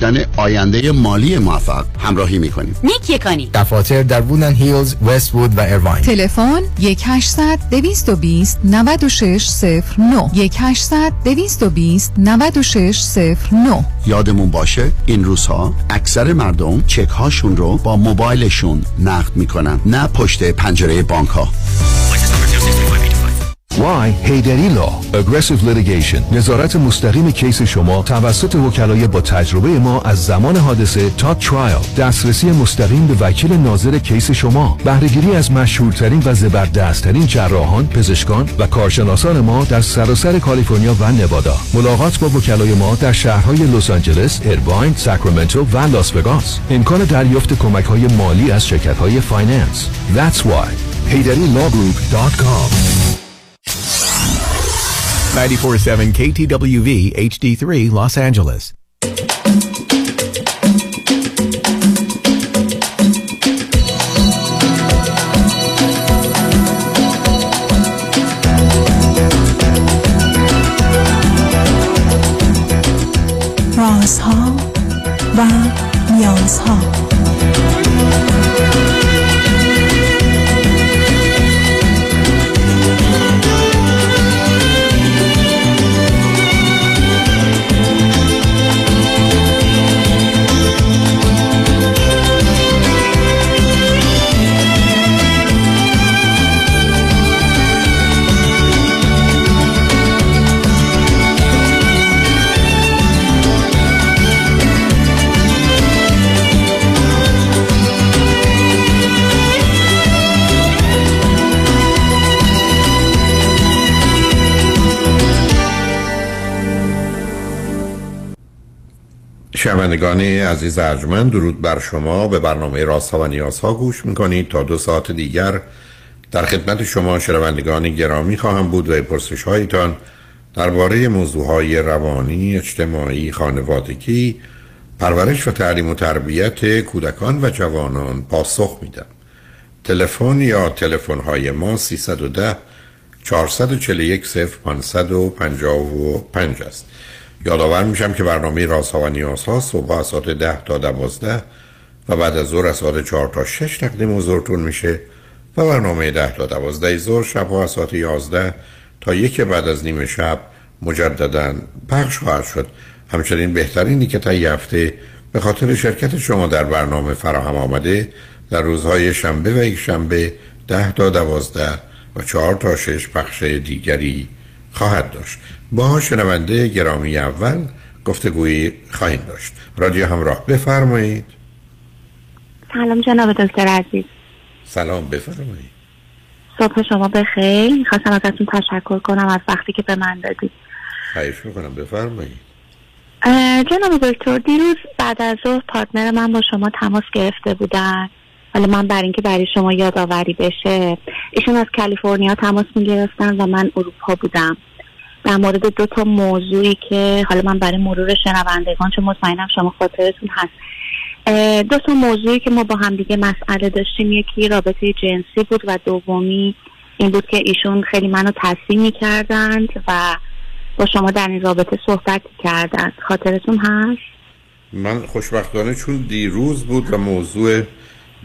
داشتن آینده مالی موفق همراهی می‌کنیم. نیکی کانی، دفاتر در وودن هیلز، وست وود و ایرواین. تلفن 1-800-220-9609 1-800-220-9609. یادمون باشه این روزها اکثر مردم چک هاشون رو با موبایلشون نقد میکنن، نه پشت پنجره بانک ها. Why Hederillo Aggressive Litigation. نظارت مستقیم کیس شما توسط وکلای با تجربه ما از زمان حادثه تا ترایل، دسترسی مستقیم به وکیل ناظر کیس شما، بهره‌گیری از مشهورترین و زبردستترین جراحان، پزشکان و کارشناسان ما در سراسر کالیفرنیا و نوادا. ملاقات با وکلای ما در شهرهای لس آنجلس، ایرواین، ساکرامنتو و لاس وگاس. امکان دریافت کمک‌های مالی از شرکت‌های فایننس. That's why HederilloGroup.com. 94.7 KTWV HD3 Los Angeles. رازها و نیازها. شنوندگان عزیز ارجمند، درود بر شما. به برنامه رازها و نیازها گوش میکنید. تا 2 ساعت دیگر در خدمت شما شنوندگان گرامی خواهم بود و پرسش هایتان درباره موضوع های روانی، اجتماعی، خانوادگی، پرورش و تعلیم و تربیت کودکان و جوانان پاسخ میدم. تلفن یا تلفن های ما 310-441-0555 است. یادآور میشم که برنامه رازها و نیازها صبح از ساعت 10 تا 12 و بعد از ظهر از ساعت 4 تا 6 تقدیم حضورتون میشه و برنامه 10 تا 12 ظهر شبها از ساعت 11 تا 1 بعد از نیم شب مجددا پخش خواهد شد. همچنین بهترینی که طی هفته به خاطر شرکت شما در برنامه فراهم آمده در روزهای شنبه و یک شنبه 10 تا 12 و 4 تا 6 پخش دیگری خواهد داشت. با شنونده گرامی اول گفتگویی خواهیم داشت. رادیو همراه، بفرمایید. سلام جناب دکتر عزیز. سلام، بفرمایید. صبح شما بخیر. میخواستم ازتون تشکر کنم از وقتی که به من دادید. خواهش میکنم، بفرمایید. جناب دکتر، دیروز بعد از ظهر پارتنر من با شما تماس گرفته بودن. حالا من برای اینکه برای شما یادآوری بشه، ایشون از کالیفرنیا تماس میگرفتن و من اروپا بودم، در مورد 2 تا موضوعی که حالا من برای مرور شنوندگان، چون مطمئنم شما خاطرتون هست، 2 تا موضوعی که ما با هم دیگه مسئله داشتیم، یکی رابطه جنسی بود و دومی این بود که ایشون خیلی منو تحسین میکردند و با شما در این رابطه صحبت کردند. خاطرتون هست؟ من خوشبختانه چون دیروز بود و موضوع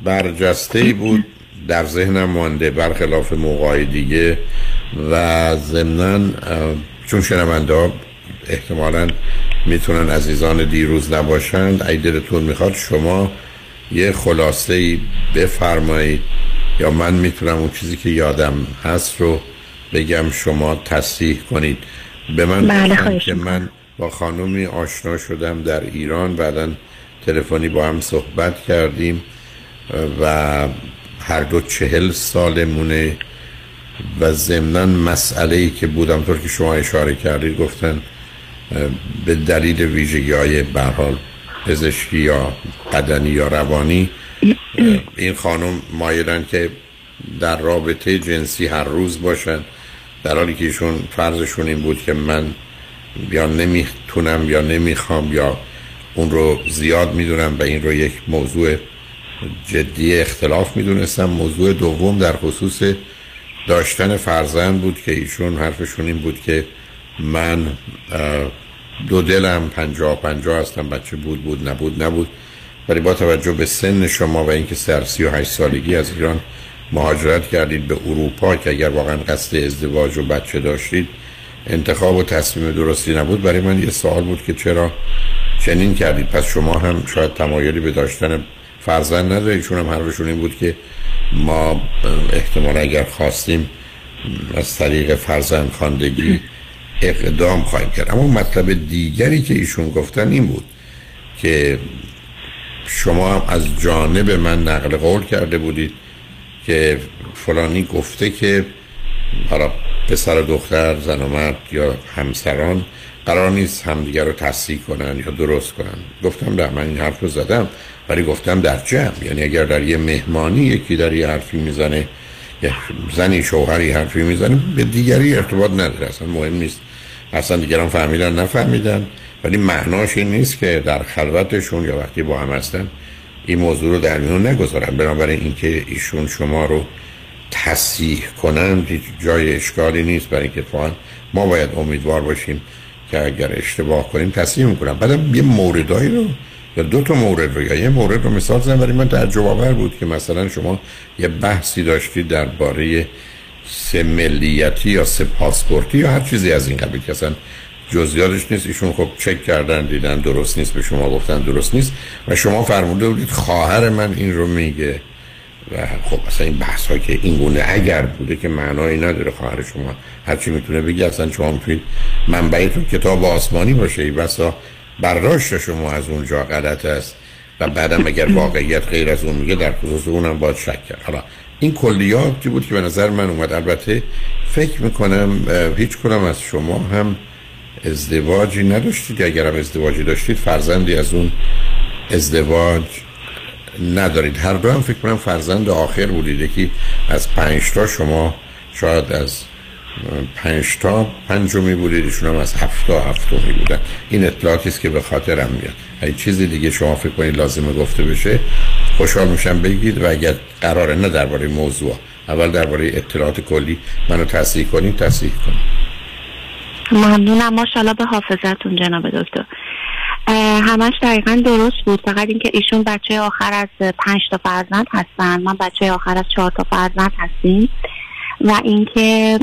برجسته‌ای بود در ذهنم مانده، برخلاف موقعی دیگه، و ضمناً چون شنونده ها احتمالاً میتونن عزیزان دیروز نباشند، اگه دلتون میخواد شما یه خلاصه‌ای بفرمایید یا من میتونم اون چیزی که یادم هست رو بگم، شما تصحیح کنید. به من بله که من با خانومی آشنا شدم در ایران، بعداً تلفنی با هم صحبت کردیم و هر دو 40 سالمونه و ضمناً مسئله‌ای که بودم طور که شما اشاره کردید گفتن به دلیل ویژگی‌های به هر حال پزشکی یا بدنی یا روانی این خانم مایلن که در رابطه جنسی هر روز باشن، در حالی که ایشون فرضشون این بود که من یا نمیتونم یا نمیخوام یا اون رو زیاد میدونم و این رو یک موضوع جدی اختلاف میدونستم. موضوع دوم در خصوص داشتن فرزند بود که ایشون حرفشون این بود که من دو دلم 50-50 هستم، بچه بود نبود، ولی با توجه به سن شما و اینکه در 38 سالگی از ایران مهاجرت کردید به اروپا که اگر واقعا قصد ازدواج و بچه داشتید انتخاب و تصمیم درستی نبود، برای من یه سوال بود که چرا چنین کردید. پس شما هم شاید تمایلی به داشتن فرزند ندارید، چون هم حرفشون این بود که ما احتمالا اگر خواستیم از طریق فرزند خواندگی اقدام خواهیم کرد. اما مطلب دیگری که ایشون گفتن این بود که شما هم از جانب من نقل قول کرده بودید که فلانی گفته که حالا پسر و دختر، زن و مرد یا همسران قرار نیست همدیگر رو تصحیح کنن یا درست کنن. گفتم نه، من این حرف رو زدم ولی گفتم در جمع، یعنی اگر در یه مهمانی یکی در یه حرفی میزنه، یه زنی شوهری حرفی میزنه، به دیگری ارتباط نداره، اصلا مهم نیست، اصلا دیگران فهمیدن نفهمیدن، ولی معناش این نیست که در خلوتشون یا وقتی با هم هستن این موضوع رو در میون نگذارن. بنابراین اینکه ایشون شما رو تصحیح کنن جای اشکالی نیست، برای اینکه ما باید امیدوار باشیم که اگر اشتباه کنیم تصحیح میکنن. بعدم یه موردایی رو یا دو تا مورد رو یا یه مورد رو مثال زدم، برای من تعجب آور بود که مثلا شما یه بحثی داشتید درباره سه ملیتی یا سه پاسپورتی یا هر چیزی از این قبیل که اصلا جزئیاتش نیست، ایشون خب چک کردن دیدن درست نیست، به شما گفتن درست نیست و شما فرموده بودید خواهر من این رو میگه و خب اصلا این بحث ها که این گونه اگر بوده که معنایی نداره، خواهر شما هرچی میتونه بگه، اصلا شما میتونید منبعتون کتاب آسمانی باشه، ای بسا برداشت شما از اونجا غلط است و بعدم اگر واقعیت غیر از اون میگه در خصوص اونم باید شک کرد. حالا این کلیاتی بود که به نظر من اومد. البته فکر میکنم هیچ کنم از شما هم ازدواجی نداشتید، اگر هم ازدواجی داشتید فرزندی از اون ازدواج ندارید. هر دو هم فکر کنم فرزند آخر بودید، که از 5 تا شما شاید از 5 تا 5می بودید، ایشون هم از 7 تا 7می بودن. این اطلاعاتی است که به خاطرم میاد. اگه چیزی دیگه شما فکر کنید لازمه گفته بشه خوشحال میشم بگید، و اگر قراره نه درباره موضوع، اول درباره اطلاعات کلی منو تصحیح کنید ممنونم. ماشاءالله به حافظتون جناب دکتر، همش دقیقا درست بود، فقط اینکه ایشون بچه آخر از 5 تا فرزند هستن، من بچه آخر از 4 تا فرزند هستیم و اینکه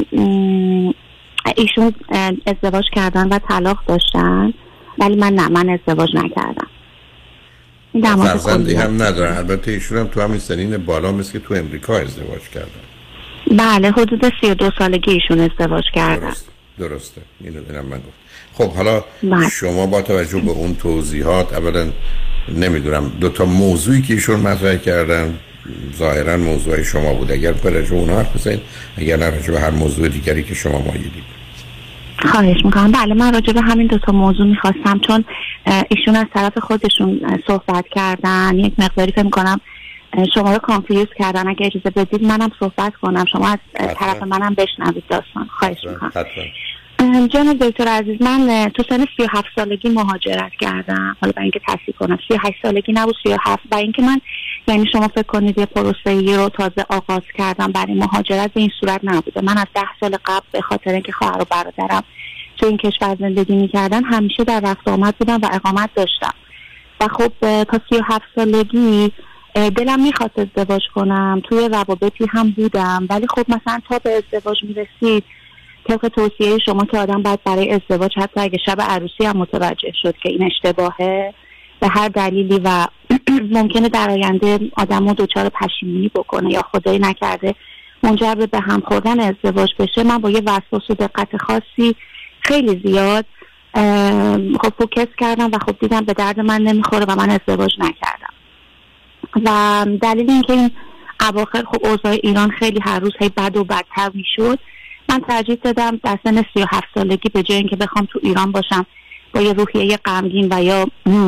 ایشون ازدواج کردن و طلاق داشتن ولی من نه، من ازدواج نکردم. فرزندی هم ندارن. البته ایشون هم تو همین سنین بالا مثل که تو امریکا ازدواج کردن. بله، حدود 32 سالگی ایشون ازدواج کردن. درسته، اینو دارم من گفت. خب حالا شما با توجه به اون توضیحات، اولا نمیدونم 2 تا موضوعی که ایشون مطرح کردن ظاهرا موضوع شما بود، اگر برای اونها حرف بزنید، اگر نه راجع به هر موضوع دیگری که شما مایلید. خواهش میکنم. بله، من راجع به همین 2 تا موضوع میخواستم، چون ایشون از طرف خودشون صحبت کردن، یک مقداری فکر میکنم شما رو کانفیوز کردن. اگه اجازه بدید منم صحبت کنم، شما از طرف منم بشنوید داستان. خواهش میکنم. جان دکتر عزیز، من تو سن 37 سالگی مهاجرت کردم. حالا برای اینکه تصحیح کنم 38 سالگی نبود، 37. برای اینکه من، یعنی شما فکر کنید یه پروسه‌ای رو تازه آغاز کردم برای مهاجرت، به این صورت نبوده. من از 10 سال قبل به خاطر اینکه خواهر و برادرم تو این کشور زندگی می‌کردن همیشه در رفت آمد بودم و اقامت داشتم و خب تا 37 سالگی دلم می‌خواست ازدواج کنم، توی روابطی هم بودم، ولی خب مثلا تا به ازدواج می‌رسید، طبق توصیه شما که آدم باید برای ازدواج حتی اگه شب عروسی هم متوجه شد که این اشتباهه به هر دلیلی و ممکنه در آینده آدم رو دچار پشیمونی بکنه یا خدایی نکرده منجر به هم خوردن ازدواج بشه، من با یه وسواس و دقت خاصی خیلی زیاد خب فوکس کردم و خب دیدم به درد من نمیخوره و من ازدواج نکردم. و دلیل اینکه این اواخر خب اوضاع ایران خیلی هر روز هی بد و بدتر میشد، من ترجیح دادم در سن 37 سالگی به جای اینکه بخوام تو ایران باشم با یه روحیه غمگین و یا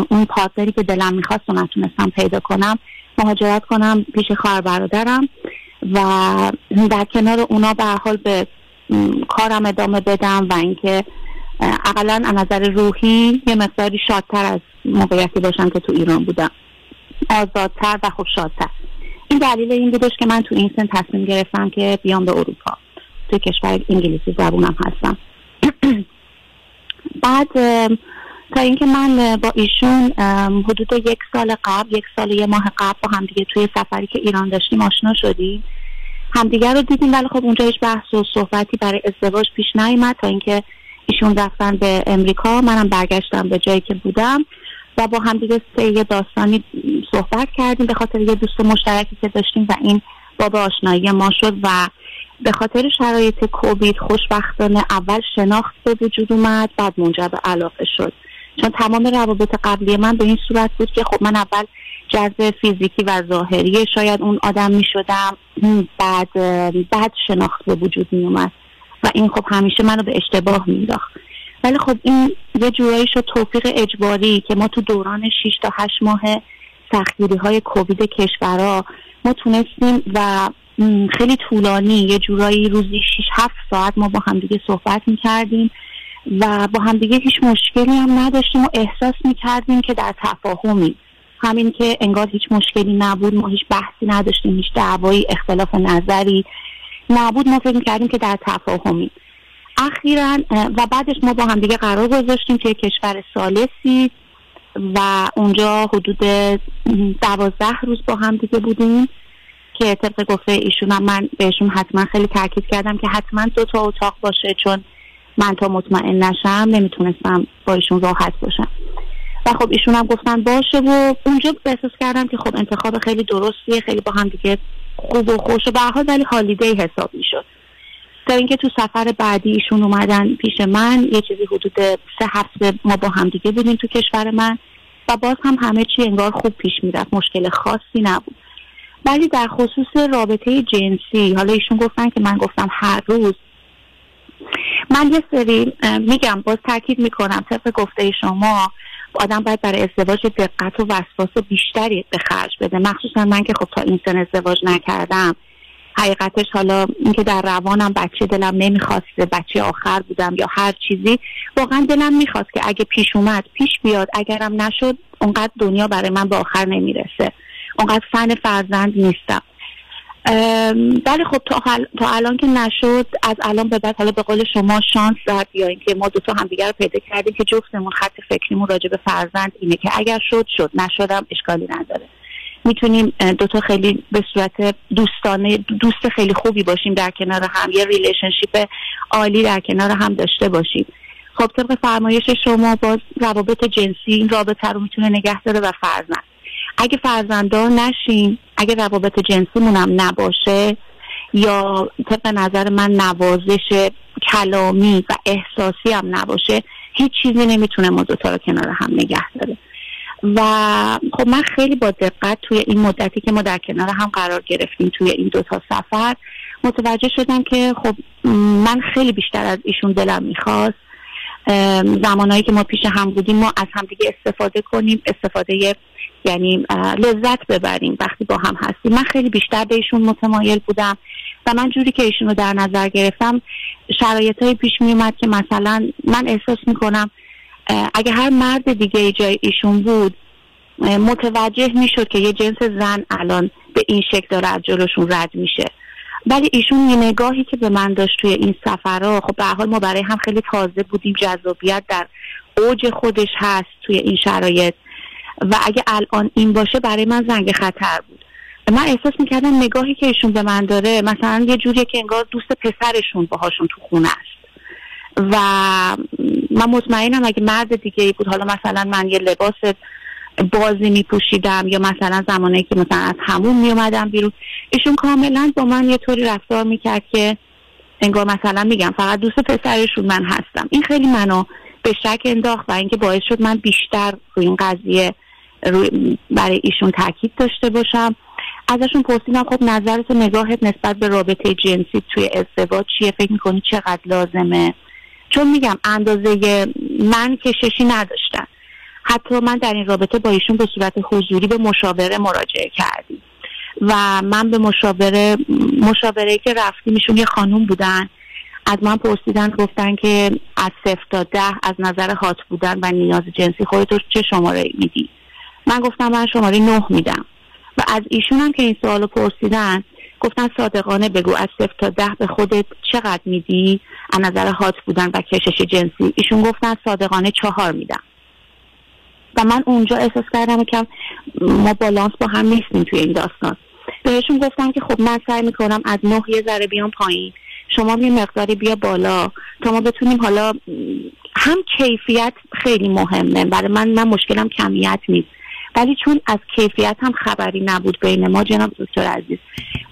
اون پارتنری که دلم میخواست و نتونستم پیدا کنم، مهاجرت کنم پیش خواهر برادرم و در کنار اونا به هر حال به کارم ادامه بدم و اینکه اقلا از نظر روحی یه مقداری شادتر از موقعیتی باشم که تو ایران بودم، آزادتر و خب شادتر. این دلیل این بودش که من تو این سن تصمیم گرفتم که بیام به اروپا، تو کشور انگلیسی زبونم هستم. بعد تا اینکه من با ایشون حدود یک سال و یه ماه قبل با هم دیگه توی سفری که ایران داشتیم آشنا شدیم، همدیگه رو دیدیم، ولی خب اونجا هیچ بحث و صحبتی برای ازدواج پیش نیامد تا اینکه ایشون رفتن به امریکا، منم برگشتم به جایی که بودم و با همدیگه یه داستانی صحبت کردیم به خاطر یه دوست مشترکی که داشتیم و این باب آشنایی ما شد و به خاطر شرایط کووید خوشبختانه اول شناخت به وجود اومد، بعد منجر به علاقه شد، چون تمام روابط قبلی من به این صورت بود که خب من اول جذب فیزیکی و ظاهری شاید اون آدم می شدم، بعد شناخت به وجود می اومد و این خب همیشه منو به اشتباه می انداخت. ولی خب این یه جورایی شد توفیق اجباری که ما تو دوران 6 تا 8 ماه سختگیری های کووید کشورها ما تونستیم و خیلی طولانی یه جورایی روزی 6-7 ساعت ما با همدیگه صحبت میکردیم و با همدیگه هیچ مشکلی هم نداشتیم و احساس میکردیم که در تفاهمی، همین که انگار هیچ مشکلی نبود، ما هیچ بحثی نداشتیم، هیچ دعوایی، اختلاف نظری نبود، ما فکر میکردیم که در تفاهمی. اخیراً و بعدش ما با همدیگه قرار گذاشتیم توی کشور ثالثی و اونجا حدود 12 روز با همدیگه بودیم که طبق گفته ایشون هم من بهشون حتما خیلی تاکید کردم که حتما 2 اتاق باشه، چون من تا مطمئن نشم نمیتونستم با ایشون راحت باشم و خب ایشون هم گفتن باشه و اونجا احساس کردم که خب انتخاب خیلی درستیه، خیلی با هم دیگه خوب و خوش و به هر حال ولی هالیدی حساب میشد. تا اینکه تو سفر بعدی ایشون اومدن پیش من، یه چیزی حدود 3 هفته ما با هم دیگه بودیم تو کشور من و باز هم همه چی انگار خوب پیش میرفت، مشکل خاصی نبود. ولی در خصوص رابطه جنسی، حالا ایشون گفتن که من گفتم هر روز، من یه سری میگم باز تاکید میکنم طبق گفته شما آدم باید برای ازدواج دقت و وسواس بیشتری به خرج بده، مخصوصا من که خب تا این سن ازدواج نکردم. حقیقتش حالا اینکه در روانم بچه دلم نمیخواست، بچه آخر بودم یا هر چیزی، واقعا دلم میخواست که اگه پیش اومد پیش بیاد، اگرم نشد اونقدر دنیا برای من به آخر نمیرسه، اونقدر فن فرزند نیستم. ولی خب تا الان که نشد، از الان به بعد حالا به قول شما شانس زد یا اینکه ما دوتا همدیگه رو پیدا کردیم که جفتمون خط فکریمون راجع به فرزند اینه که اگر شد، نشدم اشکالی نداره، میتونیم دوتا خیلی به صورت دوستانه دوست خیلی خوبی باشیم، در کنار هم یه ریلیشنشیپ عالی در کنار هم داشته باشیم. خب طبق فرمایش شما باز روابط جنسی این رابطه رو میتونه نگه داره و فرزند، اگه فرزنددار نشیم، اگه روابط جنسیمون هم نباشه یا طبق نظر من نوازش کلامی و احساسی هم نباشه، هیچ چیزی نمیتونه ما دوتا رو کنار هم نگه داره. و خب من خیلی با دقت توی این مدتی که ما در کنار هم قرار گرفتیم توی این 2 سفر متوجه شدم که خب من خیلی بیشتر از ایشون دلم میخواست. زمانهایی که ما پیش هم بودیم ما از همدیگه استفاده کنیم، استفاده یعنی لذت ببریم وقتی با هم هستیم. من خیلی بیشتر به ایشون متمایل بودم و من جوری که ایشون رو در نظر گرفتم شرایطی پیش می اومد که مثلا من احساس میکنم اگه هر مرد دیگه جای ایشون بود متوجه میشد که یه جنس زن الان به این شکل داره از جلوشون رد میشه، ولی ایشون یه نگاهی که به من داشت توی این سفرها، خب به هر حال ما برای هم خیلی تازه بودیم، جذابیت در اوج خودش هست توی این شرایط و اگه الان این باشه برای من زنگ خطر بود. من احساس میکردم نگاهی که ایشون به من داره مثلا یه جوریه که انگار دوست پسرشون باهاشون تو خونه است و من مطمئنم اگه مرد دیگه ای بود، حالا مثلا من یه لباس بازی میپوشیدم یا مثلا زمانی که مثلا از حموم میومدم بیرون، ایشون کاملا با من یه طوری رفتار میکرد که انگار مثلا میگم فقط دوست پسرشون من هستم. این خیلی منو به شک انداخت و اینکه باعث شد من بیشتر روی این قضیه برای ایشون تاکید داشته باشم. ازشون پرسیدم خب نظرت و نگاهت نسبت به رابطه جنسی توی ازدواج چیه، فکر میکنی چقدر لازمه؟ چون میگم اندازه من کششی نداشتن، حتی من در این رابطه با ایشون به صورت حضوری به مشاوره مراجعه کردیم و من به مشاوره که رفتیم ایشون یه خانوم بودن، از من پرسیدن گفتن که از 0 تا 10 از نظر هات بودن و نیاز جنسی خودت رو چه شماره میدی؟ من گفتم من شماره 9 میدم و از ایشون هم که این سوالو پرسیدن گفتن صادقانه بگو از 0 تا 10 به خودت چقدر میدی از نظر هات بودن و کشش جنسی؟ ایشون گفتن صادقانه 4 میدم. و من اونجا احساس کردم که ما بالانس با هم نیستیم توی این داستان. بهشون گفتم که خب من سعی میکنم از 9 یه ذره بیام پایین، شما یه مقداری بیا بالا تا ما بتونیم. حالا هم کیفیت خیلی مهمه برای من مشکلم کمیت نیست، ولی چون از کیفیت هم خبری نبود بین ما، جناب دکتر عزیز،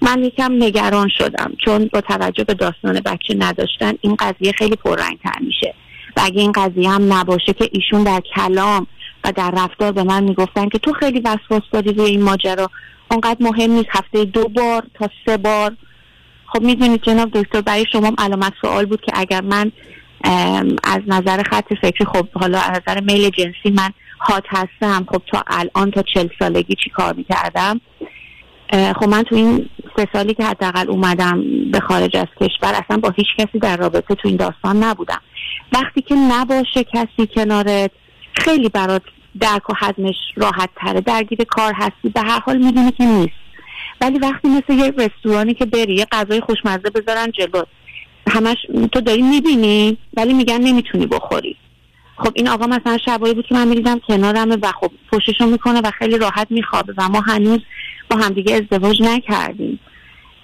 من یکم نگران شدم چون با توجه به داستان بچه نداشتن این قضیه خیلی پررنگ‌تر میشه و اگه این قضیه هم نباشه که ایشون در کلام و در رفتار به من میگفتن که تو خیلی وسواس داری روی این ماجرا، اونقدر مهم نیست، هفته 2 بار تا 3 بار. خب میدونید جناب دکتر، برای شما علامت سوال بود که اگر من از نظر خط فکری، خب حالا از نظر میل جنسی من هات هستم، خب تا الان تا 40 سالگی چی کار میکردم؟ خب من تو این 3 سالی که حداقل اومدم به خارج از کشور اصلا با هیچ کسی در رابطه تو این داستان نبودم. وقتی که نباشه کسی کنارت، خیلی برات درک و هضمش راحت تره، درگیر کار هستی به هر حال میدونی که نیست. ولی وقتی مثل یه رستورانی که بری یه غذای خوشمزه بذارن جلوت، همش تو داری میبینی ولی میگن نمیتونی بخوری. خب این آقا مثلا شبایی بود که من میدیدم کنارمه و خب پشتشو میکنه و خیلی راحت میخوابه و ما هنوز با همدیگه ازدواج نکردیم.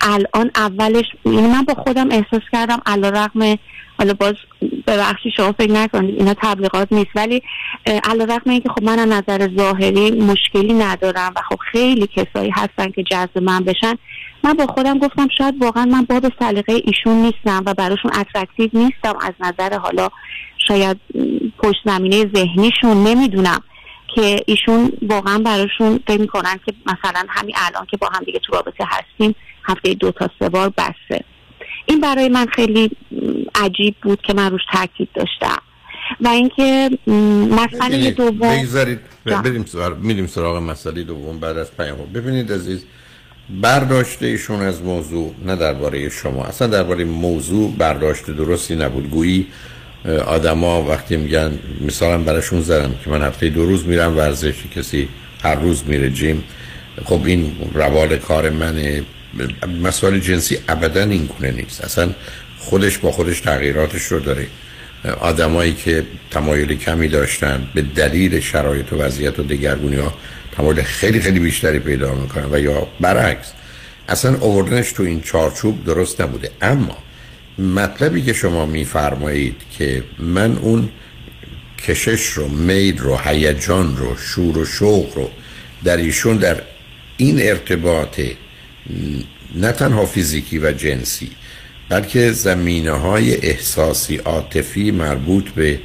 الان اولش من با خودم احساس کردم، علیرغم، حالا باز ببخشید شما فکر نکنید اینا تبلیغات نیست، ولی علیرغم اینکه خب من از نظر ظاهری مشکلی ندارم و خب خیلی کسایی هستن که جذب من بشن، من با خودم گفتم شاید واقعا من باب سلیقه ایشون نیستم و براشون اترکتیو نیستم از نظر، حالا شاید پشت زمینه ذهنیشون، نمیدونم که ایشون واقعا براشون فکر میکنن که مثلا همین الان که با هم دیگه تو رابطه هستیم هفته 2 تا 3 بار بسه. این برای من خیلی عجیب بود که من روش تاکید داشتم. و اینکه مسئله دوم، بگذارید میریم سراغ مسئله دوم بعد از پیام. ببینید عزیز، برداشته ایشون از موضوع نه درباره شما، اصلا درباره موضوع برداشت درستی نبود. گویی آدما وقتی میگن، مثلا براشون زدم که من هفته 2 روز میرم ورزش، کسی هر روز میره جیم، خب این روال کار منه. مسائل جنسی ابدا این گونه نیست، اصلا خودش با خودش تغییراتش رو داره. آدمایی که تمایل کمی داشتن به دلیل شرایط و وضعیت و دگرگونی‌ها تمایل خیلی خیلی بیشتری پیدا میکنن و یا برعکس. اصلا آوردنش تو این چارچوب درست نبوده. اما مطلبی که شما میفرمایید که من اون کشش رو، میل رو، هیجان رو، شور و شوق رو در ایشون در این ارتباط نه تنها فیزیکی و جنسی بلکه زمینه‌های احساسی، عاطفی، مربوط به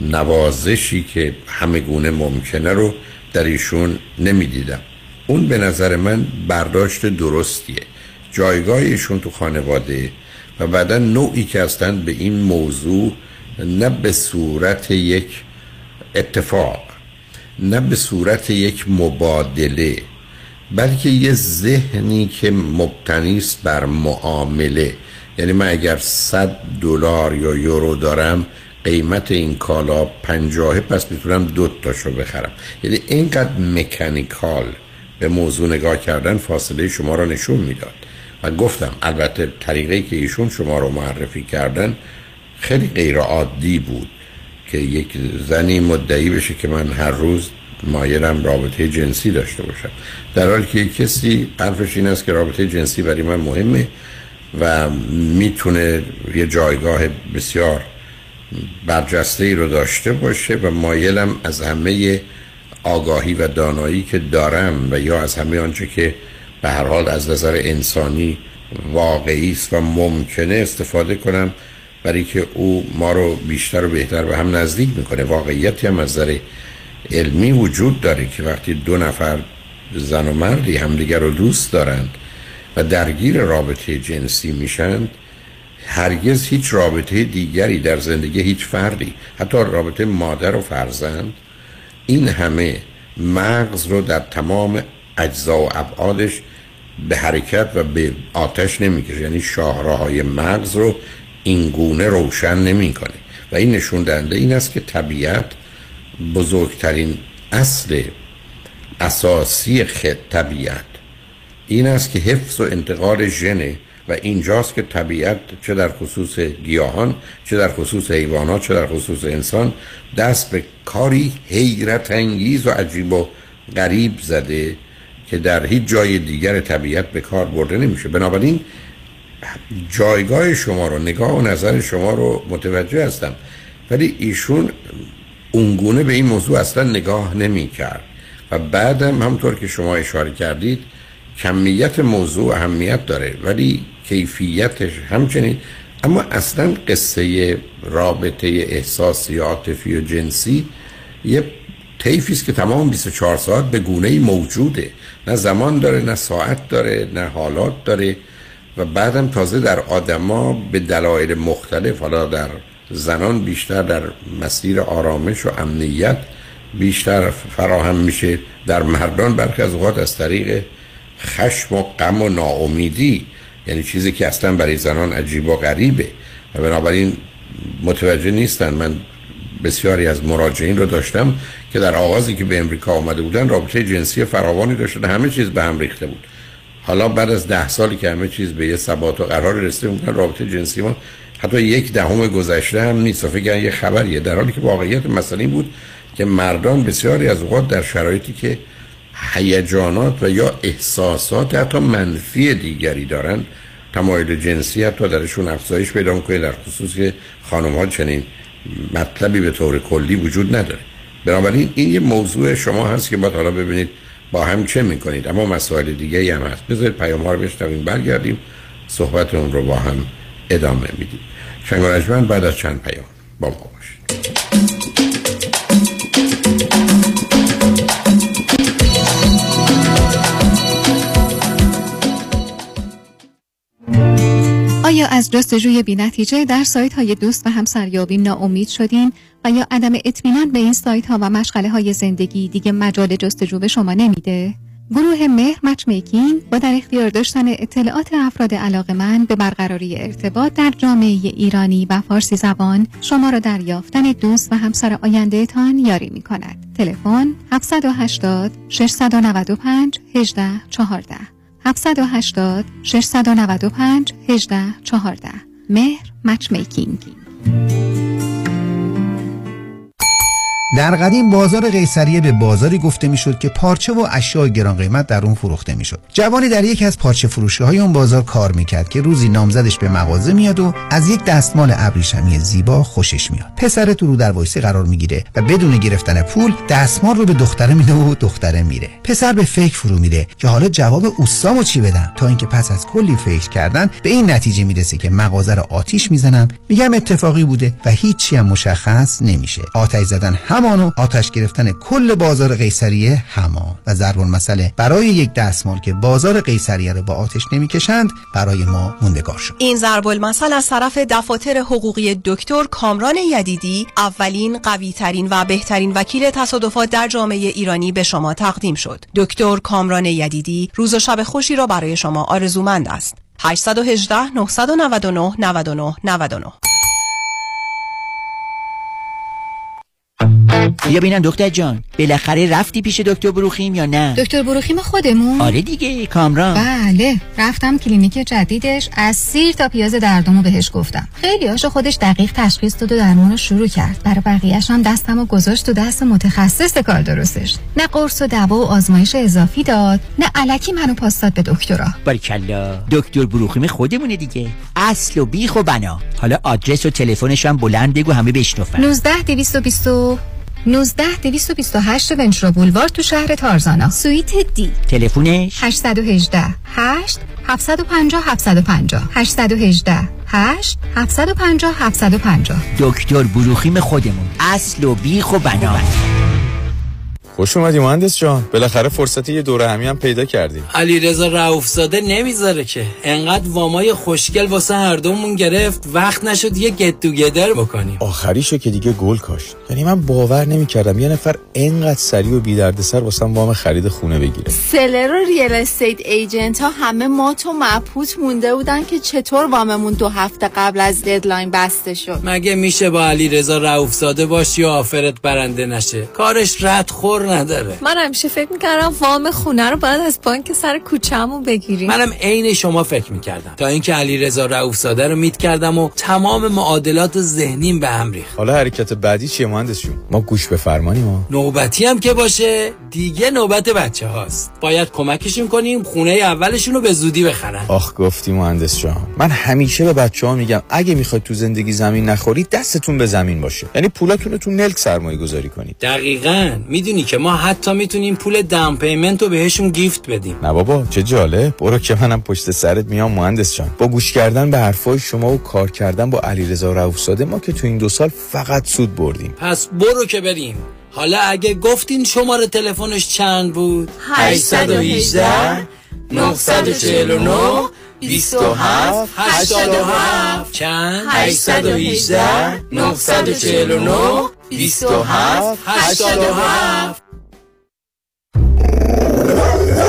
نوازشی که همه گونه ممکنه رو در ایشون نمیدیدم. اون به نظر من برداشت درستیه. جایگاه ایشون تو خانواده و بعدا نوعی که اصلا به این موضوع نه به صورت یک اتفاق، نه به صورت یک مبادله، بلکه یه ذهنی که مبتنی است بر معامله. یعنی من اگر $100 یا یورو دارم، قیمت این کالا 50، پس میتونم 2 تاشو بخرم. یعنی اینقدر مکانیکال به موضوع نگاه کردن فاصله شما را نشون میداد. من گفتم البته طریقی که ایشون شما رو معرفی کردن خیلی غیر عادی بود که یک زنی مدعی بشه که من هر روز مایلم رابطه جنسی داشته باشم، در حالی که کسی حرفش این است که رابطه جنسی برای من مهمه و میتونه یه جایگاه بسیار برجسته‌ای رو داشته باشه و مایلم از همه آگاهی و دانایی که دارم و یا از همه آنچه که به هر حال از نظر انسانی واقعی است و ممکنه استفاده کنم، برای که او ما رو بیشتر و بهتر به هم نزدیک میکنه. واقعیتی هم از نظر علمی وجود داره که وقتی 2 نفر زن و مردی همدیگر رو دوست دارند و درگیر رابطه جنسی میشن، هرگز هیچ رابطه دیگری در زندگی هیچ فردی، حتی رابطه مادر و فرزند، این همه مغز رو در تمام اجزا و ابعادش به حرکت و به آتش نمیکشه. یعنی شاهراهای مغز رو اینگونه روشن نمیکنه و این نشون دهنده این است که طبیعت بزرگترین اصل اساسی خط طبیعت این است که حفظ و انتقال ژن و اینجاست که طبیعت چه در خصوص گیاهان، چه در خصوص حیوانات، چه در خصوص انسان دست به کاری حیرت انگیز و عجیب و غریب زده که در هیچ جای دیگر طبیعت به کار برده نمیشه. بنابراین جایگاه شما رو، نگاه و نظر شما رو متوجه هستم، ولی ایشون اونگونه به این موضوع اصلا نگاه نمی کرد و بعدم همطور که شما اشاره کردید کمیت موضوع اهمیت داره ولی کیفیتش همچنین. اما اصلا قصه رابطه احساسی، عاطفی و جنسی یه طیفی است که تمام 24 ساعت به گونه‌ای موجوده، نه زمان داره، نه ساعت داره، نه حالات داره و بعدم تازه در آدما به دلایل مختلف، حالا در زنان بیشتر در مسیر آرامش و امنیت بیشتر فراهم میشه، در مردان برخی از اوقات از طریق خشم و غم و ناامیدی، یعنی چیزی که اصلا برای زنان عجیب و غریبه و بنابراین متوجه نیستن. من بسیاری از مراجعین رو داشتم که در آغازی که به امریکا آمده بودن رابطه جنسی فراوانی داشتن، همه چیز به هم ریخته بود. حالا بعد از 10 سالی که همه چیز به یه ثبات و قرار رسیده، میگن رابطه جنسی ما حتی 1/10 گذشته هم نیست، فکر یه خبریه، در حالی که واقعیت مسئله این بود که مردان بسیاری از اوقات در شرایطی که هیجانات و یا احساسات حتی منفی دیگری دارن، تمایل جنسی حتی درشون افزایش پیدا می‌کنه، در خصوص که خانم‌ها چنین مطلبی به طور کلی وجود نداره. بنابراین این یه موضوع شما هست که باید حالا ببینید با هم چه می‌کنید، اما مسائل دیگه‌ای هم هست. بذارید پیام‌ها رو بشنویم، برگردیم صحبت اون رو با هم ادامه میدیم. شنوندگان بعد از چند پیام با ما باشید. آیا از جستجوی بی‌نتیجه در سایت‌های دوست و همسریابی ناامید شدین و یا عدم اطمینان به این سایت‌ها و مشغله‌های زندگی دیگه مجال جستجو به شما نمیده؟ گروه مهر مچ میکینگ با در اختیار داشتن اطلاعات افراد علاقه‌مند به برقراری ارتباط در جامعه ایرانی و فارسی زبان شما را در یافتن دوست و همسر آینده‌تان یاری می‌کند. تلفن 780 695 1814 780-695-1814 مهر مچ میکینگ. در قدیم بازار قیصریه به بازاری گفته میشد که پارچه و اشیاء گران قیمت در اون فروخته میشد. جوانی در یکی از پارچه فروشی‌های اون بازار کار میکرد که روزی نامزدش به مغازه میاد و از یک دستمال ابریشمی زیبا خوشش میاد. پسر تو رو در وایسی قرار میگیره و بدون گرفتن پول دستمال رو به دختره میده و دختره میره. پسر به فکر فرو میره که حالا جواب اوستامو چی بدم، تا اینکه پس از کلی فکر کردن به این نتیجه میرسه که مغازه رو آتیش میزنم، میگم اتفاقی بوده و هیچی هم مشخص نمیشه. آتش زدن همانو آتش گرفتن کل بازار قیصریه همان و ضرب المثل برای یک دستمال که بازار قیصریه رو با آتش نمیکشند برای ما موندگار شد. این ضرب المثل از طرف دفاتر حقوقی دکتر کامران یدیدی، اولین، قوی ترین و بهترین وکیل تصادفات در جامعه ایرانی به شما تقدیم شد. دکتر کامران یدیدی روز و شب خوشی را برای شما آرزومند است. 818-999-9999. بیا ببینم دکتر جان، بالاخره رفتی پیش دکتر بروخیم یا نه؟ دکتر بروخیم خودمون؟ آره دیگه، کامران. بله، رفتم کلینیک جدیدش، از سیر تا پیاز دردمو بهش گفتم. خیلی هاشو خودش دقیق تشخیص داد و درمونو شروع کرد. برای بقیه‌اش هم دستمو گذاشت تو دست متخصص کار درستش. نه قرص و دوا و آزمایش اضافی داد، نه الکی منو پاس داد به دکترا. باریکلا، دکتر بروخیم خودمونه دیگه. اصل و بیخ و بنا. حالا آدرس و تلفنش هم بلند بگو همه بشنفن. 19 228 ونچرا بولوار تو شهر تارزانا، سویت دی. تلفنش 818-8 750-750 818-8 750-750. دکتر بروخیم خودمون، اصل و بیخ و بنا. خوش اومدی مهندس جان، بالاخره فرصت یه دوره همی هم پیدا کردیم. علیرضا رؤوفزاده نمیذاره که، انقدر وامای خوشگل واسه هر دومون گرفت وقت نشد یه گت تو گدر بکنیم. آخریشو که دیگه گل کاشت. یعنی من باور نمیکردم یه نفر انقدر سریع و بی دردسر واسه وام خرید خونه بگیره. سلر و ریل استیت ایجنت ها همه مات و مبهوت مونده بودن که چطور واممون 2 هفته قبل از ددلاین بسته شد. مگه میشه با علیرضا رؤوفزاده باشی و آفرت برنده نشه؟ کارش رد خور کار نداره. من همیشه فکر میکردم وام خونه رو باید از بانک سر کوچه‌مون بگیریم. منم عین شما فکر میکردم تا اینکه علیرضا رؤوف‌زاده رو میت کردم و تمام معادلات ذهنیم به هم ریخت. حالا حرکت بعدی چیه مهندس جون؟ ما گوش به فرمانیم. نوبتی هم که باشه دیگه نوبت بچه‌هاست. باید کمکشون کنیم خونه اولشون رو به زودی بخرن. آخ گفتی مهندس جان. من همیشه به بچه‌ها میگم اگه میخواید تو زندگی زمین نخورید دستتون به زمین باشه. یعنی پولاتون رو تو نلک سرمایه‌گذاری کنید. دقیقاً. میدونی که ما حتی میتونیم پول داون پیمنت رو بهشون گیفت بدیم. نه بابا چه جالب. برو که منم پشت سرت میام مهندس جان. با گوش کردن به حرفای شما و کار کردن با علیرضا رؤوف‌زاده ما که تو این 2 سال فقط سود بردیم. پس برو که بریم. حالا اگه گفتین شماره تلفنش چند بود؟ 818 949 27 87 چند؟ 818 949 27 87.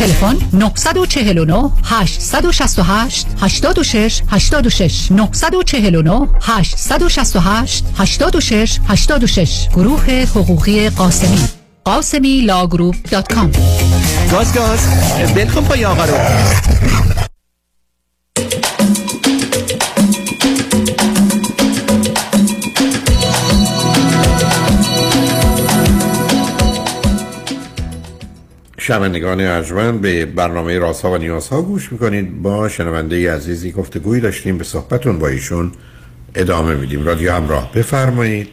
تلفن 949 868 86 86 949 868 86 86 گروه حقوقی قاسمی. ghasemilawgroup.com. گاز گاز بلکم پای آقا رو. شنوندگان ارجمند به برنامه رازها و نیازها گوش میکنید. با شنونده عزیزی گفتگویی داشتیم، به صحبتون با ایشون ادامه میدیم. رادیو همراه بفرمایید.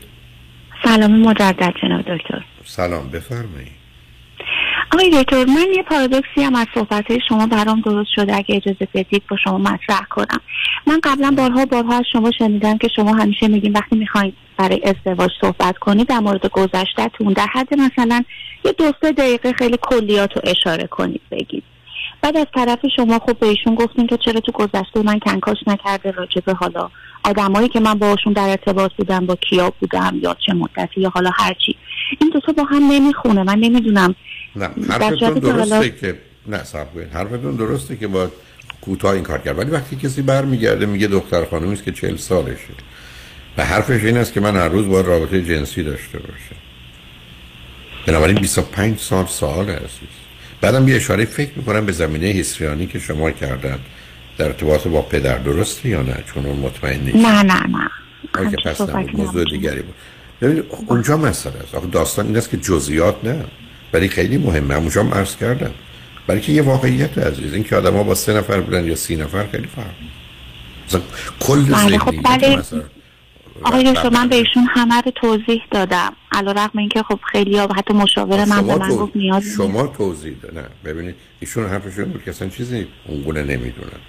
سلام مجدد جناب دکتر. سلام بفرمایید. آقای دکتر من یه پارادوکسی هم از صحبت‌های شما برام درست شده اگه اجازه بدید با شما مطرح کنم. من قبلا بارها از شما شنیدم که شما همیشه میگین وقتی میخواین برای ازدواج صحبت کنید در مورد گذشته‌تون در حد مثلا یه 2-3 دقیقه خیلی کلیاتو اشاره کنید بگید. بعد از طرف شما خب بهشون گفتین که چرا تو گذشته من کنکاش نکرده راجبه حالا آدمایی که من باهاشون در ارتباط بودم با کیا بودم یا چه مدتی یا حالا هر چی. این دو تا با هم نمیخونه. من نمیدونم. نه حرفتون درسته که نه صاحب حرفتون درسته که با کوتاه این کار کرد، ولی وقتی کسی برمیگرده میگه دختر خانومی است که 40 سالشه و حرفش این است که من هر روز با رابطه جنسی داشته باشم. بنابراین 25 سال سوال است. بعدم یه اشاره فکر میکنم به زمینه هیستریانی که شما کردن در ارتباط با پدر درسته یا نه، چون مطمئن نیست. نه آخه پس موضوع دیگری بود. ببینید اونجا مسئله است. آخه داستان این است که جزئیات نه ولی خیلی مهمه. همونجا هم عرض کردم بلکه یه واقعیت عزیز این که آدم ها با 3 نفر بودن یا 30 نفر خیلی فرق مثلا کل زندگی. آقای دکتر من به ایشون همه رو توضیح دادم علیرغم اینکه خب خیلی ها حتی مشاور من به من گفت نیاز شما توضیح دادن. ببینید ایشون حرفشون بود که اصلا چیزی اونگونه نمیدونن.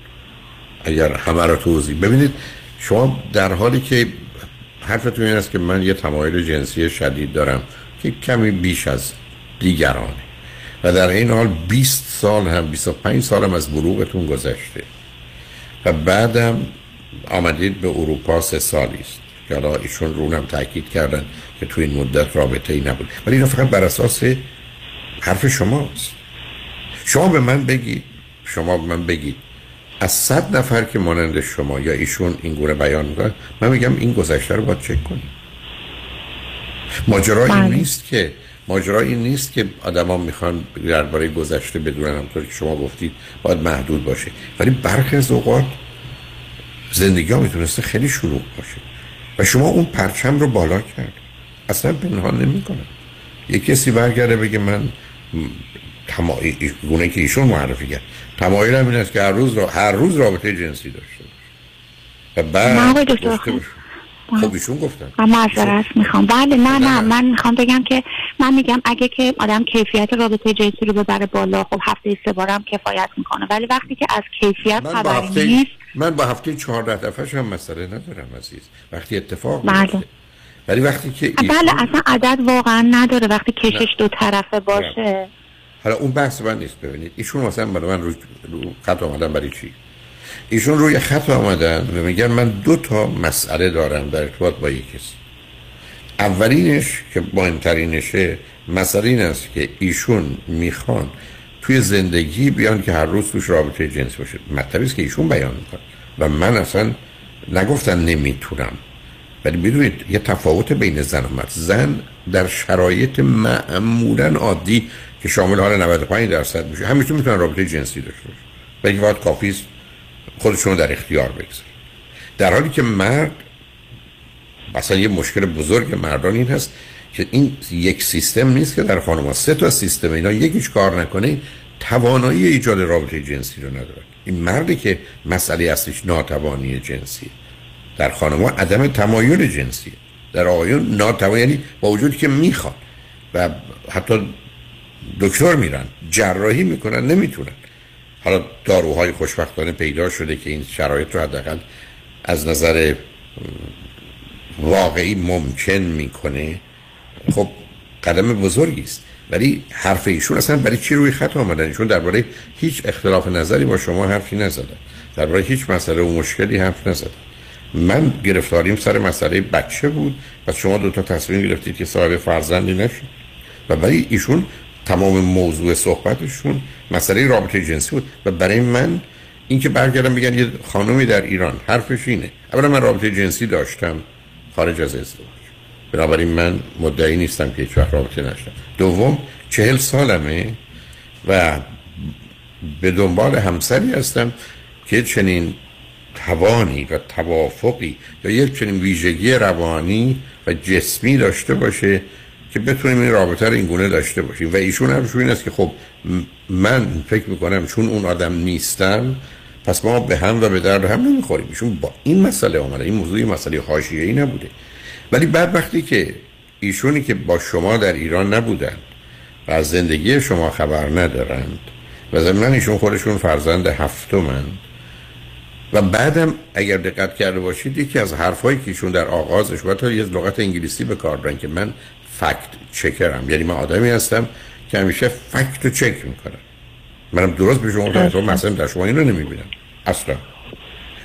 اگر همه رو توضیح ببینید شما در حالی که حرفتون این است که من یه تمایل جنسی شدید دارم که کمی بیش از دیگرانه و در این حال 20 سال هم 25 سال هم از بلوغتون گذشته و بعدم آمدید به اروپا 3 سالی است که حالا ایشون رونم تاکید کردن که تو این مدت رابطه ای نبود، ولی اینا فقط بر اساس حرف شماست. شما به من بگید از 100 نفر که مانند شما یا ایشون این گونه بیان میکنن من میگم این گذشته رو باید چک کنیم. ماجرا این نیست که آدما میخوان درباره گذشته بدونن. همونطور که شما گفتید باید محدود باشه، ولی برخی از اوقات زندگی ها میتونسته خیلی شلوغ باشه و شما اون پرچم رو بالا کرد اصلا پنهان نمیکنه. یک کسی برگرده بگه من گونه که ایشون معرفی کرد تمایلم این است که هر روز رابطه جنسی داشته باشه و بعد خب ایشون گفتن. من معذرت میخوام. بله نه من میخوام بگم که من میگم اگه که آدم کیفیت رابطه جنسی رو ببره بالا، خب هفته 3 بارم کفایت میکنه، ولی وقتی که از کیفیت خبری نیست، من با هفته 14 دفعه‌ش هم مسئله ندارم عزیز، وقتی اتفاق میفته. ولی وقتی که بله اصلا عدد واقعا نداره وقتی کشش دو طرفه باشه. حالا اون بحث من نیست. ببینید ایشون مثلا برای من رو خط اومدن برای چی؟ ایشون روی خط اومدن و میگن من دو تا مسئله دارم در ارتباط با یک کسی. اولینش که مهمترینشه مسئله این است که ایشون میخوان توی زندگی بیان که هر روز توش رابطه جنسی باشه. مطلبی است که ایشون بیان میکنن و من اصلا نگفتم نمیتونم. ولی میدونید یه تفاوت بین زن و مرد. زن در شرایط معمولا عادی که شامل حال 95% میشه همیشه میتونن رابطه جنسی داشته باشن. ولی وقت کافیه خودشون در اختیار بگذارن. در حالی که مرد مثلا یه مشکل بزرگ مردان این هست که این یک سیستم نیست که در خانم‌ها، 3 تا سیستم اینا یکیش کار نکنه توانایی ایجاد رابطه جنسی رو نداره. این مردی که مسئله اصلیش ناتوانی جنسی، در خانم‌ها عدم تمایل جنسی، در آقایون ناتوانی، یعنی با وجودی که میخوان و حتی دکتر میرن جراحی میکنن نمیتونن. حالا داروهای خوشبختانه پیدا شده که این شرایط رو حداقل از نظر واقعی ممکن میکنه. خب قدم بزرگی است. ولی حرف ایشون اصلا برای چی روی خط آمدن؟ ایشون درباره هیچ اختلاف نظری با شما حرفی نزدن، درباره هیچ مسئله و مشکلی حرف نزدن. من گرفتاریم سر مسئله بچه بود، پس شما دوتا تصمیم گرفتید که صاحب فرزندی نشید. و ولی ایشون تمام موضوع صحبتشون مسئله رابطه جنسی بود. و برای من اینکه برگردم بگن یه خانمی در ایران حرفش اینه، اولا من رابطه جنسی داشتم خارج از ازدواج، بنابراین من مدعی نیستم که هیچ وقت رابطه نداشتم. دوم 40 سالمه و به دنبال همسری هستم که چنین توانی و توافقی یا یک چنین ویژگی روانی و جسمی داشته باشه که بتونیم این رابطه رو این گونه داشته باشیم. و ایشون هم این است که خب من فکر میکنم چون اون آدم نیستم پس ما به هم و به درد هم نمیخوریم. ایشون با این مسئله آمده، این موضوعی مسئله حاشیه‌ای نبوده. ولی بعد وقتی که ایشونی که با شما در ایران نبودن و از زندگی شما خبر ندارند و ضمن ایشون خودشون فرزند 7مند و بعدم اگر دقت کرده باشید یکی از حرفایی که ایشون در آغازش و تا یه لغت انگلیسی به کار بردن که من فکت چکرم، یعنی من آدمی هستم که همیشه فکت رو چک میکنم. منم درست به شما گفتم مثلا در شما اینو نمیبینم اصلا،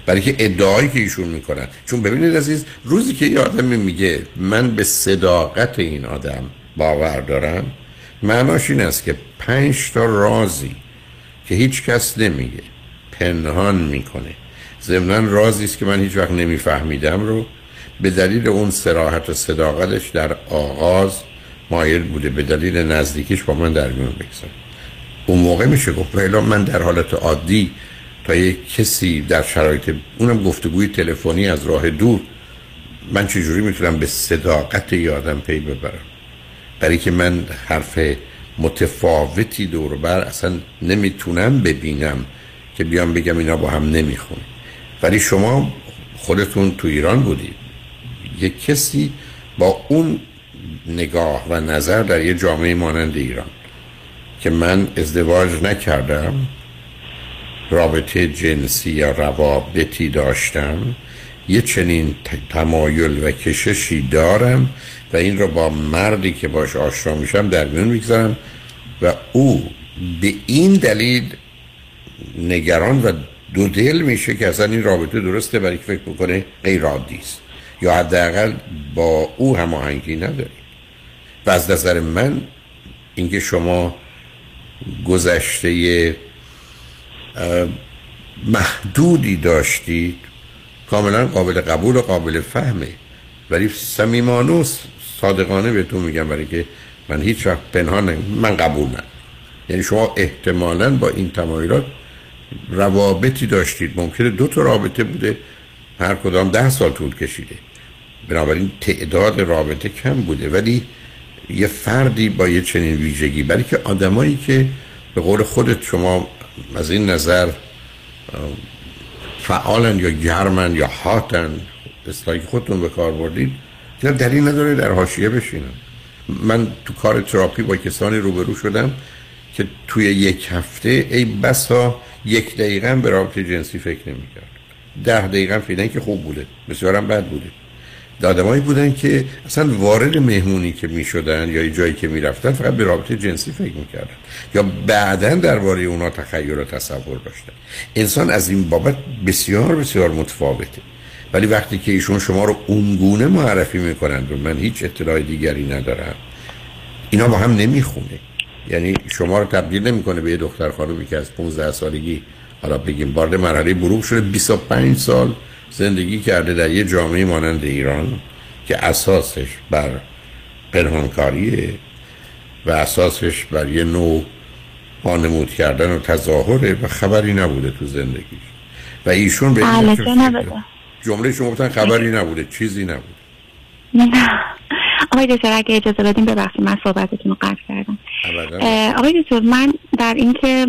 برای که ادعایی که ایشون میکنن. چون ببینید عزیز، روزی که یه آدمی میگه من به صداقت این آدم باور دارم، معناش این است که 5 تا رازی که هیچ کس نمیگه پنهان میکنه، ضمن رازی است که من هیچ وقت نمیفهمیدم رو به دلیل اون صراحت و صداقتش در آغاز مایل بوده به دلیل نزدیکیش با من در میون بگذاره. اون موقع میشه گفت بله من در حالت عادی تا یک کسی در شرایط اونم گفتگوی تلفنی از راه دور، من چجوری میتونم به صداقت یادم پی ببرم؟ برای که من حرف متفاوتی دور بر اصلا نمیتونم ببینم که بیام بگم اینا با هم نمیخونه. ولی شما خودتون تو ایران بودید، یک کسی با اون نگاه و نظر در یه جامعه مانند ایران که من ازدواج نکردم، رابطه جنسی یا روابطی داشتم، یه چنین تمایل و کششی دارم و این رو با مردی که باش آشنا میشم در میون میگذارم و او به این دلیل نگران و دودل میشه که اصلا این رابطه درسته، برای که فکر بکنه غیر عادی است یا حداقل با او هماهنگی نداری. و از نظر من اینکه شما گذشته محدودی داشتید کاملا قابل قبول و قابل فهمه. ولی صمیمانه صادقانه بهتون میگم، برای که من هیچ وقت پنهان من قبول ندارم. یعنی شما احتمالاً با این تمایلات روابطی داشتید، ممکنه 2 تا رابطه بوده، هر کدام 10 سال طول کشیده، بنابراین تعداد رابطه کم بوده. ولی یه فردی با یه چنین ویژگی، برای که آدمایی که به قول خودت شما از این نظر فعالن یا گرمن یا هاتن، اصطلاحی خودتون به کار بردید، چرا دلیل نداره در حاشیه بشینم. من تو کار تراپی با کسانی روبرو شدم که توی یک هفته ای بسا 1 دقیقه به رابطه جنسی فکر نمی‌کرد، 10 دقیقه فعلا که خوب بوده، بسیار هم بد بوده. آدمایی بودن که اصلا وارد مهمونی که می‌شدن یا جایی که می‌رفتن فقط به رابطه جنسی فکر می‌کردن یا بعداً درباره اونها تخیل و تصور داشتن. انسان از این بابت بسیار بسیار متفاوته. ولی وقتی که ایشون شما رو اونگونه معرفی می‌کنند و من هیچ اطلاع دیگری ندارم، اینا با هم نمی‌خونه. یعنی شما رو تبدیل نمی‌کنه به یه دختر خانومی که از 15 سالگی حالا بگیم وارد مرحله بلوغ شده، 25 سال زندگی کرده در یه جامعه مانند ایران که اساسش بر پنهانکاریه و اساسش بر یه نوع وانمود کردن و تظاهره و خبری نبوده تو زندگیش. و ایشون به جمله شما گفتن خبری نبوده، چیزی نبوده. نه آقای دکتر اگه اجازه بدیم، ببخشید من صحبتتون رو قطع کردم. آقای دکتر من در اینکه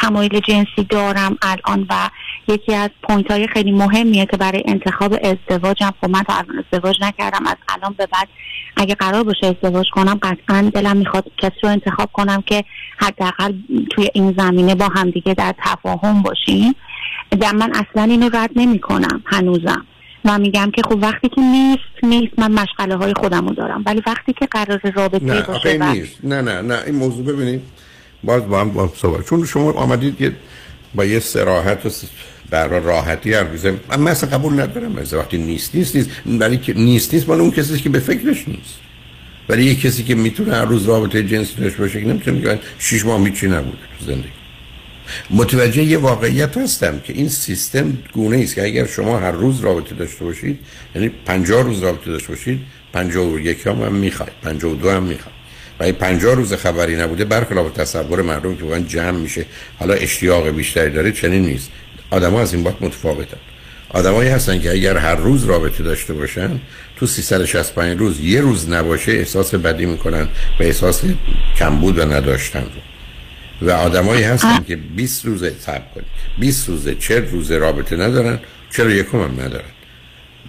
تمایل جنسی دارم الان و یکی از پوینت های خیلی مهمیه که برای انتخاب ازدواجم، خب من تا ازدواج نکردم، از الان به بعد اگه قرار باشه ازدواج کنم قطعا دلم میخواد کسی رو انتخاب کنم که حداقل توی این زمینه با همدیگه در تفاهم باشیم. من اصلا اینو رد نمی کنم، هنوزم من میگم که خب وقتی که نیست من مشغله های خودمو دارم، ولی وقتی که قرار رابطه باشه نه این موضوع ببینید باز با هم صحبت، چون شما آمدید که با یه صراحت و برای راحتی هر روزه من اصلا قبول ندارم. از وقتی نیست ولی که نیست بالا اون کسی که به فکرش نیست، ولی یه کسی که میتونه هر روز رابطه جنسی داشته باشه نمیتونه بگه 6 ماه هیچی نبوده تو زندگی. متوجه یه واقعیت هستم که این سیستم گونه است که اگر شما هر روز رابطه داشته باشید، یعنی 50 روز رابطه داشته باشید، 51 هم میخواید، 52 هم میخواید، ولی 50 روز خبری نبوده، برخلاف تصور مردم که واقعا جمع میشه حالا اشتیاق بیشتری داره، چنین نیست. آدم‌ها از این بابت متفاوتن. آدمایی هستن که اگر هر روز رابطه داشته باشن تو 365 روز یه روز نباشه احساس بدی میکنن و احساس کمبود و نداشتن رو. و آدمایی هستن که 20 روز صبر کنن، 20 روز 40 روز رابطه ندارن، 41 هم ندارن.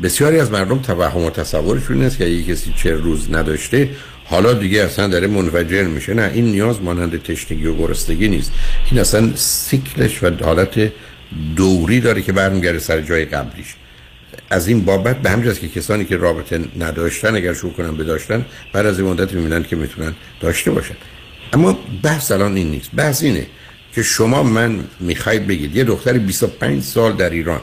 بسیاری از مردم توهم و تصورشون این است که اگه کسی 40 روز نداشته حالا دیگه اصلا داره منفجر میشه. نه، این نیاز مانند تشنگی و گرسنگی نیست، این اصلا سیکلش و حالت دوری داره که برمیگرده سر جای قبلیش. از این بابت به همین جاست که کسانی که رابطه نداشتن اگر شروع کنن به داشتن، بعد از این مدت میبینن که میتونن داشته باشن. اما بحث الان این نیست، بحث اینه که شما من میخواید بگید یه دختر 25 سال در ایران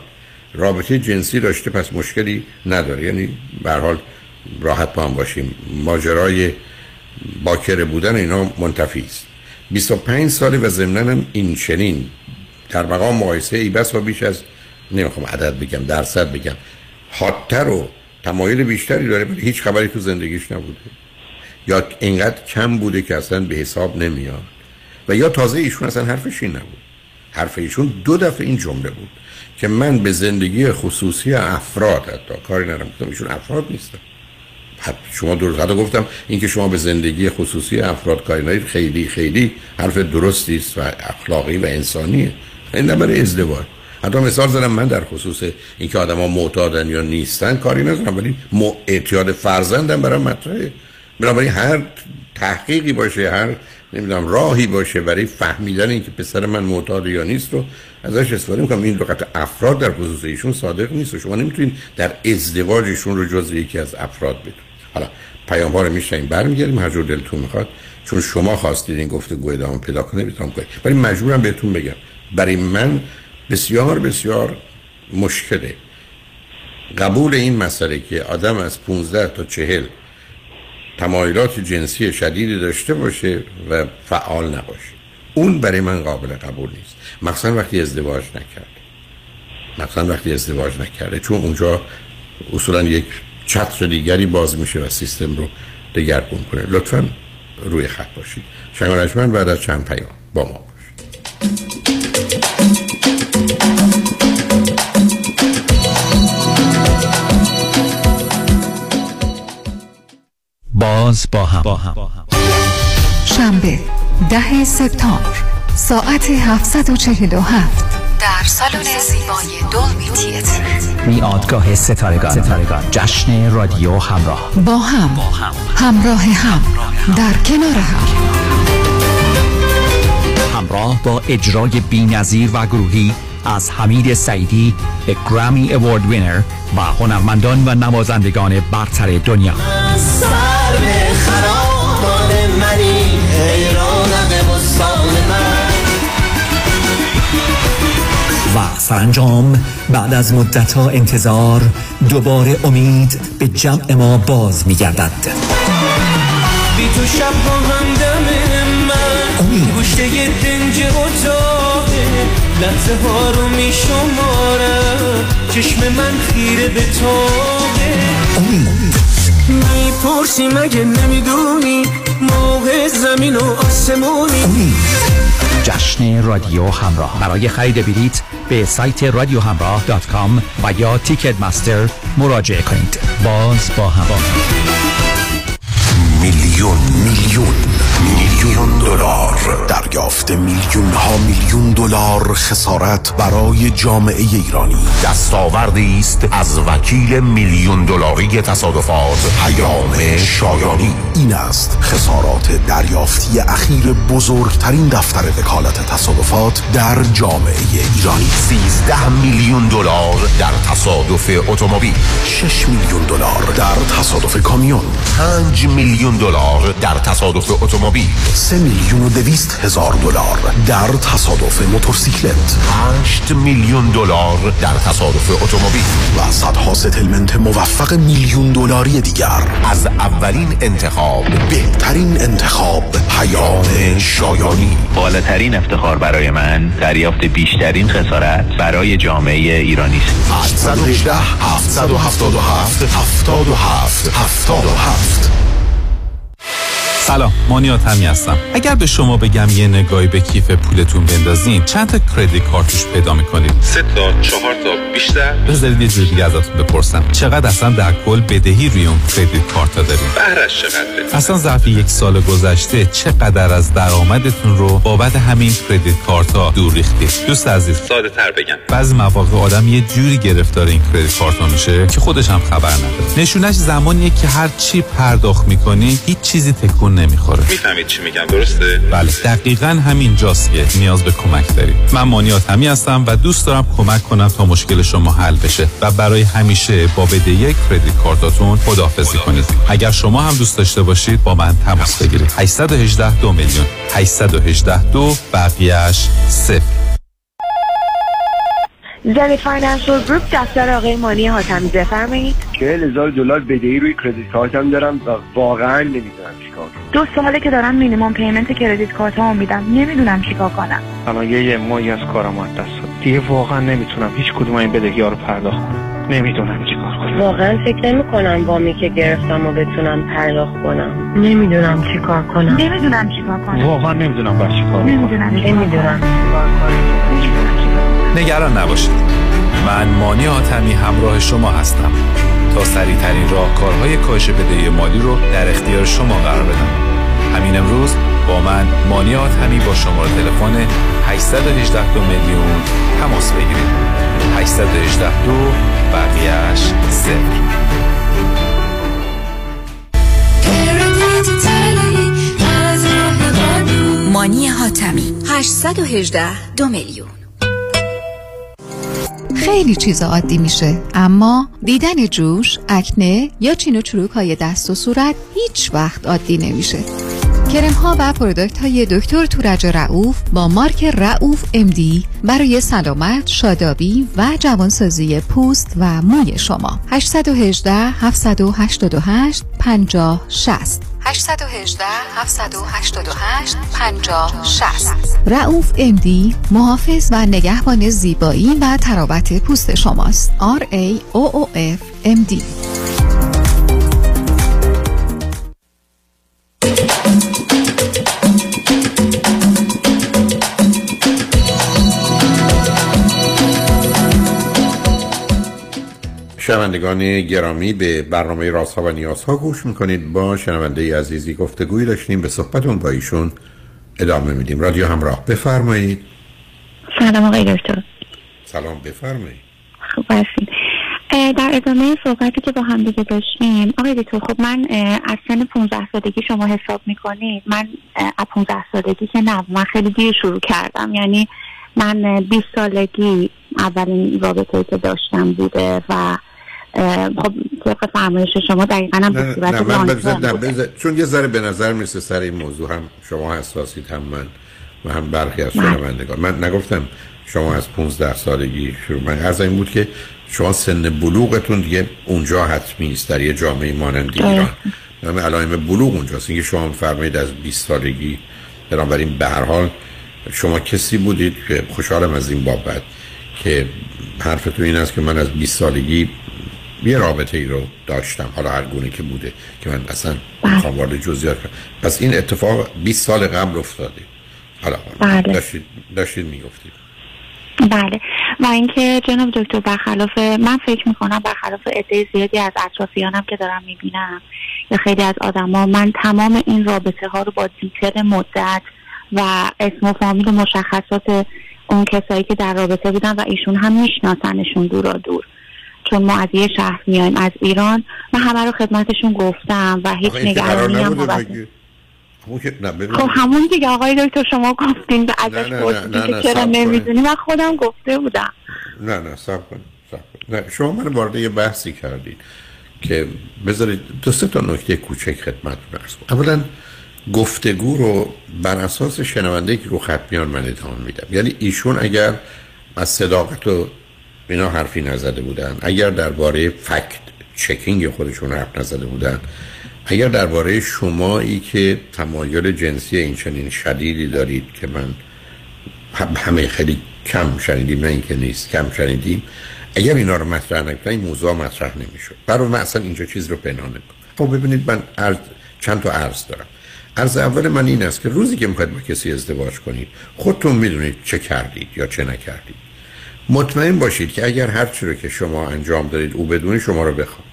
رابطه جنسی داشته پس مشکلی نداره، یعنی به هر حال راحت با هم باشیم، ماجرای باکره بودن اینا منتفی است. 25 ساله و ضمناً هم این چنین در مقام مقایسه ای بس و بیش از نمیخوام عدد بگم، درصد بگم، حادتر و تمایل بیشتری داره ولی هیچ خبری تو زندگیش نبوده یا اینقدر کم بوده که اصلا به حساب نمیاد. و یا تازه ایشون اصلا حرفش این نبود، حرف ایشون 2 دفعه این جمله بود که من به زندگی خصوصی افراد حتی کاری ندارم. ایشون افراد نیستن. شما درست حتی گفتم اینکه شما به زندگی خصوصی افراد کاری ندارید خیلی خیلی حرف درستی است و اخلاقی و انسانیه، این برای ازدواج. حتی مثال زدم من در خصوص اینکه آدما معتادن یا نیستن کاری ندارم، ولی اعتیاد فرزندم برام مطرحه. بنابراین هر تحقیقی باشه، هر نمیدونم راهی باشه برای فهمیدن اینکه پسر من معتاد یا نیست رو ازش استفاده میکنم. این دقت افراد در خصوص ایشون صادق نیست و شما نمیتونید در ازدواجشون رو جزء یکی از افراد بدونید. حالا پیام ها رو میشنیم برمیگردیم هر جور دلتون میخواد، چون شما خواستید این گفتگو ادامه پیدا کنه میتونم کنم، ولی مجبورم بهتون بگم برای من بسیار بسیار مشکله قبول این مسئله که آدم از 15 تا 40 تمایلات جنسی شدیدی داشته باشه و فعال نباشه. اون برای من قابل قبول نیست، مخصوصا وقتی ازدواج نکرده. چون اونجا اصولا یک چتر دیگری باز میشه و سیستم رو دگرگون کنه. لطفاً روی خط باشید. شنوندگان بعد از چند پیام با ما باشید. باز با هم. شنبه 10 سپتامبر ساعت 7:47 در سالن زیبای دولبی تیاتر، میادگاه ستارگان، جشن رادیو همراه، با هم همراه هم در کنار هم، همراه با اجرای بی‌نظیر و گروهی از حمید سعیدی، گرامی اوارد وینر و هنرمندان و نوازندگان برتر دنیا. و سرانجام بعد از مدت‌ها انتظار دوباره امید به جمع ما باز می‌گردد. لحظه ها رو می شمارم، چشم من خیره به تابه. می پرسی مگه نمیدونی موقع زمین و آسمونی. جشن رادیو همراه. برای خرید بلیت به سایت radiohamrah.com و یا تیکت ماستر مراجعه کنید. باز با هم میلیون دلار دریافت، میلیون ها میلیون دلار خسارت برای جامعه ایرانی. دستاوردی است از وکیل میلیون دلاری تصادفات پیام شایانی. این است خسارات دریافتی اخیر بزرگترین دفتر وکالت تصادفات در جامعه ایرانی. 13 میلیون دلار در تصادف اتومبیل، 6 میلیون دلار در تصادف کامیون، 5 میلیون دلار در تصادف اتومبیل، 3,200,000 دلار در تصادف موتورسیکلت، 8 میلیون دلار در تصادف اتومبیل و صدها ستلمنت موفق میلیون دلاری دیگر. از اولین انتخاب، بهترین انتخاب، پیام شایانی. بالاترین افتخار برای من دریافت بیشترین خسارت برای جامعه ایرانی است. 818 777 77 77. سلام، مانی حاتمی هستم. اگر به شما بگم یه نگاهی به کیف پولتون بندازین، چند تا کریدیت کارتش پیدا میکنید؟ 3 تا 4 تا بیشتر؟ بذارید یه جوری دیگه ازتون بپرسم، چقدر اصلا در کل بدهی روی اون کریدیت کارت دارید؟ بهرش چقدره؟ اصلا ظرف یک سال گذشته چقدر از درآمدتون رو بابت همین کریدیت کارت‌ها دور ریختید؟ دوست عزیز، ساده‌تر بگم، بعضی مواقع آدم یه جوری گرفتار این کریدیت کارت‌ها میشه که خودش هم خبر نداره. نشونش زمانیه که هر چی پرداخت می‌کنی هیچ چیزی تکون نمیخوره. میفهمید چی میگم، درسته؟ بله، دقیقاً همین جاست که نیاز به کمک دارید. من مانی حاتمی هستم و دوست دارم کمک کنم تا مشکل شما حل بشه و برای همیشه با بدهی کریدیت کارتاتون خداحافظی کنید. اگر شما هم دوست داشته باشید با من تماس بگیرید. 818 2 میلیون، 818 2، بقیه‌اش 0. زنی فاینانشال گروپ، دفتر آقای مانی حاتمی، بفرمایید. 40,000 دلار بدهی روی کریدیت کارتم دارم و واقعا نمیدونم چیکار کنم. 2 ساله که دارم مینیمم پیمنت کریدیت کارتمو میدم، نمیدونم چیکار کنم. الان یه ماهی از کارم از دست داد. دیگه واقعا نمیتونم هیچ کدوم این بدهی‌ها رو پرداخت کنم. نمیدونم چیکار کنم. واقعا فکر نمی‌کنم وامی که گرفتمو بتونم پرداخت کنم. نمیدونم چیکار کنم. نمیدونم چیکار کنم. واقعا نمیدونم باش چیکار کنم. نمیدونم. نگران نباشید، من مانی حاتمی همراه شما هستم تا سریع‌ترین راهکارهای کاهش بدهی مالی رو در اختیار شما قرار بدم. همین امروز با من مانی حاتمی با شماره تلفن 818 2 میلیون تماس بگیرید. 818 2، بقیه‌اش 0. مانی حاتمی، 818 2 میلیون. خیلی چیزا عادی میشه، اما دیدن جوش، اکنه یا چین و چروک های دست و صورت هیچ وقت عادی نمیشه. کرم ها و پروداکت های دکتر تورج رعوف با مارک رعوف MD برای سلامت، شادابی و جوانسازی پوست و موی شما. 818 788 50 60، 818 788 50 60. رعوف MD محافظ و نگهبان زیبایی و تراوت پوست شماست. RAOOF MD. شنوندگان گرامی، به برنامه رازها و نیازها گوش میکنید. با شنونده عزیزی گفتگویی داشتیم، به صحبتون با ایشون ادامه میدیم. رادیو همراه، بفرمایید. سلام آقای دکتر. سلام، بفرمایید. خوب هستین؟ در ادامه صحبتی که با هم دیگه داشتیم آقای دکتر، خب من از سن 15 سالگی شما حساب میکنید، من از 15 سالگی که نه، من خیلی دیر شروع کردم، یعنی من 20 سالگی اولین رابطه‌ای که داشتم بوده و خب طبق فرمایش شما دقیقاً هم به صورت لانگ، چون یه ذره به نظر میرسه سر این موضوع هم شما حساسید، هم من و هم برخی از شنوندگان. من نگفتم شما از 15 سالگی شروع، من از این بود که شما سن بلوغتون دیگه اونجا حتمی است در یه جامعه مانند ایران. من علائم بلوغ اونجاست. اینکه شما فرمایید از 20 سالگی، بنابراین به هر حال شما کسی بودید که خوشحالم از این بابت که حرفتون این است که من از 20 سالگی یه رابطه ای رو داشتم، حالا هر گونه که بوده که من اصلا میخوام وارد جزئیات کنم. پس این اتفاق 20 سال قبل افتاده. حالا داشتید میگفتید. بله. و اینکه جناب دکتر برخلاف من فکر میکنم، برخلاف عده زیادی از اطرافیانم که دارم میبینم یا خیلی از آدما، من تمام این رابطه ها رو با دیتر مدت و اسم و فامیل مشخصات اون کسایی که در رابطه بودن و ایشون هم میشناسنشون دورا دور، چون ما از یه شهر میایم از ایران، من همه رو خدمتشون گفتم و هیچ نگرانی هم نبود. خب همون دیگه آقای دکتر شما گفتین به ازش پرسیدین که چرا نمیدونی، من خودم گفته بودم. نه صبر کن، شما من وارد یه بحثی کردید که بذارید دو سه تا نکته کوچک خدمتتون عرض کنم. اولا گفتگو رو بر اساس شنونده که رو خط میان من اتهام میدم، یعنی ایشون اگر از صداقت و اینا حرفی نزده بودن، اگر درباره فکت چکینگ خودشون حرف نزده بودن، اگر درباره شمایی که تمایل جنسی این چنین شدیدی دارید که من همه خیلی کم شنیدیم، نه اینکه نیست، کم شنیدیم، اگر اینا رو مطرح نکنید این موضوع مطرح نمیشه. برای من اصلا اینجا چیز رو پنهان نکنید. خب ببینید، من چند تا عرض دارم. عرض اول من این است که روزی که میخواید با کسی ازدواج کنید، خودتون میدونید چه کردید یا چه نکردید. مطمئن باشید که اگر هر چیزی رو که شما انجام دادید او بدون شما رو بخواد.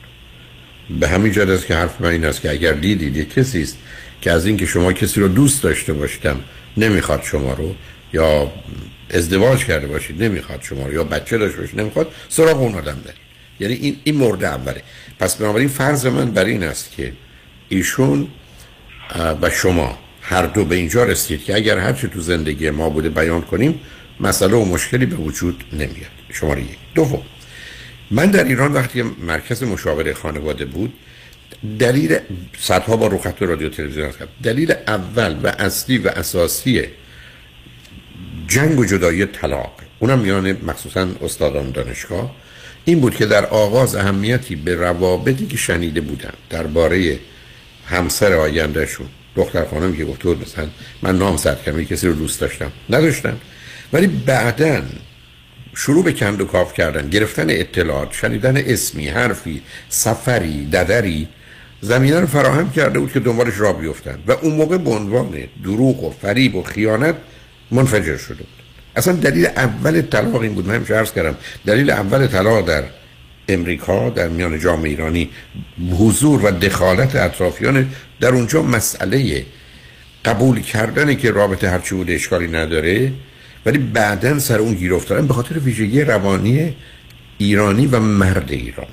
به همین جهت است که حرف من این است که اگر دیدید یک کسی است که از اینکه شما کسی رو دوست داشته باشیدم نمیخواد شما رو، یا ازدواج کرده باشید نمیخواد شما رو، یا بچه داشته باشید نمیخواد، سراغ اون آدم برید. یعنی این مورد اوله. پس بنابراین فرض من بر این است که ایشون و شما هر دو به اینجا رسید که اگر هر چه تو زندگی ما بوده بیان کنیم، مسئله و مشکلی به وجود نمیاد. شماره یک. دوم، من در ایران وقتی مرکز مشاوره خانواده بود، دلیل صدها با روخط رادیو تلویزیون هست، دلیل اول و اصلی و اساسی جنگ و جدایی طلاق، اونم میان مخصوصا استادان دانشگاه، این بود که در آغاز اهمیتی به روابطی که شنیده بودن درباره همسر آیندهشون، دختر خانمی که گفته بود مثلا من نام سرکمی کسی رو دوست داشتم، نداشتن، ولی بعداً شروع به کند و کاف کردن، گرفتن اطلاعات، شنیدن اسمی، حرفی، سفری، ددری، زمینه رو فراهم کرده بود که دنبالش را بیفتن و اون موقع به عنوان دروغ و فریب و خیانت منفجر شده بود. اصلا دلیل اول طلاق این بود. من همیشه عرض کردم دلیل اول طلاق در امریکا، در میان جامعه ایرانی، حضور و دخالت اطرافیان در اونجا، مسئله قبول کردنه که رابطه هرچی بوده اشکالی نداره، ولی بعدن سر اون گیر افتادن به خاطر ویژگی روانی ایرانی و مرد ایرانی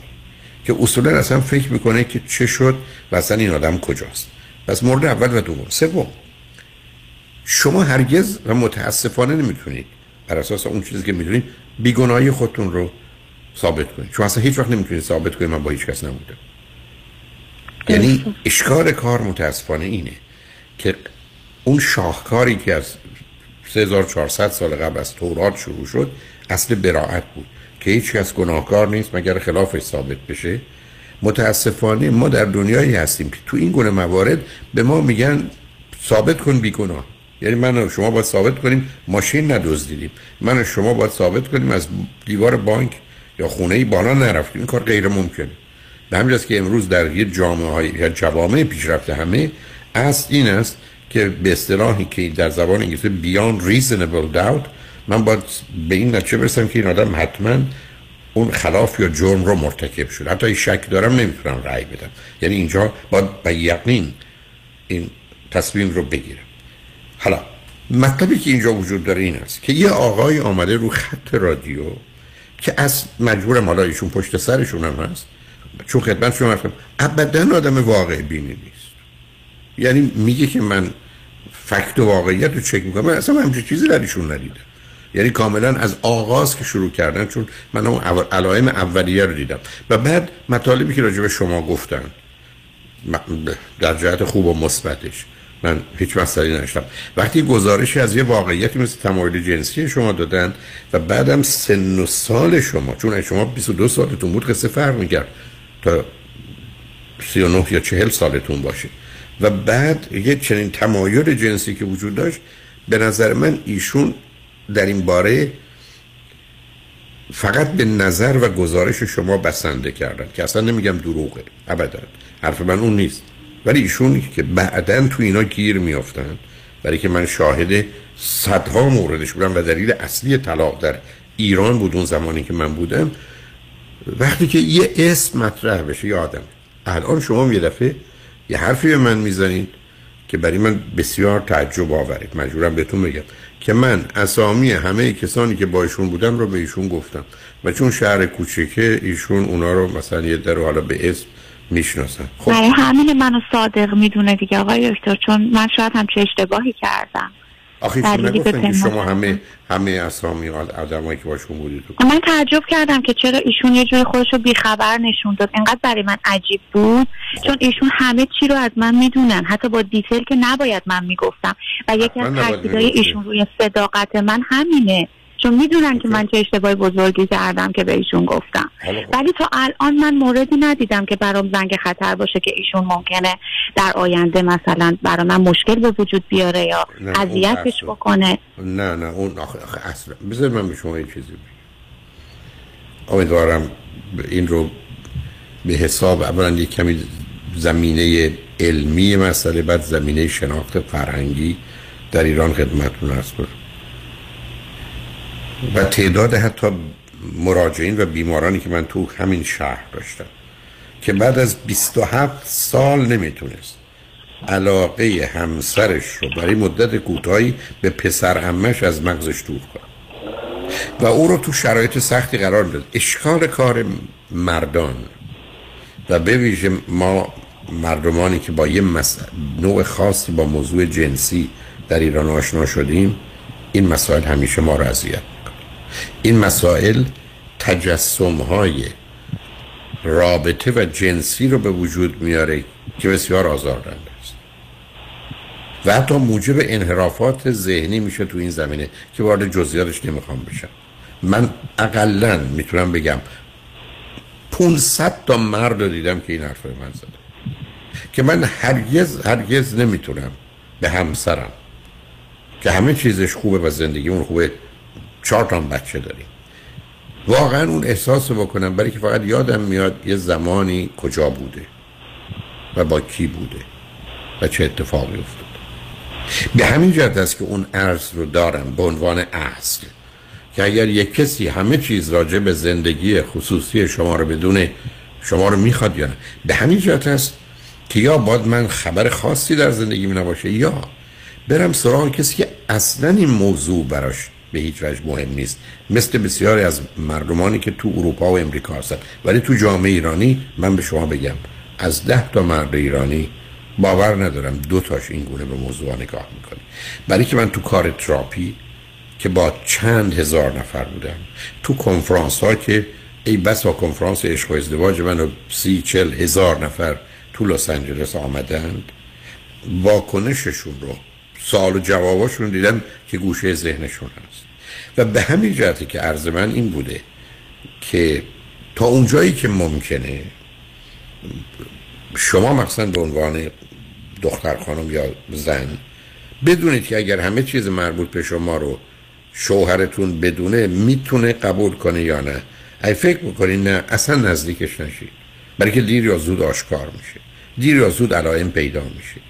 که اصولا اصلا فکر میکنه که چه شد و اصلا این آدم کجاست. پس مورد اول و دوم. سوم، شما هرگز و متاسفانه نمیتونید بر اساس اون چیزی که میدونید بیگناهی خودتون رو ثابت کنید. شما اصلا هیچ وقت نمیتونید ثابت کنید من با هیچ کس نبودم. یعنی اشکار کار متاسفانه اینه که اون شاهکاری که از 3400 سال قبل از تورات شروع شد، اصل براءت بود که هیچ کس گناهکار نیست مگر خلافش ثابت بشه. متاسفانه ما در دنیایی هستیم که تو این گونه موارد به ما میگن ثابت کن بیگناه. یعنی من و شما باید ثابت کنیم ماشین ندزدیدیم، من و شما باید ثابت کنیم از دیوار بانک یا خونه‌ای بالا نرفتیم. این کار غیر ممکنه. به همین جاست که امروز در یه جامعه‌ای یا جوامع پیشرفته همه اصل این است که به اصطلاحی که در زبان انگلیسی beyond reasonable doubt، من باید به این نتیجه برسم که این آدم حتما اون خلاف یا جرم رو مرتکب شد. حتی شک دارم نمیتونم رأی بدم. یعنی اینجا باید به یقین این تصمیم رو بگیرم. حالا مطلبی که اینجا وجود داره این است که یه آقای آمده رو خط رادیو که از مجبورم حالا ایشون پشت سرشون هم هست، چون خدمت شما رفتم، ابدا آدم واقع بینی نیست. یعنی میگه که من فکت و واقعیت رو چک میکنم، من اصلا همچین چیزی در ایشون ندیدم. یعنی کاملا از آغاز که شروع کردن، چون من اون علائم اولیه رو دیدم و بعد مطالبی که راجع به شما گفتن در جهت خوب و مثبتش من هیچ مسئله‌ای نداشتم. وقتی گزارشی از یه واقعیتی مثل تمایل جنسی شما دادن و بعدم سن و سال شما، چون شما 22 سالتون بود قصه فرق می‌کرد تا 39 یا 40 سالتون باشه، و بعد یه چنین تمایل جنسی که وجود داشت، به نظر من ایشون در این باره فقط به نظر و گزارش شما بسنده کردن که اصلا نمیگم دروغه، ابدا حرف من اون نیست، ولی ایشون که بعداً تو اینا گیر میافتن، برای که من شاهد صدها موردش بودم و دلیل اصلی طلاق در ایران بود اون زمانی که من بودم، وقتی که یه اسم مطرح بشه یه آدم. الان شما یه دفعه یه حرفی به من میزنید که برای من بسیار تعجب آوره، مجبورم بهتون بگم که من اسامی همه کسانی که با ایشون بودم رو به ایشون گفتم و چون شهر کوچیکه ایشون اونا رو مثلا یه در حالا به اسم میشناسن. خب برای همین منو صادق میدونه دیگه آقای دکتر، چون من شاید همچه اشتباهی کردم. آخه شما نگفتن که شما همه اسامی آدمایی که باشون بودید. من تعجب کردم که چرا ایشون یه جوری خودشو بیخبر نشون داد، اینقدر برای من عجیب بود. خب. چون ایشون همه چی رو از من میدونن، حتی با دیتیل که نباید من میگفتم، و یکی از تاکیدهای ایشون روی صداقت من همینه، چون میدونن که من چه اشتباه بزرگی کردم که به ایشون گفتم. ولی تا الان من موردی ندیدم که برام زنگ خطر باشه که ایشون ممکنه در آینده مثلا برای من مشکل به وجود بیاره یا اذیتش بکنه. نه اون آخه اصلا. بذار من به شما یه چیزی بگم، امیدوارم این رو به حساب اولا یک کمی زمینه علمی مسئله، بعد زمینه شناخت فرهنگی در ایران خدمتتون عرض کنم و تعداد حتی مراجعین و بیمارانی که من تو همین شهر داشتم که بعد از 27 سال نمیتونست علاقه همسرش رو برای مدت کوتاهی به پسر عمش از مغزش دور کنه و او رو تو شرایط سختی قرار داد. اشکال کار مردان و به ویژه ما مردمانی که با یه نوع خاصی با موضوع جنسی در ایران آشنا شدیم، این مسائل همیشه ما رو اذیت، این مسائل تجسم‌های رابطه و جنسی رو به وجود میاره که بسیار آزاردهنده است و حتی موجب انحرافات ذهنی میشه تو این زمینه که وارد جزئیاتش نمیخوام بشم. من اقلاً میتونم بگم 500 تا مرد رو دیدم که این حرف من زده که من هرگز نمیتونم به همسرم که همه چیزش خوبه و زندگی اون خوبه، 4 تا بچه داریم، واقعا اون احساس رو بکنم، برای که فقط یادم میاد یه زمانی کجا بوده و با کی بوده و چه اتفاقی افتاد. به همین جهت است که اون عرض رو دارم به عنوان اصل که اگر یک کسی همه چیز راجع به زندگی خصوصی شما رو بدونه، شما رو میخواد یا نه. به همین جهت است که یا باید من خبر خاصی در زندگیم نباشه یا برم سراغ کسی که اصلا این موضوع براش به هیچ وجه مهم نیست، مثل بسیاری از مردمانی که تو اروپا و امریکا هستن. ولی تو جامعه ایرانی من به شما بگم از 10 تا مرد ایرانی باور ندارم 2 تاش این گونه به موضوع نگاه میکنه. برای که من تو کار تراپی که با چند هزار نفر بودم، تو کنفرانس ها که ای بسا کنفرانس عشق و ازدواج منو 30-40 هزار نفر تو لس آنجلس آمدند، واکنششون رو، سوال و جواباشون دیدم که گوشه ذهنشون هست و به همین جهتی که عرض من این بوده که تا اونجایی که ممکنه شما مثلا به عنوان دختر خانم یا زن بدونید که اگر همه چیز مربوط به شما رو شوهرتون بدونه میتونه قبول کنه یا نه. اگه فکر بکنید نه، اصلا نزدیکش نشید، برای که دیر یا زود آشکار میشه، دیر یا زود علائم پیدا میشه.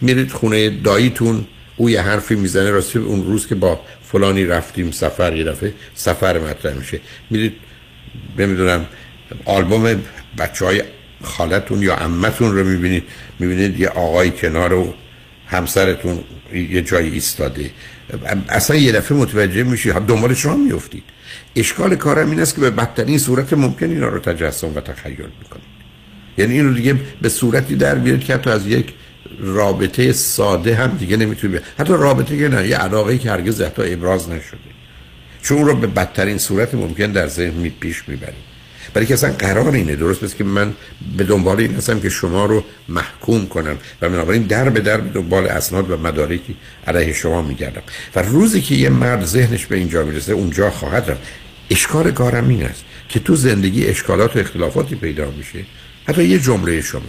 میرید خونه داییتون، او یه حرفی میزنه، راستی اون روز که با فلانی رفتیم سفر، یه دفعه سفر مطرح میشه. میرید نمیدونم آلبوم بچهای خالتون یا عمتون رو میبینید، میبینید یه آقای کنار و همسرتون یه جایی ایستاده، اصلا یه دفعه متوجه میشی، دنبالش راه میافتید. اشکال کارم این است که به بدترین صورت ممکن اینا رو تجسم و تخیل میکنید. یعنی اینو دیگه به صورتی در میارید که حتی از یک رابطه ساده هم دیگه نمیتونید، حتی رابطه که نه، یه علاقه‌ای که هرگز حتی ابراز نشده، چون رو به بدترین صورت ممکن در ذهن پیش میبرید. برای که اصلا قرار اینه، درست مثل که من به دنبال این هستم که شما رو محکوم کنم و بنابراین در به در به دنبال اسناد و مدارکی علیه شما میگردم و روزی که یه مرد ذهنش به اینجا میرسه اونجا خواهد رفت. اشکال کارم این است که تو زندگی اشکالات و اختلافاتی پیدا میشه، حتی یه جمله شما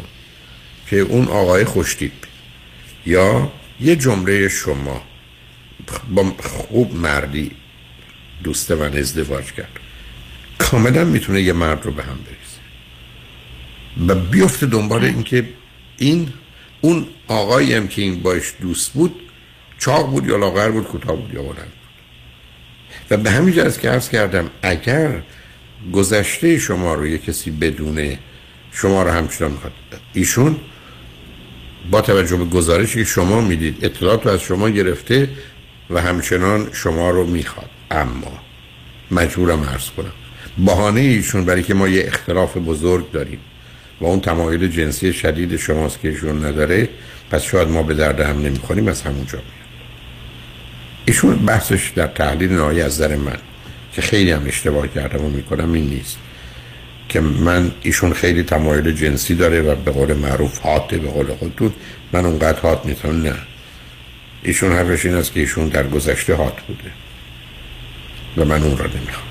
که اون آقای خوشتیپ یا یه جمله شما با خوب مردی دوست من ازدواج کرد کاملا میتونه یه مرد رو به هم بریزه و بیفته دنبال این که این اون آقایی هم که این باش دوست بود چاق بود یا لاغر بود، کوتاه بود یا بلند بود. و به همین جاست که عرض کردم اگر گذشته شما رو یه کسی بدونه، شما رو همچنان میخواد. ایشون با توجه به گزارشی که شما میدید، اطلاعات رو از شما گرفته و همچنان شما رو میخواد. اما مجبورم عرض کنم بهانه ایشون برای که ما یه اختلاف بزرگ داریم و اون تمایل جنسی شدید شماست که ایشون نداره، پس شاید ما به درد هم نمیخوریم، از همونجا میاد. ایشون بحثش در تحلیل نهایی از نظر من که خیلی هم اشتباه کردم و میکنم این نیست که من ایشون خیلی تمایل جنسی داره و به قول معروف هاته، به قول خودتون من اونقدر هات نیستم. نه، ایشون حرفش این است که ایشون در گذشته هات بوده و من اون را نمیخوام.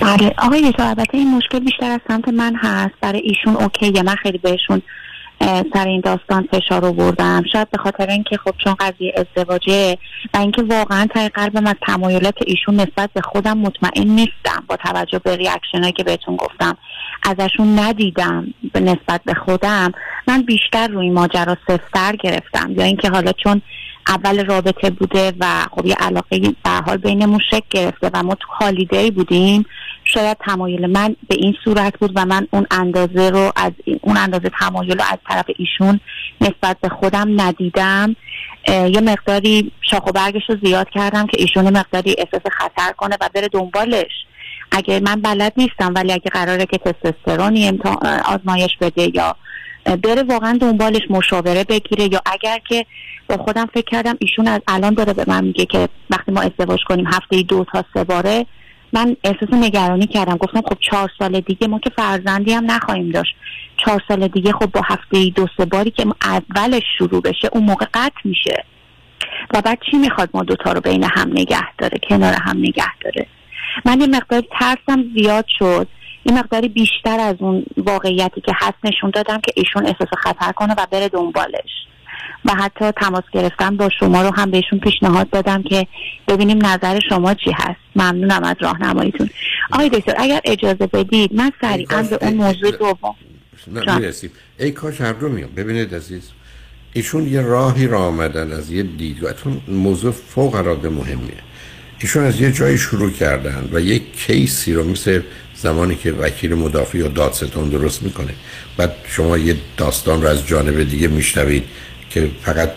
بله آقای دکتر، البته این مشکل بیشتر از سمت من هست، برای ایشون اوکیه. من خیلی بهشون سر این داستان فشار آوردم، شاید به خاطر اینکه خب چون قضیه ازدواجه و اینکه واقعا تای قلبم از تمایلات ایشون نسبت به خودم مطمئن نیستم، با توجه به ریاکشنایی که بهتون گفتم ازشون ندیدم به نسبت به خودم، من بیشتر روی ماجرا سفت‌تر گرفتم. یا اینکه حالا چون اول رابطه بوده و خب یه علاقه به حال بینمون شکل گرفته و ما تو هالیدی بودیم، شاید تمایل من به این صورت بود و من اون اندازه تمایل رو از طرف ایشون نسبت به خودم ندیدم. یه مقداری شاخ و برگش رو زیاد کردم که ایشون مقداری احساس خطر کنه و بره دنبالش. اگه من بلد نیستم، ولی اگه قراره که تستوسترونی آزمایش بده یا بره واقعا دنبالش مشاوره بگیره، یا اگر که با خودم فکر کردم ایشون از الان داره به من میگه که وقتی ما ازدواج کنیم هفته‌ای 2 تا 3 باره، من احساس نگرانی کردم. گفتم خب 4 سال دیگه ما که فرزندی هم نخواهیم داشت، 4 سال دیگه خب با هفته‌ای 2-3 باری که اولش شروع بشه اون موقع قطع میشه و بعد چی میخواد ما دوتا رو بین هم نگه داره، کنار هم نگه داره. من یه مقداری ترسم زیاد شد، یه مقداری بیشتر از اون واقعیتی که هست نشون دادم که ایشون احساس خطر کنه و بره دنبالش. و حتی تماس گرفتم با شما رو هم بهشون پیشنهاد دادم که ببینیم نظر شما چی هست. ممنونم از راهنماییتون آقای دکتر. اگر اجازه بدید من سریعا به اون موضوع دوم میرسیم. ای کاش هر رو میام. ببینید عزیز، ایشون یه راهی را آمدن از یه دیدگاهتون، موضوع فوق العاده مهمیه. ایشون از یه جایی شروع کردن و یک کیسی رو مثل زمانی که وکیل مدافع یا دادستان درست میکنه، بعد شما یه داستان رو از جانب دیگه میشنوید که فقط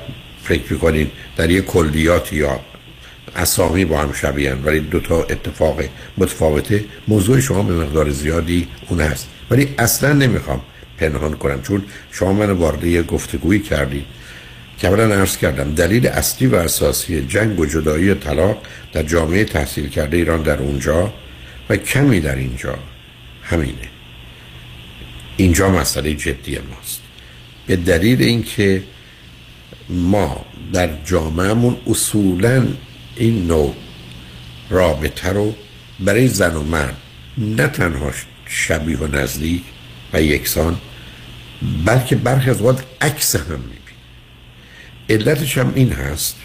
فکر میکنید در یک کلیات یا اسامی با هم شبیه‌اند، ولی دوتا اتفاق متفاوته. موضوع شما به مقدار زیادی اون هست، ولی اصلا نمیخوام پنهان کنم چون شما من وارد یه گفتگویی کردید که اولا عرض کردم دلیل اصلی و اساسی جنگ و جدایی و طلاق در جامعه تحصیل کرده ایران در اونجا و کمی در اینجا همینه. اینجا مسئله جدی ماست به دلیل اینکه ما در جامعهمون اصولاً این نوع رابطه رو برای زن و مرد نه تنها شبیه و نزدیک و یکسان، بلکه برخی از وقت عکس هم میبینیم. علتش هم این هست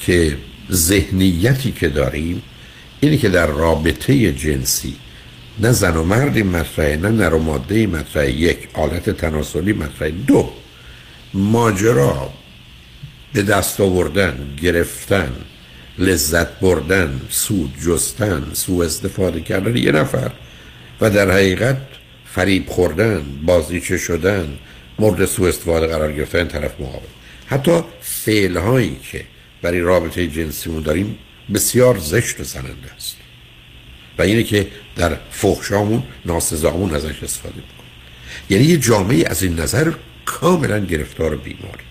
که ذهنیتی که داریم اینه که در رابطه جنسی نه زن و مردی مطرحه، نه نر و ماده‌ای مطرحه، یک آلت تناسلی مطرحه، دو ماجرا به دست آوردن، گرفتن، لذت بردن، سود جستن، سوء استفاده کردن یه نفر و در حقیقت فریب خوردن، بازیچه شدن، مورد سوء استفاده قرار گرفتن طرف مقابل. حتی فعل‌هایی که برای رابطه جنسیمون داریم بسیار زشت و زننده است و اینه که در فحشامون ناسزامون ازش استفاده میکنیم. یعنی یه جامعه از این نظر کاملا گرفتار بیماری.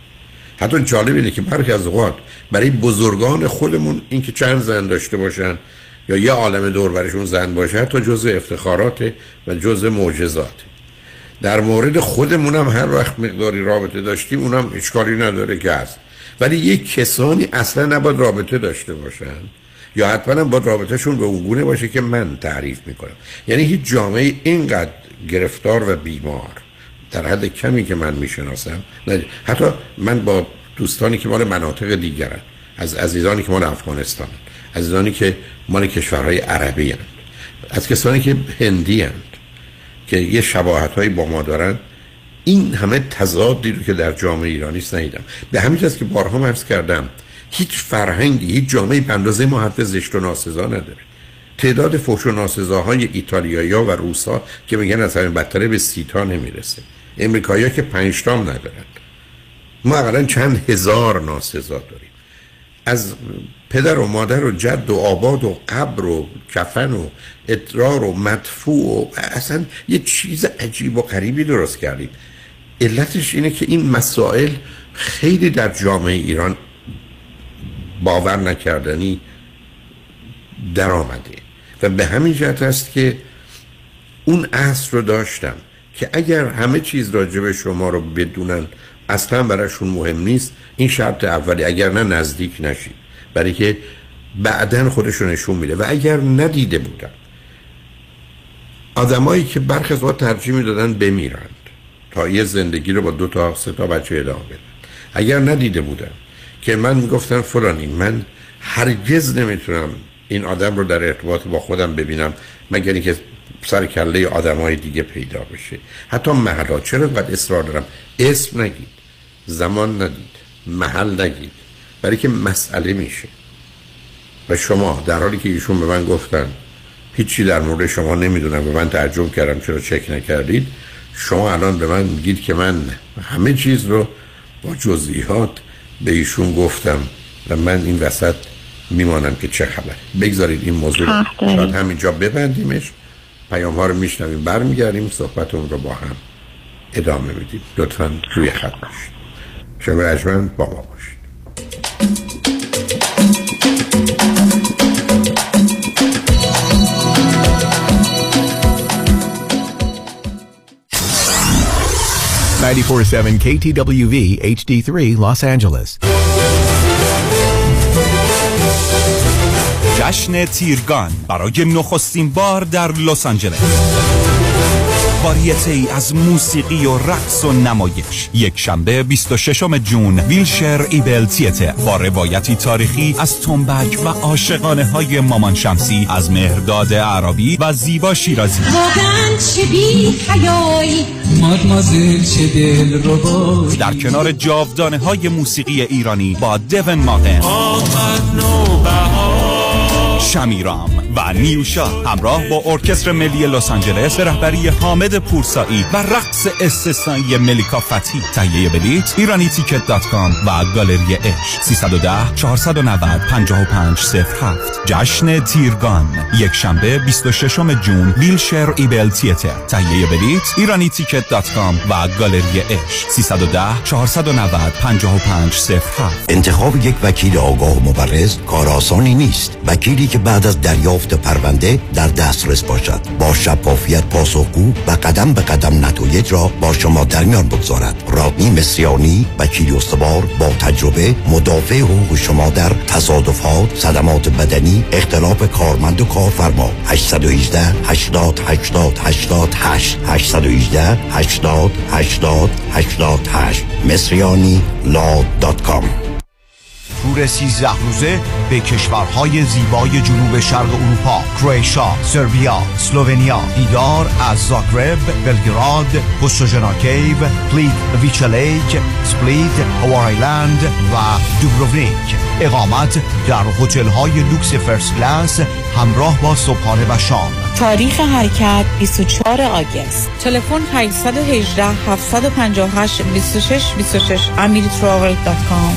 حتی جالب اینه که برخی از اوقات برای بزرگان خودمون اینکه چند زن داشته باشن یا یه عالم دور برشون زن باشه حتی جزء افتخاراته و جزء معجزاته. در مورد خودمون هم هر وقت مقداری رابطه داشتیم اونم اشکالی نداره که هست، ولی یک کسانی اصلا نباید رابطه داشته باشن یا حتما باید رابطهشون به اون گونه باشه که من تعریف میکنم. یعنی هیچ جامعه اینقدر گرفتار و بیمار در حد کمی که من میشناسم، حتی من با دوستانی که مال مناطق دیگرن، از عزیزانی که مال افغانستانن، عزیزانی که مال کشورهای عربی هستند، از کسانی که هندی هستند که یه شباهت‌هایی با ما دارن، این همه تضادی رو که در جامعه ایرانی است ندیدم. به همین جاست که بارها عرض کردم هیچ فرهنگی، هیچ جامعه‌ای به اندازه ما حد زشت و ناسزا نداره. تعداد فحش و ناسزاهای ایتالیایی‌ها و روس‌ها که میگن از همین بدتره به 30 تا نمیرسه، امریکایی‌ها که 5 تام ندارن، ما حداقل چند هزار ناسزا داریم. از پدر و مادر و جد و آباد و قبر و کفن و ادرار و مدفوع و اصلا یه چیز عجیب و غریبی درست کردیم. علتش اینه که این مسائل خیلی در جامعه ایران باور نکردنی در آمده و به همین جهت است که اون عصر رو داشتم که اگر همه چیز راجب شما رو بدونن اصلا براشون مهم نیست، این شرط اولی، اگر نه نزدیک نشید، برای که بعدن خودشو نشون میده. و اگر ندیده بودن آدمایی که برخی از وقت ترجیح میدادن بمیرند تا یه زندگی رو با 2 تا 3 تا بچه ادامه بدن، اگر ندیده بودن که من میگفتم فلانی من هرگز نمیتونم این آدم رو در ارتباط با خودم ببینم مگر اینکه سر کله آدمای دیگه پیدا بشه، حتی محلا. چرا باید اصرار دارم؟ اسم نگید، زمان ندید، محل نگید، برای که مسئله میشه. و شما در حالی که ایشون به من گفتن هیچی در مورد شما نمیدونم، به من تعجب کردم چرا چک نکردید، شما الان به من میگید که من همه چیز رو با جزئیات به ایشون گفتم و من این وسط میمانم که چه خبر. بگذارید این موضوع شاید همینجا ببندیمش، پیام ها رو میشنویم، برمیگردیم صحبتون رو با هم ادامه میدیم. لطفاً روی خط باشید، شما عجباً با ما باشید. KTWV HD3 Los Angeles. جشن تیرگان برای نخستین بار در لس آنجلس. واریته ای از موسیقی و رقص و نمایش. یک شنبه 26 جون ویلشر ایبل تیتر با روایتی تاریخی از تنبک و عاشقانه های مامان شمسی از مهرداد عربی و زیبا شیرازی. واقعا چه بی حیایی مادمازل چه دل رو. در کنار جاودانه های موسیقی ایرانی با دوون ماقن، شمیرام و نیوشا، همراه با ارکستر ملی لس آنجلس به رهبری حامد پورسایی و رقص استثنایی ملیکا فتی. تهیه بلیت ایرانیتیکت.com و گالری عشق. 310-490-5507. جشن تیرگان، یک شنبه 26 جون ویلشر ایبل تیتر. تهیه بلیت ایرانیتیکت.com و گالری عشق. 310-490-5507. انتخاب یک وکیل آگاه و مبرز کار آسانی نیست. وکیلی که بعد از دریافت پرونده در دسترس باشد، با شفافیت پاسخگو و قدم به قدم نتایج را با شما در میان بگذارد. رادنی مصریانی، وکیل استوار با تجربه، مدافع حقوق شما در تصادفات، صدمات بدنی، اختلاف کارمند و کارفرما. 818-80-80-88 818-80-80-88 مصریانی.com. تور 13 روزه به کشورهای زیبای جنوب شرق اروپا، کرواتیا، سربیا، اسلوونیا. دیدار از زاگرب، بلگراد، پوسوژنا کیو، پلیت، ویچلیک، سپلیت، هوارایلند و دوبروونیک. اقامت در هتل‌های لوکس فرست کلاس همراه با صبحانه و شام. تاریخ حرکت 24 آگوست. تلفن 818-758-2626 AmirTravel.com.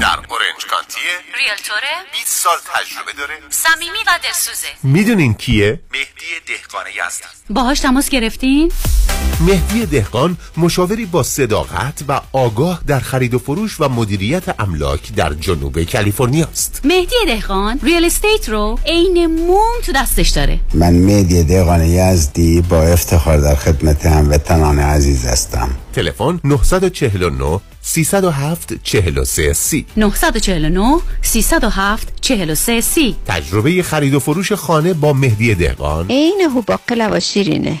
در اورنج کانتیه، ریلتوره، 20 سال تجربه داره، صمیمی و دلسوزه. میدونین کیه؟ مهدی دهقان یزدی. باهاش تماس گرفتین؟ مهدی دهقان مشاوری با صداقت و آگاه در خرید و فروش و مدیریت املاک در جنوب کالیفرنیا است. مهدی دهقان ریل استیت رو عین موم تو دستش داره. من مهدی دهقان یزدی با افتخار در خدمت هموطنان عزیز هستم. تلفن 949 307 43 سی 949 307 43 سی. تجربه خرید و فروش خانه با مهدی دهقان عین هو باقلا و شیرینه.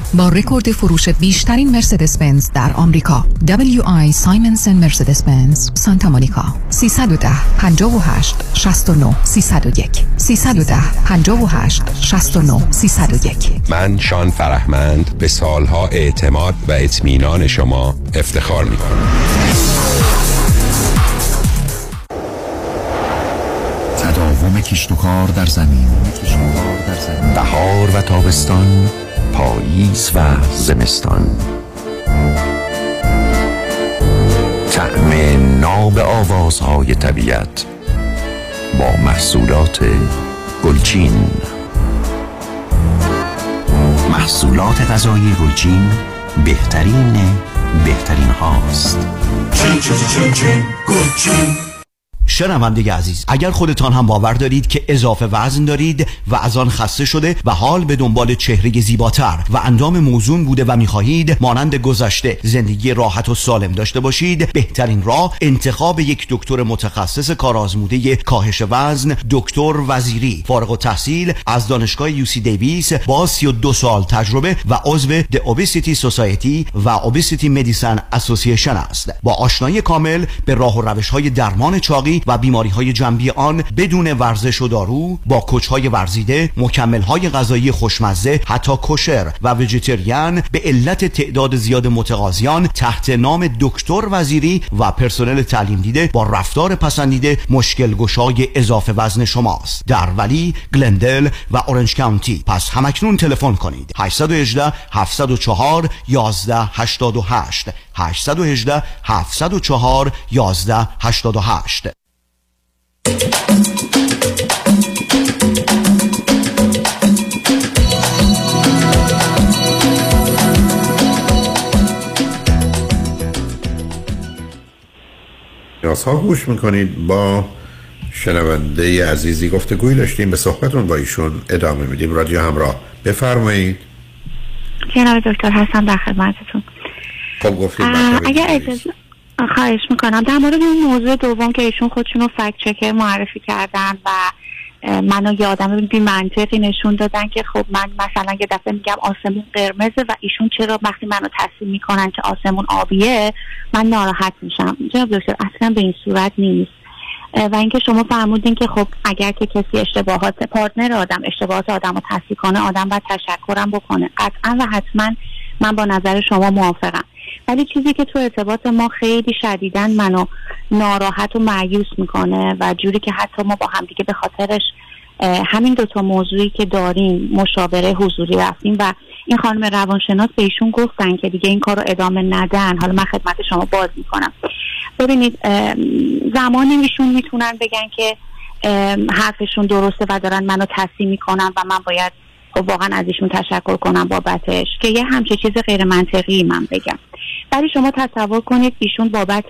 با رکورد فروش بیشترین مرسدس بنز در آمریکا. WI سایمنسن مرسدس بنز سانتا مونیکا 310 58 69 301 310 58 69 301. من شان فرهمند به سالها اعتماد و اطمینان شما افتخار می‌کنم. تداوم کشت و کار در زمین، بهار و تابستان، پاییز و زمستان، طعم ناب آوازهای طبیعت با محصولات گلچین. محصولات غذایی گلچین بهترین هاست. شنونده عزیز، اگر خودتان هم باور دارید که اضافه وزن دارید و از آن خسته شده و حال به دنبال چهره زیباتر و اندام موزون بوده و می‌خواهید مانند گذشته زندگی راحت و سالم داشته باشید، بهترین راه انتخاب یک دکتر متخصص کارآزموده کاهش وزن، دکتر وزیری، فارغ التحصیل از دانشگاه یو سی دیویس با 32 سال تجربه و عضو د اوبیسیتی سوسایتی و اوبیسیتی مدیسن اسوسییشن است. با آشنایی کامل به راه و روش‌های درمان چاقی و بیماری‌های جنبی آن بدون ورزش و دارو، با کوچ‌های ورزیده، مکمل‌های غذایی خوشمزه، حتی کوشر و ویجیتریان، به علت تعداد زیاد متقاضیان تحت نام دکتر وزیری و پرسنل تعلیم دیده با رفتار پسندیده مشکل گشای اضافه وزن شماست. در ولی، گلندل و اورنج کانتی. پس همکنون تلفن کنید 818 704 1188 818 704 1188. رازها گوش میکنید. با شنونده عزیزی گفتگوی داشتیم، به صحبتون با ایشون ادامه میدیم. رادیو همراه، بفرمایید. جناب دکتر هستم در خدمتتون. خب گفتید اگر اجازه خواهش میکنم در مورد این موضوع دوم که ایشون خودشون رو فکت چکر معرفی کردن و منو یه آدم بی‌منطقی نشون دادن که خب من مثلا یه دفعه میگم آسمون قرمزه و ایشون چرا وقتی منو تصحیح میکنن که آسمون آبیه من ناراحت میشم. جناب دکتر اصلا به این صورت نیست. و اینکه شما فرمودین که خب اگر که کسی اشتباهات پارتنر آدم، اشتباهات آدمو تصحیح کنه، آدم باید تشکرم بکنه. قطعا و حتما من با نظر شما موافقم. ولی چیزی که تو ارتباط ما خیلی شدیداً منو ناراحت و مایوس میکنه و جوری که حتی ما با همدیگه به خاطرش همین دوتا موضوعی که داریم مشاوره حضوری رفتیم و این خانم روانشناس به ایشون گفتن که دیگه این کار رو ادامه ندن. حالا من خدمت شما باز میکنم. ببینید زمانی ایشون میتونن بگن که حرفشون درسته و دارن منو تصحیح میکنن و من باید واقعا از ایشون تشکر کنم بابتش که یه همچه چیز غیر منطقی من بگم. ولی شما تصور کنید ایشون بابت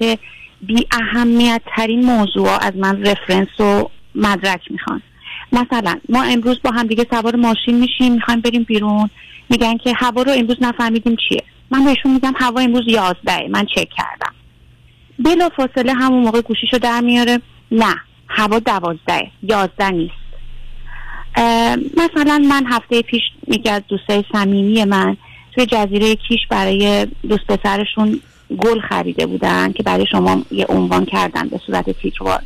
بی اهمیت ترین موضوع از من رفرنس و مدرک میخوان. مثلا ما امروز با هم دیگه سوار ماشین میشیم میخوایم بریم بیرون، میگن که هوا رو امروز نفهمیدیم چیه. من بهشون میگم هوا امروز 11 من چک کردم. بلا فاصله همون موقع گوشیشو در میاره، نه هوا 12 11 نیست. مثلا من هفته پیش یکی از دوستای صمیمی من توی جزیره کیش برای دوست پسرشون گل خریده بودن که برای شما یه عنوان کردن به صورت تیتروار.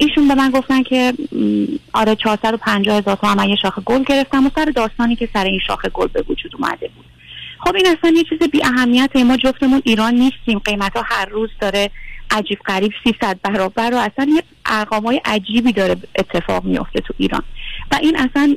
ایشون به من گفتن که آره 450,000 تومان یه شاخه گل گرفتم و سر داستانی که سر این شاخه گل به وجود اومده بود. خب این اصلا یه چیز بی اهمیته. ما جفتمون ایران نیستیم، قیمت‌ها هر روز داره عجیب غریب 300 برابر و اصلا یه ارقام‌های عجیبی داره اتفاق میفته تو ایران و این اصلا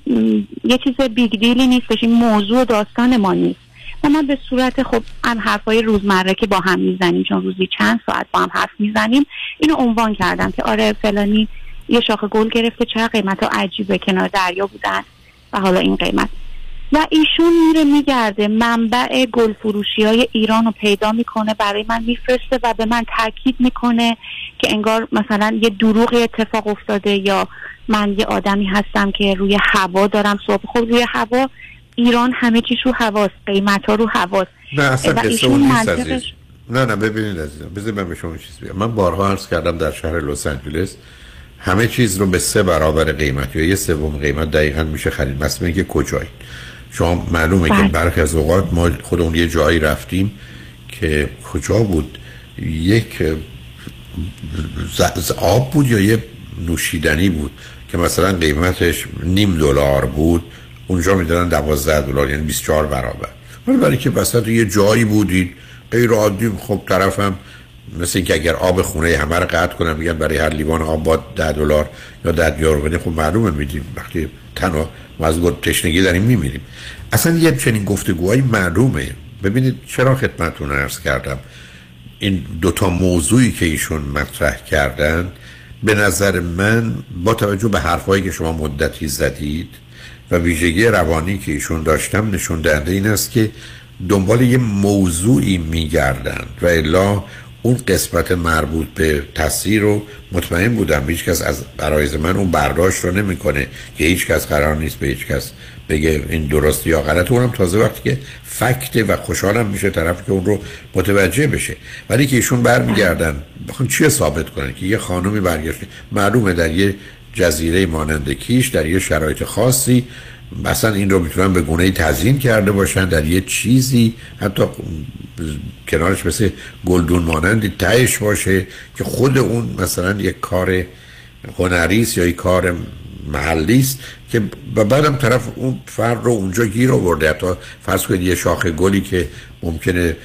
یه چیز بیگ دیلی نیستش، این موضوع داستان ما نیست. و ما به صورت خب هم حرفای روزمره که با هم میزنیم، چون روزی چند ساعت با هم حرف میزنیم، اینو عنوان کردم که آره فلانی یه شاخ گل گرفته، چرا قیمت‌ها عجیبه، کنار دریا بودن و حالا این قیمت. و ایشون میره میگرده منبع گل فروشیای ایران رو پیدا میکنه، برای من میفرسته و به من تاکید میکنه که انگار مثلا یه دروغی اتفاق افتاده یا من یه آدمی هستم که روی هوا دارم صحبت. خب روی هوا ایران همه چیش رو هواست، قیمت ها رو هواست. نه اصلا قصه اون نیست عزیز. نه ببینید عزیزم، بذار من به شما چیز بگم. من بارها عرض کردم در شهر لس آنجلس همه چیز رو به 3 برابر قیمت یا 1/3 قیمت دقیقاً میشه خرید. مثلا اینکه کجایی شما معلومه باید. که برخی از اوقات ما خودمون یه جایی رفتیم که کجا بود، یک آب بود یا یه نوشیدنی بود که مثلا قیمتش $0.5 بود، اونجا میدادن $12 یعنی 24 برابر. ولی برای که وسط یه جایی بودید غیر عادی، خب طرفم مثل اینکه اگر آب خونه همه رو قطع کنم میگن برای هر لیوان آب با $10 یا $10 بده، خب معلومه میدیم وقتی تنها ما از تشنگی داریم میمیریم. اصلا یه چنین گفتگوهای معلومه. ببینید چرا خدمتتون عرض کردم این دوتا موضوعی که ایشون مطرح کردن به نظر من با توجه به حرفایی که شما مدتی زدید و ویژگی روانی که ایشون داشتم نشون دهنده این است که دنبال یه موضوعی میگردند و الا اون قسمت مربوط به تاثیر رو مطمئن بودم هیچ کس از برایز من اون برداشت رو نمیکنه که هیچ کس قرار نیست به هیچ کس بگه این درست یا غلط. اونم تازه وقتی که فکت و خوشحالم میشه طرف که اون رو متوجه بشه. ولی که ایشون برمیگردن بخون چیه ثابت کنن که یه خانومی برگشته معلومه در یه جزیره مانند کیش در یه شرایط خاصی مثلا این رو میتونن به گونه‌ای تزیین کرده باشن در یه چیزی، حتی کنارش مثل گلدون مانندی تهش باشه که خود اون مثلا یک کار هنری است یا یک کار محلی است که بعدم طرف اون فرد رو اونجا گیر آورده. حتی فرض کنید یه شاخه گلی که ممکنه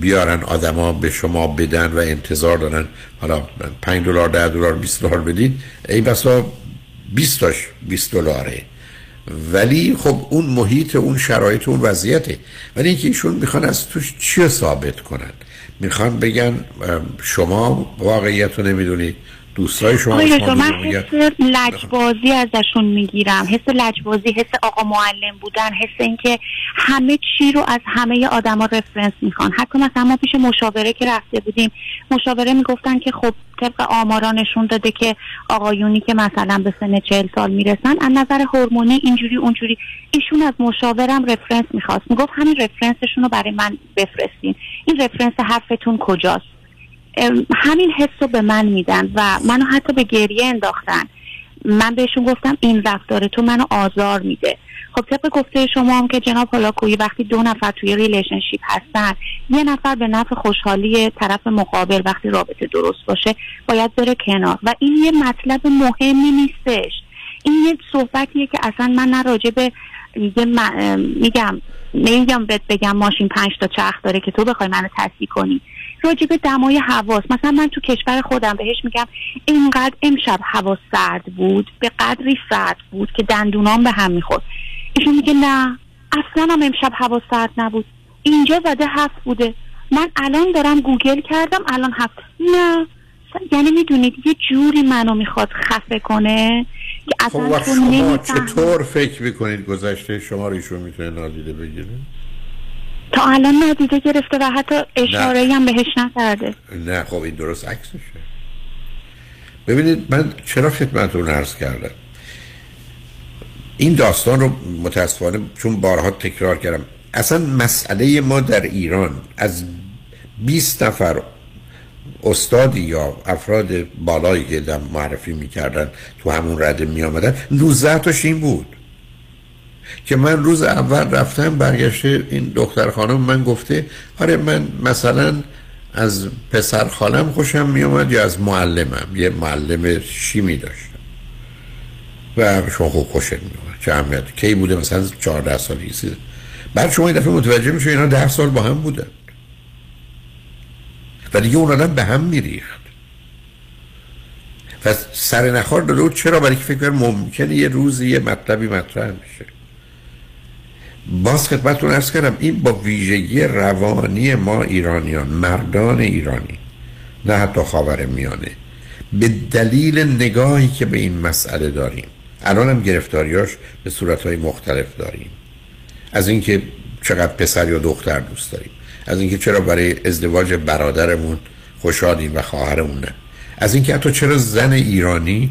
بیارن آدما به شما بدن و انتظار دارن حالا $5 $10 $20 بدید، ای بسا 20 تاش $20 ولی خب اون محیط اون شرایط اون وضعیته. ولی اینکه ایشون میخوان از توش چی ثابت کنن؟ میخوان بگن شما واقعیت رو نمیدونی، دوستای شما من حس لجبازی ازشون میگیرم، حس لجبازی، حس آقا معلم بودن، حس اینکه همه چی رو از همه آدما رفرنس میخوان. حتی مثلا ما پیش مشاوره که رفته بودیم، مشاوره میگفتن که خب طبق آمارا نشون داده که آقایونی که مثلا به سن 40 سال میرسن از نظر هورمونی اینجوری اونجوری. ایشون از مشاورم رفرنس میخواست، میگفت همین رفرنسشون رو برای من بفرستین، این رفرنس حرفتون کجاست. همین حس رو به من میدن و منو حتی به گریه انداختن. من بهشون گفتم این رفتار تو منو آزار میده. خب طبق گفته شما هم که جناب هلاکویی وقتی 2 نفر توی ریلیشنشیپ هستن، یه نفر به نفع خوشحالی طرف مقابل وقتی رابطه درست باشه باید بره کنار و این یه مطلب مهمی نیستش. این یه صحبتیه که اصلا من نه راجع به میگم بهت بگم ماشین 5 تا چرخ داره که تو بخوای منو تصدیق کنی. راجب دمای حواس، مثلا من تو کشور خودم بهش میگم اینقدر امشب هوا سرد بود، به قدری سرد بود که دندونام به هم میخورد. ایشون میگه نه اصلا هم امشب هوا سرد نبود، اینجا زده 7 بوده، من الان دارم گوگل کردم الان 7. نه یعنی میدونید یه جوری منو میخواد خفه کنه که اصلا تو نمیفهمی. چطور فکر میکنید گذشته شما رو ایشون میتونه نادیده بگیره؟ تا الان نادیده گرفته و حتی اشاره‌ای هم بهش نکرده. نه خب این درست عکسشه. ببینید من چرا خدمتتون عرض کردم این داستان رو متأسفانه چون بارها تکرار کردم. اصلا مسئله ما در ایران از 20 نفر استادی یا افراد بالایی که در معرفی می‌کردن تو همون رده می‌آمدن 19 تاش این بود که من روز اول رفتم برگشته این دختر خانم من گفته آره من مثلا از پسر خالم خوشم می اومد یا از معلمم، یه معلم شیمی داشتم و شما خوشم می اومد چه اهمیت کی بوده مثلا 14 سالگی. بعد شما یه دفعه متوجه میشه اینا 10 سال با هم بودن و دیگه اون آدم به هم میریخت. پس سر نخار داده بود. چرا؟ برای که فکر کنم ممکنه یه روزی یه مطلبی مطرح میشه. باز خدمتتون عرض کردم این با ویژگی روانی ما ایرانیان، مردان ایرانی، نه حتی خاورمیانه، به دلیل نگاهی که به این مسئله داریم، الان هم گرفتاریاش به صورتهای مختلف داریم، از اینکه چقدر پسر یا دختر دوست داریم، از اینکه چرا برای ازدواج برادرمون خوشحالیم و خواهرمون نه، از اینکه حتی چرا زن ایرانی،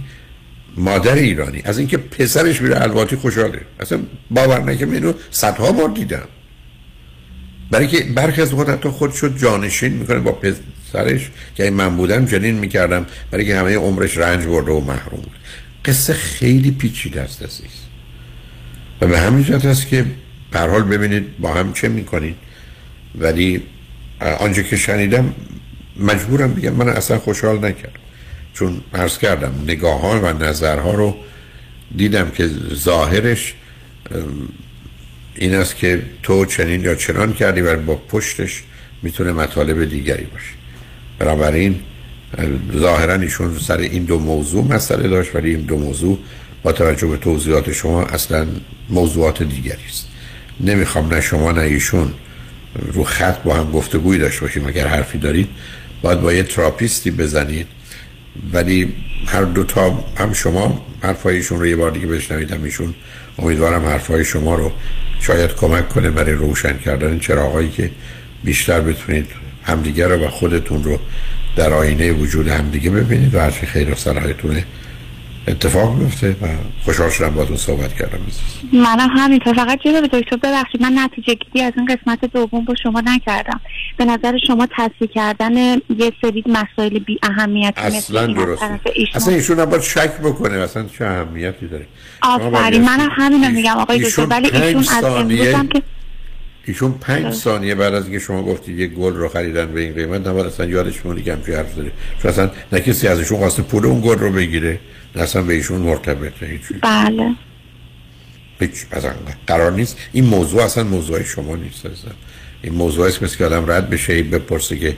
مادر ایرانی، از اینکه پسرش میره الواتی خوشحاله. اصلا باور نکنم اینو صدها بار دیدم. برای که برخی از وقت حتی خودشو جانشین میکنه با پسرش که این من بودم جنین میکردم، برای که همه عمرش رنج برده و محروم. قصه خیلی پیچیده است عزیز و به همین جهت است که به هر حال ببینید با هم چه میکنید. ولی آنچه که شنیدم مجبورم بگم من اصلا خوشحال نکردم، چون عرض کردم نگاه ها و نظرها رو دیدم که ظاهرش این است که تو چنین یا چنان کردی و با پشتش میتونه مطالب دیگری باشه. بنابراین ظاهرا ایشون سر این دو موضوع مسئله داشت، ولی این دو موضوع با توجه به توضیحات شما اصلا موضوعات دیگری است. نمیخوام نه شما نه ایشون رو خط با هم گفتگویی داشته باشیم. اگر حرفی دارید باید با یه تراپیستی بزنید، ولی هر دوتا، هم شما حرفایشون رو یه بار دیگه بشنوید، هم ایشون، امیدوارم حرفای شما رو شاید کمک کنه برای روشن کردن چراغایی که بیشتر بتونید همدیگر رو و خودتون رو در آینه وجود همدیگه ببینید و هرچی خیر و صلاحتونه اتفاق میفته. و خوشحال شدم باهاتون صحبت کردم. منم همینطور. فقط جناب دکتر ببخشید من نتیجه گیری از اون قسمت دوم با شما نکردم. به نظر شما تصفیه کردن یه سری مسائل بی اهمیتی اصلا درست نیست. اصلا ایشون باید شک بکنه اصلا چه اهمیتی داره. آفرین، منم همینو میگم آقای دکتر. ولی ایشون از امروزم که ایشون 5 ثانیه بعد از اینکه شما گفتید یه گل رو خریدن به این قیمت، نباید اصلا یادش مونده که همچین حرف زده، چون اصلا نه کسی از ایشون خواسته پول اون گل رو بگیره، نه اصلا به ایشون مرتبطه هیچی. بله هیچ اصلا قرار نیست. این موضوع اصلا موضوع شما نیست اصلا. این موضوع است مثل که آدم رد بشه بپرسه که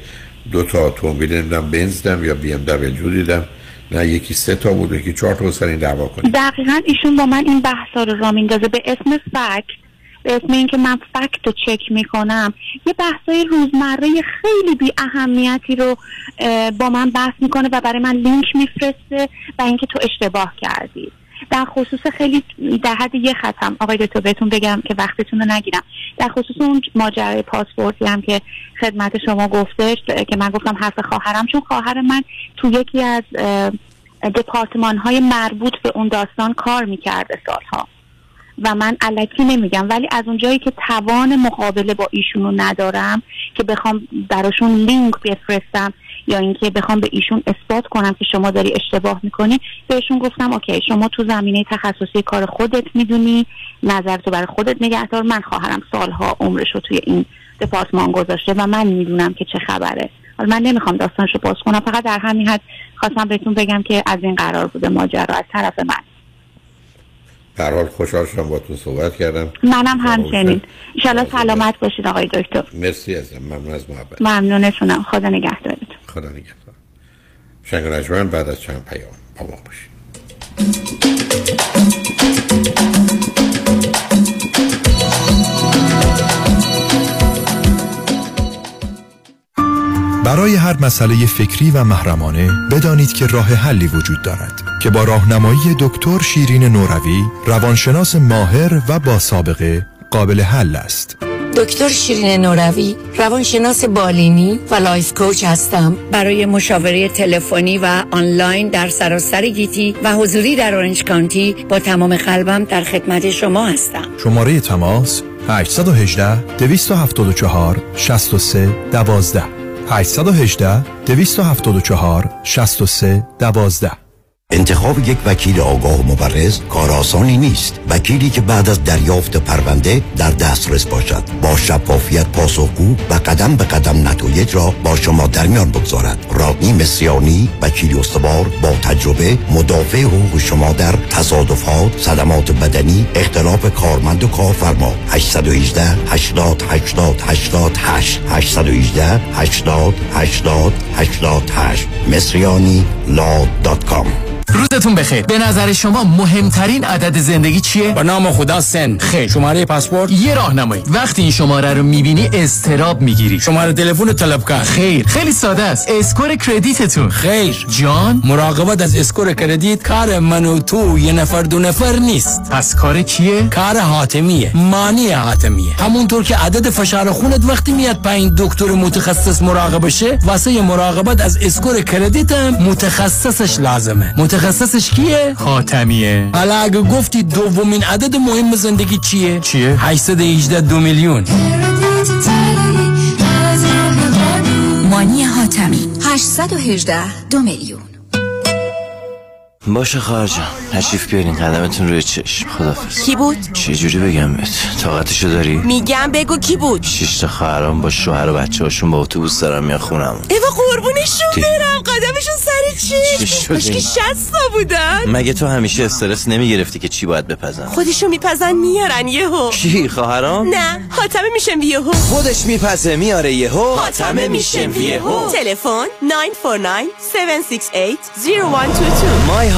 2 تا اتومبیل دیدم، بنز دیدم یا BMW دیدم، نه یکی 3 تا بود یکی 4 تا، سر این دعوا کنید. دقیقاً ایشون با من این بحثا رو راه میندازه به اسم فکت، به اسم این که من فکت رو چک میکنم، یه بحثای روزمره خیلی بی اهمیتی رو با من بحث میکنه و برای من لینک میفرسته و اینکه تو اشتباه کردی در خصوص خیلی در حد یه خطم. آقای دکتر بهتون بگم که وقتتون رو نگیرم، در خصوص اون ماجرای پاسپورتی هم که خدمت شما گفتش که من گفتم حرف خواهرم، چون خواهر من تو یکی از دپارتمان های مربوط به اون داستان کار میکرده سالها و من الکی نمیگم، ولی از اونجایی که توان مقابله با ایشونو ندارم که بخوام براشون لینک بفرستم یا اینکه بخوام به ایشون اثبات کنم که شما داری اشتباه میکنی، بهشون گفتم اوکی شما تو زمینه تخصصی کار خودت میدونی، نظرتو برای خودت نگهدار. من خواهرم سالها عمرشو توی این دپارتمان گذاشته و من میدونم که چه خبره. حالا من نمیخوام داستانشو باز کنم، فقط در همین حد خواستم بهتون بگم که از این قرار بوده ماجرا از طرف من. در حال خوشحال شدم باهاتون صحبت کردم. منم همچنین. ان شاءالله سلامت باشید آقای دکتر. مرسی ازم، ممنون از محبت. ممنونتونم. خدا نگهدارتون. خدا نگهدار. شنگرجوان بعد از چند پیام با ما باشید. برای هر مسئله فکری و محرمانه بدانید که راه حلی وجود دارد که با راهنمایی دکتر شیرین نوروی، روانشناس ماهر و با سابقه، قابل حل است. دکتر شیرین نوروی، روانشناس بالینی و لایف کوچ هستم. برای مشاوره تلفنی و آنلاین در سراسر گیتی و حضوری در اورنج کانتی با تمام قلبم در خدمت شما هستم. شماره تماس 818 274 63 12 818 274 63 12. انتخاب یک وکیل آگاه و مبرز کار آسانی نیست. وکیلی که بعد از دریافت پرونده در دسترس باشد، با شفافیت پاسخگو و قدم به قدم نتایج را با شما در میان بگذارد. رادنی مصریانی، وکیل استوار با تجربه، مدافع حقوق شما در تصادفات، صدمات بدنی، اختلاف کارمند و کارفرما. 818 80 80 88 818 80 80 88 مصریانی.com. روزتون بخیر. به نظر شما مهمترین عدد زندگی چیه؟ به نام خدا سن. خیر. شماره پاسپورت؟ یه راهنمایی. وقتی این شماره رو میبینی اضطراب میگیری. شماره تلفن طلبکار؟ خیر. خیلی ساده است. اسکور کردیتتون؟ خیر. جان، مراقبت از اسکور کردیت کار من و تو، یه نفر دو نفر نیست. پس کار کیه؟ کار حاتمیه. مانی حاتمیه. همونطور که عدد فشار خونت وقتی میاد پایین دکتر متخصص مراقبه شه، واسه مراقبت از اسکور کردیت هم متخصصش لازمه. متخصصش کیه؟ خاتمیه. حالا اگه گفتی دومین عدد مهم زندگی چیه؟ 818 دو میلیون. مانی حاتمی 818 دو میلیون. باشه خواهر جان، تشریف بیارین. قدمتون روی چشم. خدافظ. کی بود؟ چه جوری بگم بهت؟ طاقتشو داری؟ میگم بگو کی بود؟ 6 تا خواهرام با شوهر و بچه‌هاشون با اتوبوس دارن میان خونم. ایوا قربونشون برم. قدمشون سریع چی؟ مشکی 60 تا بودن. مگه تو همیشه استرس نمیگرفتی که چی باید بپزن؟ خودشو میپزن میارن یهو. کی خواهرام؟ نه، حاتمه میشم یهو. خودش میپزه میاره یهو. حاتمه میشم یهو. تلفن 949 768 0122.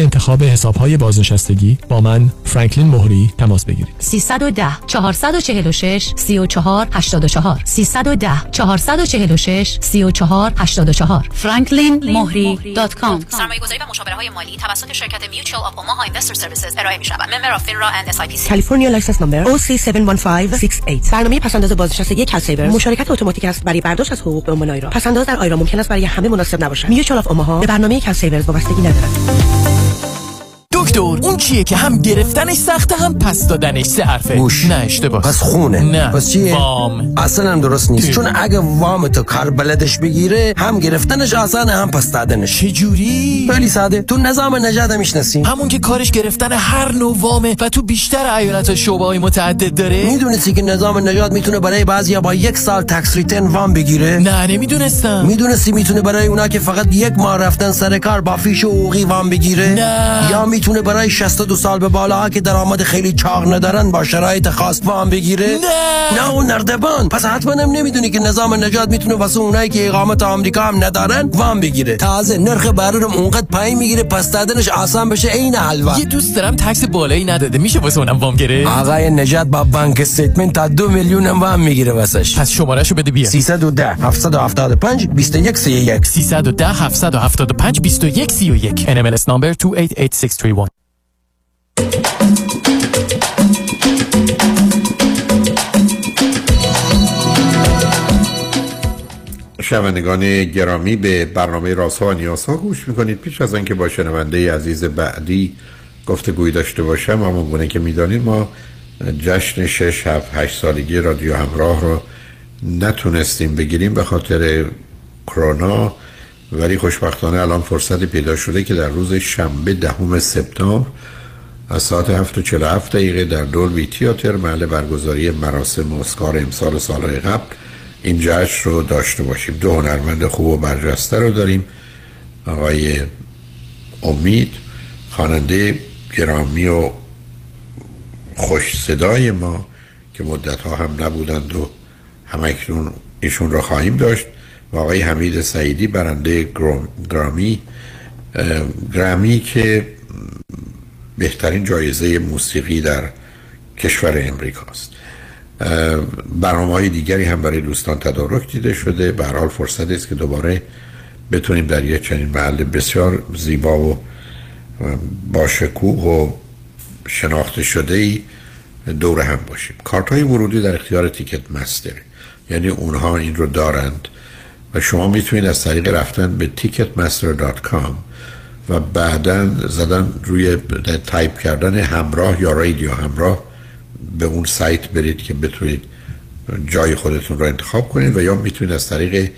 انتخاب حساب‌های بازنشستگی با من فرانکلین مهری تماس بگیرید. 310 446 34 84 310 446 34 84 franklinmohri.com. سرمایه‌گذاری و مشاوره‌های مالی توسط شرکت میوچوال آف اوماها اینوستر سرویسز ارائه می‌شود. ممبر اف فینرا اند اس آی پی سی. کالیفرنیا لایسنس نمبر OC71568. برنامه پسنداز بازنشستگی کالسیور مشارکت اتوماتیک است برای برداشت از حقوق به عنوان آیرا. پسنداز در آیرا ممکن است برای همه مناسب نباشد. میوچوال آف اوماها به برنامه کالسیور وابستگی ندارد. دکتر، اون چیه که هم گرفتنش سخته هم پس دادنش؟ 3 حرفه. گوش. نه اشتباه. پس خونه. نه. پس چیه؟ وام. اصلا هم درست نیست. چون اگه وام تو کار بلدش بگیره هم گرفتنش آسانه هم پس دادنش. چه جوری؟ خیلی ساده. تو نظام نجات میشناسی؟ همون که کارش گرفتن هر نوع وامه و تو بیشتر ایالت‌ها شعبه‌های متعدد داره. میدونستی که نظام نجات میتونه برای بعضیا با 1 سال تکس ریتن وام بگیره؟ نه نمیدونستم. میدونستی میتونه برای اونا که فقط 1 ماه رفتن سر کار با فیش حقوقی وام بگیره؟ نه. یا میتونه برای 62 سال به بالاها که درآمد خیلی چاق ندارن با شرایط خاص وام بگیره؟ نه اون نردبان. پس حتما هم نمیدونی که نظام نجات میتونه واسه اونایی که اقامت آمریکا هم ندارن وام بگیره. تازه نرخ بهره هم اونقدر پایین میگیره پس دادنش آسان بشه عین حلوا. یه دوست دارم تکس بالایی نداده، میشه واسه اونم وام گیره؟ آقای نجات با بانک استیتمنت تا 2 میلیون هم وام میگیره واسش. پس شمارهشو بده بیا. 310 775 2131 310 775 2131 NMLS number 2886 3-1. شنوندگان گرامی، به برنامه رازها و نیازها گوش میکنید. پیش از آنکه با شنونده عزیز بعدی گفتگوی داشته باشم، همونگونه که میدانید ما جشن 6-8 سالگی رادیو همراه رو نتونستیم بگیریم به خاطر کرونا، ولی خوشبختانه الان فرصت پیدا شده که در روز شنبه 10 سپتامبر از ساعت 7:47 در دولبی تئاتر محل برگزاری مراسم اسکار امسال و سالهای قبل این جشن رو داشته باشیم. 2 هنرمند خوب و برجسته رو داریم. آقای امید، خواننده گرامی و خوش صدای ما که مدت‌ها هم نبودند و همکنون ایشون رو خواهیم داشت، و آقای حمید سعیدی برنده گرامی که بهترین جایزه موسیقی در کشور امریکاست. برنامه‌های دیگری هم برای دوستان تدارک دیده شده. به هر حال فرصتی است که دوباره بتونیم در یک چنین محل بسیار زیبا و باشکوه و شناخته شده‌ای دور هم باشیم. کارت‌های ورودی در اختیار تیکت مستر، یعنی اونها این رو دارند و شما میتونید از طریق رفتن به ticketmaster.com و بعداً زدن روی تایپ کردن همراه یا رادیو همراه به اون سایت برید که بتونید جای خودتون رو انتخاب کنید، و یا میتونید از طریق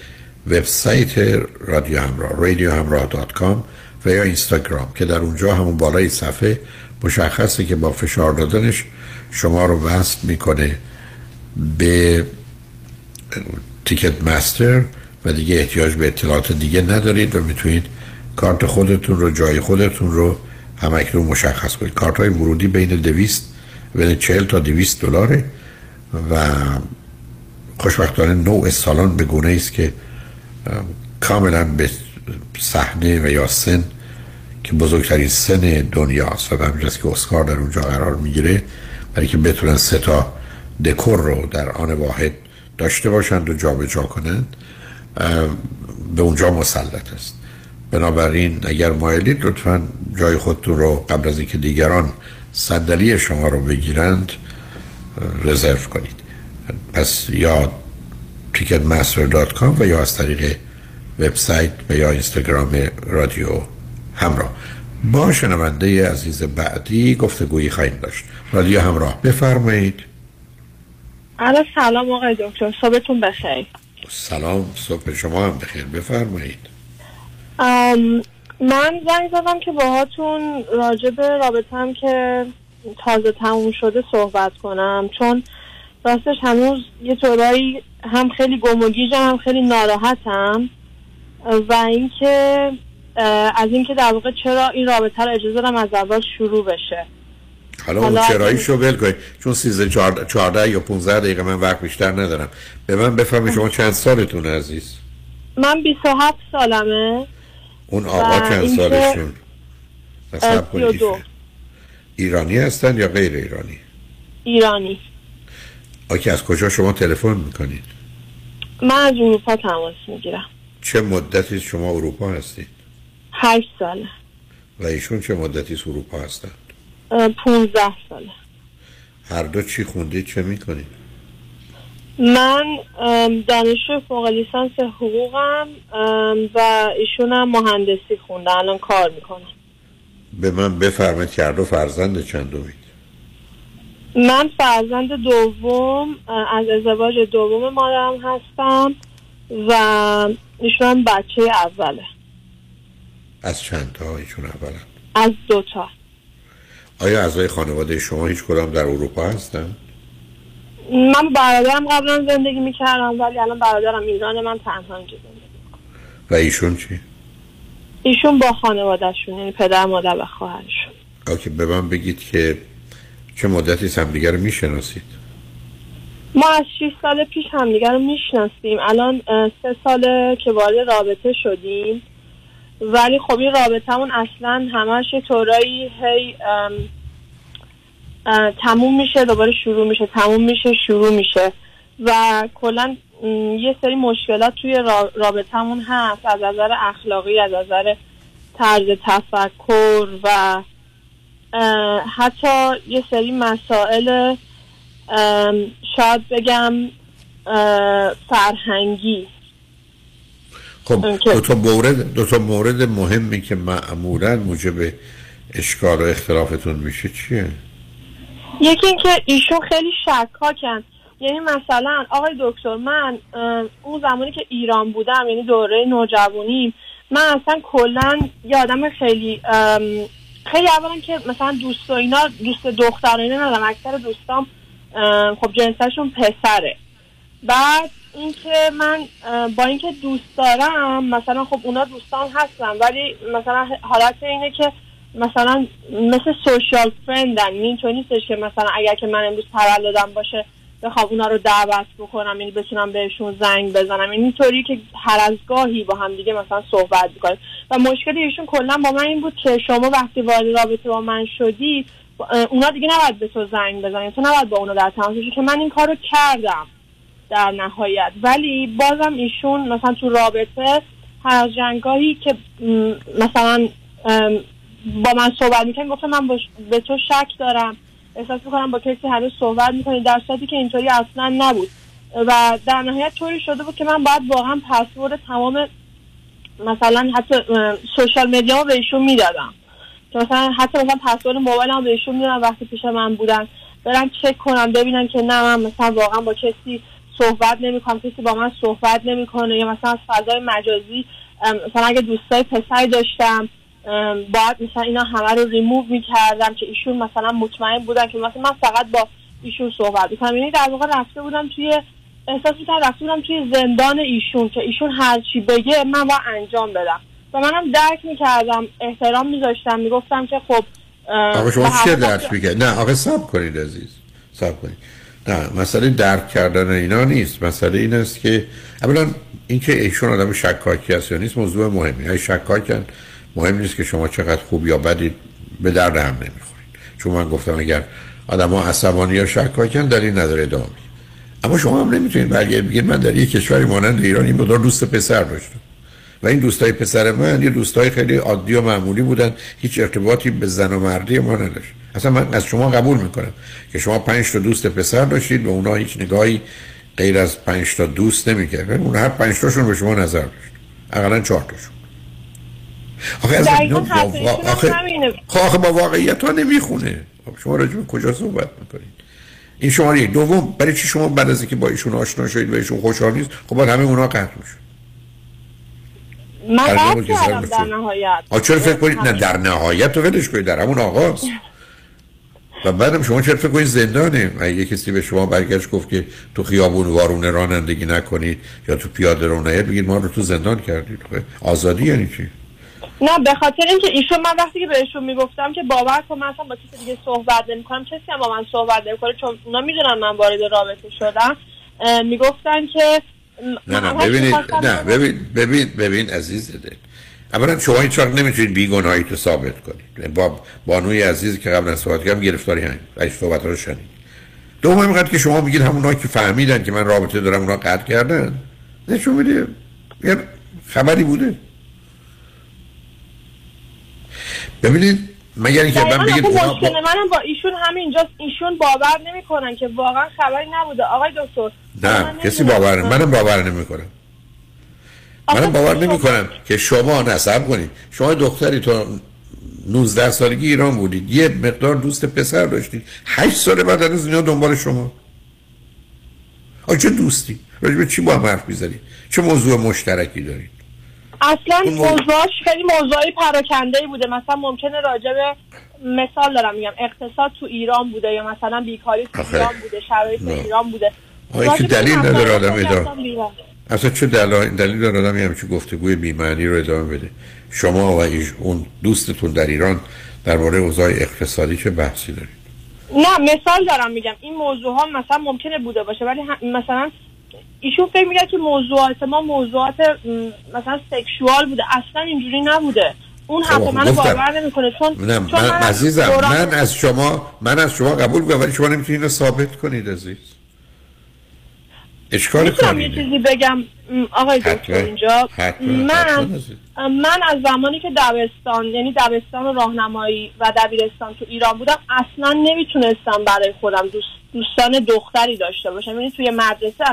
وبسایت رادیو همراه radiohamrah.com و یا اینستاگرام که در اونجا همون بالای صفحه مشخصه که با فشار دادنش شما رو وصل میکنه به تیکت مستر و دیگه احتیاج به اطلاعات دیگه ندارید و میتونید کارت خودتون رو، جای خودتون رو همکنون مشخص کنید. کارت های ورودی بین 40 تا 200 دلاره و خوشبختانه نوع سالن به گونه است که کاملا به صحنه و یا سن که بزرگترین سن دنیا است و به همجاست که اسکار در اونجا قرار میگیره، برای که بتونن سه تا دکور رو در آن واحد داشته باشند و جابجا کنند به اونجا مسلط است. بنابراین اگر مایلید لطفاً جای خودتون رو قبل از اینکه دیگران صندلی شما رو بگیرند رزرو کنید. پس یا ticketmaster.com و یا از طریق وبسایت و یا اینستاگرام رادیو همراه. با شنونده عزیز بعدی گفتگویی خواهیم داشت. رادیو همراه، بفرمایید. علیه سلام آقای دکتر، صبحتون بخیر. سلام، صبح شما هم بخیر، بفرمایید. من زنگ زدم که باهاتون راجع به رابطه‌ام که تازه تموم شده صحبت کنم، چون راستش هنوز یه طورایی هم خیلی گم و گیجم هم خیلی ناراحتم، و اینکه از اینکه در واقع چرا این رابطه رو اجازه دادم از اول شروع بشه. حالا اون چراییشو بل کنید، چون 14 یا 15 دقیقه من وقت بیشتر ندارم. به من بفرمایید شما چند سالتون عزیز؟ من 27 سالمه. اون آقا چند سالشون؟ 32. ایرانی هستن یا غیر ایرانی؟ ایرانی. آکی، از کجا شما تلفن میکنید؟ من از اروپا تماس میگیرم. چه مدتی شما اروپا هستید؟ 8 ساله. و ایشون چه مدتی اروپا هستند؟ 15 ساله. هر دو چی خوندید، چه میکنید؟ من دانشجو فوق لیسانس حقوقم و ایشون هم مهندسی خوندن، الان کار میکنن. به من بفرمایید که هر دو فرزند چندمید؟ من فرزند دوم از ازدواج دوم مادرم هستم و ایشون هم بچه اوله. از چند تا ایشون اولا؟ از 2 تا. آیا اعضای خانواده شما هیچ کدام در اروپا هستن؟ من برادرم قبلا زندگی میکردم ولی الان برادرم ایرانه، من تنها اینجا زندگی میکنم. و ایشون چی؟ ایشون با خانوادهشون، یعنی پدر مادر و خواهرشون. آکی، به من بگید که چه مدتی همدیگر رو میشناسید؟ ما از 6 سال پیش همدیگر رو میشناسیم، الان 3 ساله که وارد رابطه شدیم، ولی خب این رابطمون اصلا همش یه طورایی هی تموم میشه دوباره شروع میشه، تموم میشه شروع میشه، و کلا یه سری مشکلات توی رابطمون هست، از نظر اخلاقی، از نظر طرز تفکر، و حتی یه سری مسائل شاید بگم فرهنگی. خب دو تا مورد مهمی که معمولا موجب اشکال و اختلافتون میشه چیه؟ یکی این که ایشون خیلی شکاکن، یعنی مثلا آقای دکتر من اون زمانی که ایران بودم، یعنی دوره نوجوانیم، من اصلا کلا یه آدم خیلی اولا که مثلا دوست و اینا، دوست دختر و اینا ندارم، اکثر دوستام خب جنسشون پسره. بعد اینکه من با اینکه دوست دارم، مثلا خب اونا دوستان هستن ولی مثلا حالت اینه که مثلا مثل سوشال فرندن، این تو نیستش که مثلا اگر که من امروز تولدم باشه بخوام اونا رو دعوت بکنم، یعنی بتونم بهشون زنگ بزنم، یعنی اینطوری که هر از گاهی با هم دیگه مثلا صحبت می‌کنیم. و مشکل ایشون کلا با من این بود که شما وقتی وارد رابطه با من شدی اونا دیگه نباید به تو زنگ بزنن، تو نباید با اونا در تماس باشی، که من این کارو کردم در نهایت. ولی بازم ایشون مثلا تو رابطه پراجنگاهی که مثلا با من صحبت میکنه، گفتم من به تو شک دارم، احساس میکنم با کسی هنوز صحبت میکنی، در صورتی که اینطوری اصلا نبود. و در نهایت طوری شده بود که من باید واقعا پسورد تمام مثلا حتی سوشال میدیا رو به ایشون میدادم، مثلا حتی مثلا پسورد موبایل رو به ایشون میدادم وقتی پیش من بودن، برم چک کنم ببینن که نه من مثلا واقعا با کسی صحبت نمیکنم، کسی با من صحبت نمیکنه، یا مثلا فضای مجازی مثلا اگه دوستای پسری داشتم باید مثلا اینا همه رو ریموو میکردم که ایشون مثلا مطمئن بودن که مثلا من فقط با ایشون صحبت میکنم. یعنی در واقع رفته بودم توی احساس میکردم رفته بودم توی زندان ایشون که ایشون هر چی بگه من باید انجام بدم، و منم درک میکردم، احترام میذاشتم، میگفتم که خب آقا شما چیه درک میکرد؟ نه آقا صبر کنید عزیز، صبر کنید. نه مسئله درک کردن اینا نیست، مسئله این است که اولا اینکه ایشون آدم شکاکی است یا نیست موضوع مهمی نیست. شکاکن مهم نیست که شما چقدر خوب یا بدید، به درد هم نمیخورید. چون من گفتم اگر آدم‌ها عصبانی یا شکاکن در این نظر ادامه می‌دید. اما شما هم نمیتونید برگردید بگید من در یک کشوری مانند ایران این مدار دوست پسر داشتم و این دوستای پسر من یه دوستای خیلی عادی و معمولی بودن، هیچ ارتباطی به زن و مردی ما نداشت. اصلا من از شما قبول میکنم که شما 5 تا دوست پسر داشتید و اونا هیچ نگاهی غیر از 5 تا دوست نمی‌کردن. اون هر 5 تاشون به شما نظر داشت. حداقل 4 تاشون. آخه با واقعیت ها نمیخونه. شما راجع به کجا صحبت میکنید؟ این شماره دوم برای چی شما بعد از اینکه با ایشون آشنا شدید و ایشون خوشحال نیست خب بعد همه اونا قطع میشن. من قطع کردم در نهایت. چرا فکر کنید نه در نهایت تو ولش کنید در همون آغاز و بعدم شما چرا فکر کنید زندانه؟ اگه کسی به شما برگشت گفت که تو خیابون وارونه رانندگی نکنید یا تو پیاده رو نید بگید ما رو تو زندان کردید. آزادی یعنی چی؟ نه به خاطر اینکه ایشون من وقتی که بهشون میگفتم که باور کن من اصلا با کسی دیگه صحبت نمی‌کنم، کسی هم با من صحبت نمی‌کنه چون اونا میدونن من وارد رابطه شدم، میگفتن که نه ببینید نه ببین عزیز دل. اولا شما این چاق نمیتونید بیگناهی تو ثابت کنید. بانوی عزیز که قبلا صحبت کردم گرفتاری همین صحبت رو شنید. دوم وقتی که شما میگید همونایی که فهمیدن که من رابطه دارم اونا قطع کردن، نشون میده یه خبری بوده. ببینید مگر اینکه من بگید مشکل منم با ایشون همینجاست، ایشون باور نمیکنن که واقعا خبری نبوده آقای دکتر. نه کسی باور منم باور نمیکنم، منم باور نمیکنم که شما نصب کنید. شما دختری تا 19 سالگی ایران بودید، یه مقدار دوست پسر داشتید، 8 سال بعد از اینا دنبال شما. چه دوستی راجع به چی با هم حرف میزنید؟ چه موضوع مشترکی دارید؟ اصلا موضوعش خیلی موضوعی پراکنده‌ای بوده. مثلا ممکنه راجع به مثال دارم میگم اقتصاد تو ایران بوده یا مثلا بیکاری تو ایران بوده، شرایط تو ایران بوده. آخه چه دلیل نداره آدم ادامه اصلا چه دلیل داره آدم همچین گفتگوی بی‌معنی رو ادامه بده؟ شما و اون دوستتون در ایران درباره اوضاع اقتصادی چه بحثی دارید؟ نه مثال دارم میگم این موضوع ها مثلا ممکنه بوده باشه، ولی مثلا ایشون فکر میگه که موضوعات ما موضوعات مثلا سکشوال بوده، اصلا اینجوری نبوده. اون حرف منو باور نمیکنه چون من عزیزم من از شما قبول میکنم ولی شما نمیتونید اینو ثابت کنید عزیز. اشکال کاری نیست. یه چیزی بگم آقای دکتر اینجا من از زمانی که دبستان یعنی دبستان و راهنمایی و دبیرستان تو ایران بودم اصلا نمیتونستم برای خودم دوستان دختری داشته باشم. یعنی توی مدرسه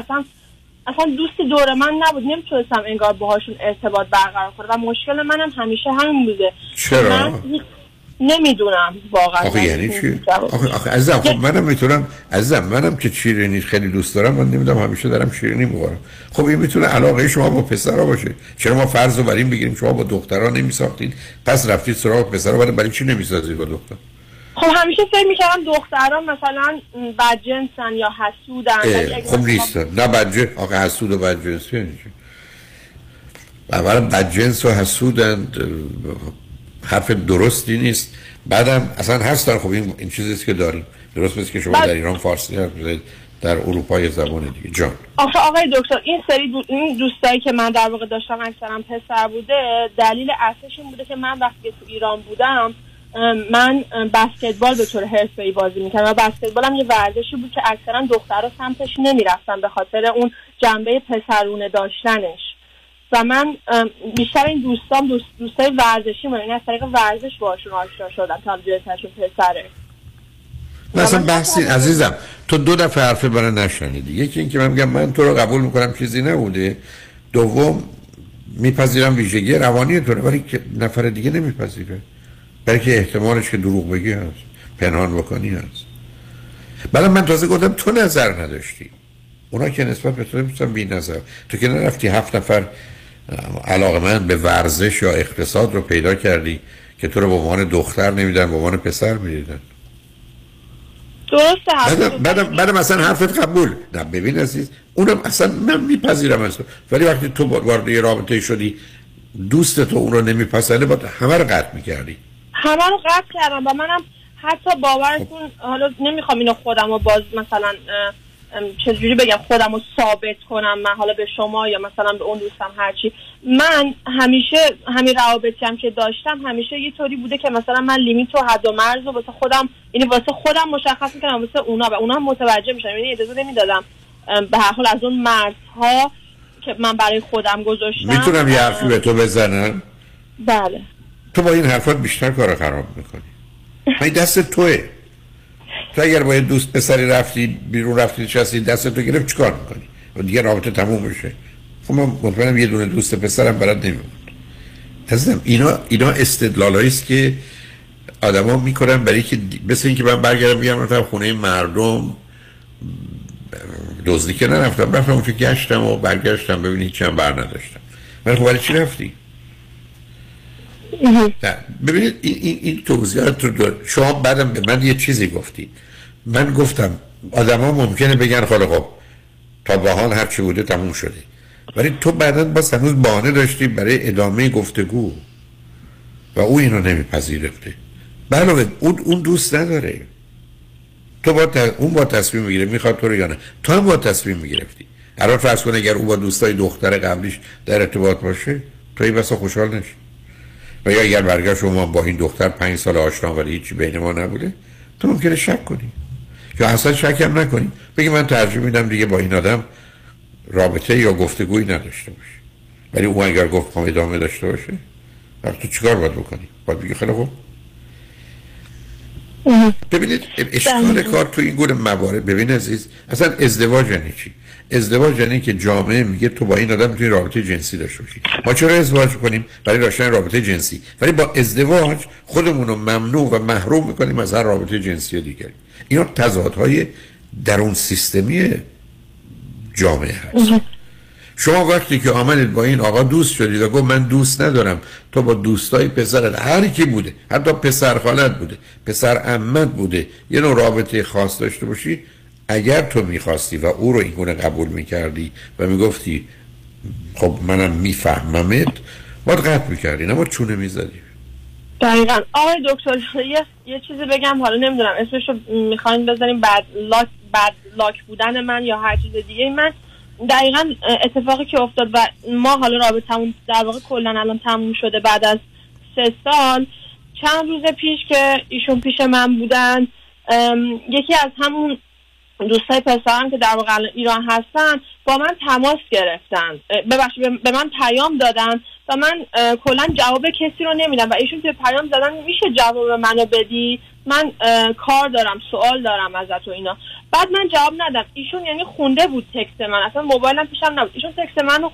اصلا دوستی دور من نبود، نمیتونستم انگار باهاشون ارتباط برقرار کنم و مشکل منم همیشه همین بوده. چرا؟ من نمیدونم واقعا. آخه یعنی چی؟ آخه عزیزم خب منم میتونم عزیزم منم که شیرینی خیلی دوست دارم، من نمیدونم همیشه دارم شیرینی میخورم. خب این میتونه علاقه شما با پسرا باشه. چرا ما فرض رو بر این بگیریم شما با دخترا نمیساختید پس رفتید سراغ پسرا، ولی برای چی نمیسازید با دختر؟ خب همیشه فکر می‌کردم دختران مثلا بدجنسن یا حسودن. خب نیستن. نه بدجنس آخه حسود و بدجنسی یعنی چی؟ اولا بدجنس و حسودن حرف درستی نیست، بعدم اصلا هستن. خب این چیزیه که داریم. درست نیست که شما در ایران فارسی حرف بزنید در اروپا یه زبان دیگه. جان آخه آقای دکتر این سری این دوستایی که من در واقع داشتم اکثرا پسر بوده، دلیل اصلش این بوده که من وقتی تو ایران بودم من بسکتبال به طور حرفه‌ای بازی می‌کردم و بسکتبال هم یه ورزشی بود که اکثرا دخترها سمتش نمی‌رفتن به خاطر اون جنبه پسرونه داشتنش. و من بیشتر این دوستای ورزشی من این از طریق ورزش باشون آشنا شدم تا جلسه‌شون پسره. مثلا بحثی عزیزم تو دو دفعه حرف برای نشنیدی، یکی اینکه من میگم من تو رو قبول میکنم چیزی نبوده، دوم میپذیرم ویژگی روانی تو رو، ولی نفر دیگه نمیپذیره، برای که احتمالش که دروغ بگی هست، پنهان بکنی هست. بله من تازه گفتم تو نظر نداشتی، اونا که نسبت به تو نمیتونم بی نظر، تو که نرفتی 7 نفر علاقمند به ورزش یا اقتصاد رو پیدا کردی که تو رو به عنوان دختر نمیدن، به عنوان پسر میدیدن. درسته. بعدم اصلا حرفت قبول نه. ببین عزیز اونم اصلا من میپذیرم اصلا، ولی وقتی تو وارد یه رابطه شدی دوست تو اون رو نمیپسنده باید همه رو قطع میکردی. همه رو قطع کردم و منم حتی باورتون حالا نمیخوام اینو خودم رو باز مثلا چجوری بگم خودم رو ثابت کنم من حالا به شما یا مثلا به اون دوستم هرچی، من همیشه همین روابطی هم که داشتم همیشه یه طوری بوده که مثلا من لیمیت و حد و مرز رو واسه خودم، یعنی واسه خودم مشخص میکنم، واسه اونا و اونا هم متوجه میشن، یعنی اجازه نمیدادم به هر حال از اون مرزها که من برای خودم گذاشتم. میتونم یه حرفی به تو بزنم؟ بله. تو با این حرفات بیشتر کار خراب میکنی. من دست توئه. تو اگر با یه دوست پسری رفتی بیرون رفتی نشستی دست تو گرفت چیکار میکنی؟ و دیگه رابطه تموم میشه. خب من مطمئنم یه دونه دوست پسرم برات نمیموند. عزیزم اینا استدلالایی است که آدما میکنن برای که مثل اینکه من برگردم بگم رفتم خونه مردم دزدی که نرفتم، رفتم اونجا گشتم و برگشتم ببینید چم برنداشتم. ولی خب برای چی رفتی؟ ببینید این توضیحات رو شما بعدم به من یه چیزی گفتی، من گفتم آدم ها ممکنه بگن خب تا باحال هر چی بوده تموم شده، ولی تو بعدا باز هنوز بهانه داشتی برای ادامه گفتگو و او اینو نمیپذیرفته. بله اون دوست نداره، تو با اون با تصمیم میگیره میخواد تو رو یا نه، تو هم با تصمیم میگرفتی. الان فرض کن اگر او با دوستای دختر قبلیش در ارتباط باشه تو این بسا خوشحال نشی، و یا اگر برگشت شما با این دختر 5 سال آشنا ولی هیچی بین ما نبوده تو ممکنه شک کنی یا اصلا شک هم نکنی بگی من ترجیح میدم دیگه با این آدم رابطه یا گفتگویی نداشته باشه، ولی اون اگر گفت ما ادامه داشته باشه وقت تو چیکار باید بکنی؟ باید بگی خیلی خوب. ببینید اشکال کار تو این گونه موارد، ببین عزیز اصلا ازدواج یعنی چی؟ ازدواج یعنی که جامعه میگه تو با این آدم توی رابطه جنسی داشته باشی. ما چرا ازدواج کنیم؟ برای داشتن رابطه جنسی، ولی با ازدواج خودمون رو ممنوع و محروم میکنیم از هر رابطه جنسی دیگری. اینا تضادهای درون سیستمی جامعه هست. شما وقتی که آمدید با این آقا دوست شدید و گفت من دوست ندارم، تو با دوستای پسرت هر کی بوده، حتی پسر خالت بوده، پسر عمت بوده، یه نوع رابطه خاص داشته باشی، اگر تو میخواستی و او رو اینگونه قبول میکردی و میگفتی خب منم میفهممت، باید قطع میکردی نه ما چونه میزدی. دقیقاً. آقای دکتر یه چیزی بگم، حالا نمیدونم اسمشو میخواین بذاریم بد لاک بودن من یا هر چیز دیگه، من دقیقاً اتفاقی که افتاد و ما حالا رابطمون در واقع کلاً الان تموم شده بعد از 3 سال، چند روز پیش که ایشون پیش من بودن یکی از همون دوستای پسرم که در واقع ایران هستن با من تماس گرفتن، ببخشید به من پیام دادن و من کلا جواب کسی رو نمیدم و ایشون توی پیام زدن میشه جواب منو بدی، من کار دارم سوال دارم ازت و اینا، بعد من جواب ندادم. ایشون یعنی خونده بود تکست من، اصلا موبایلم پیشم نبود، ایشون تکست منو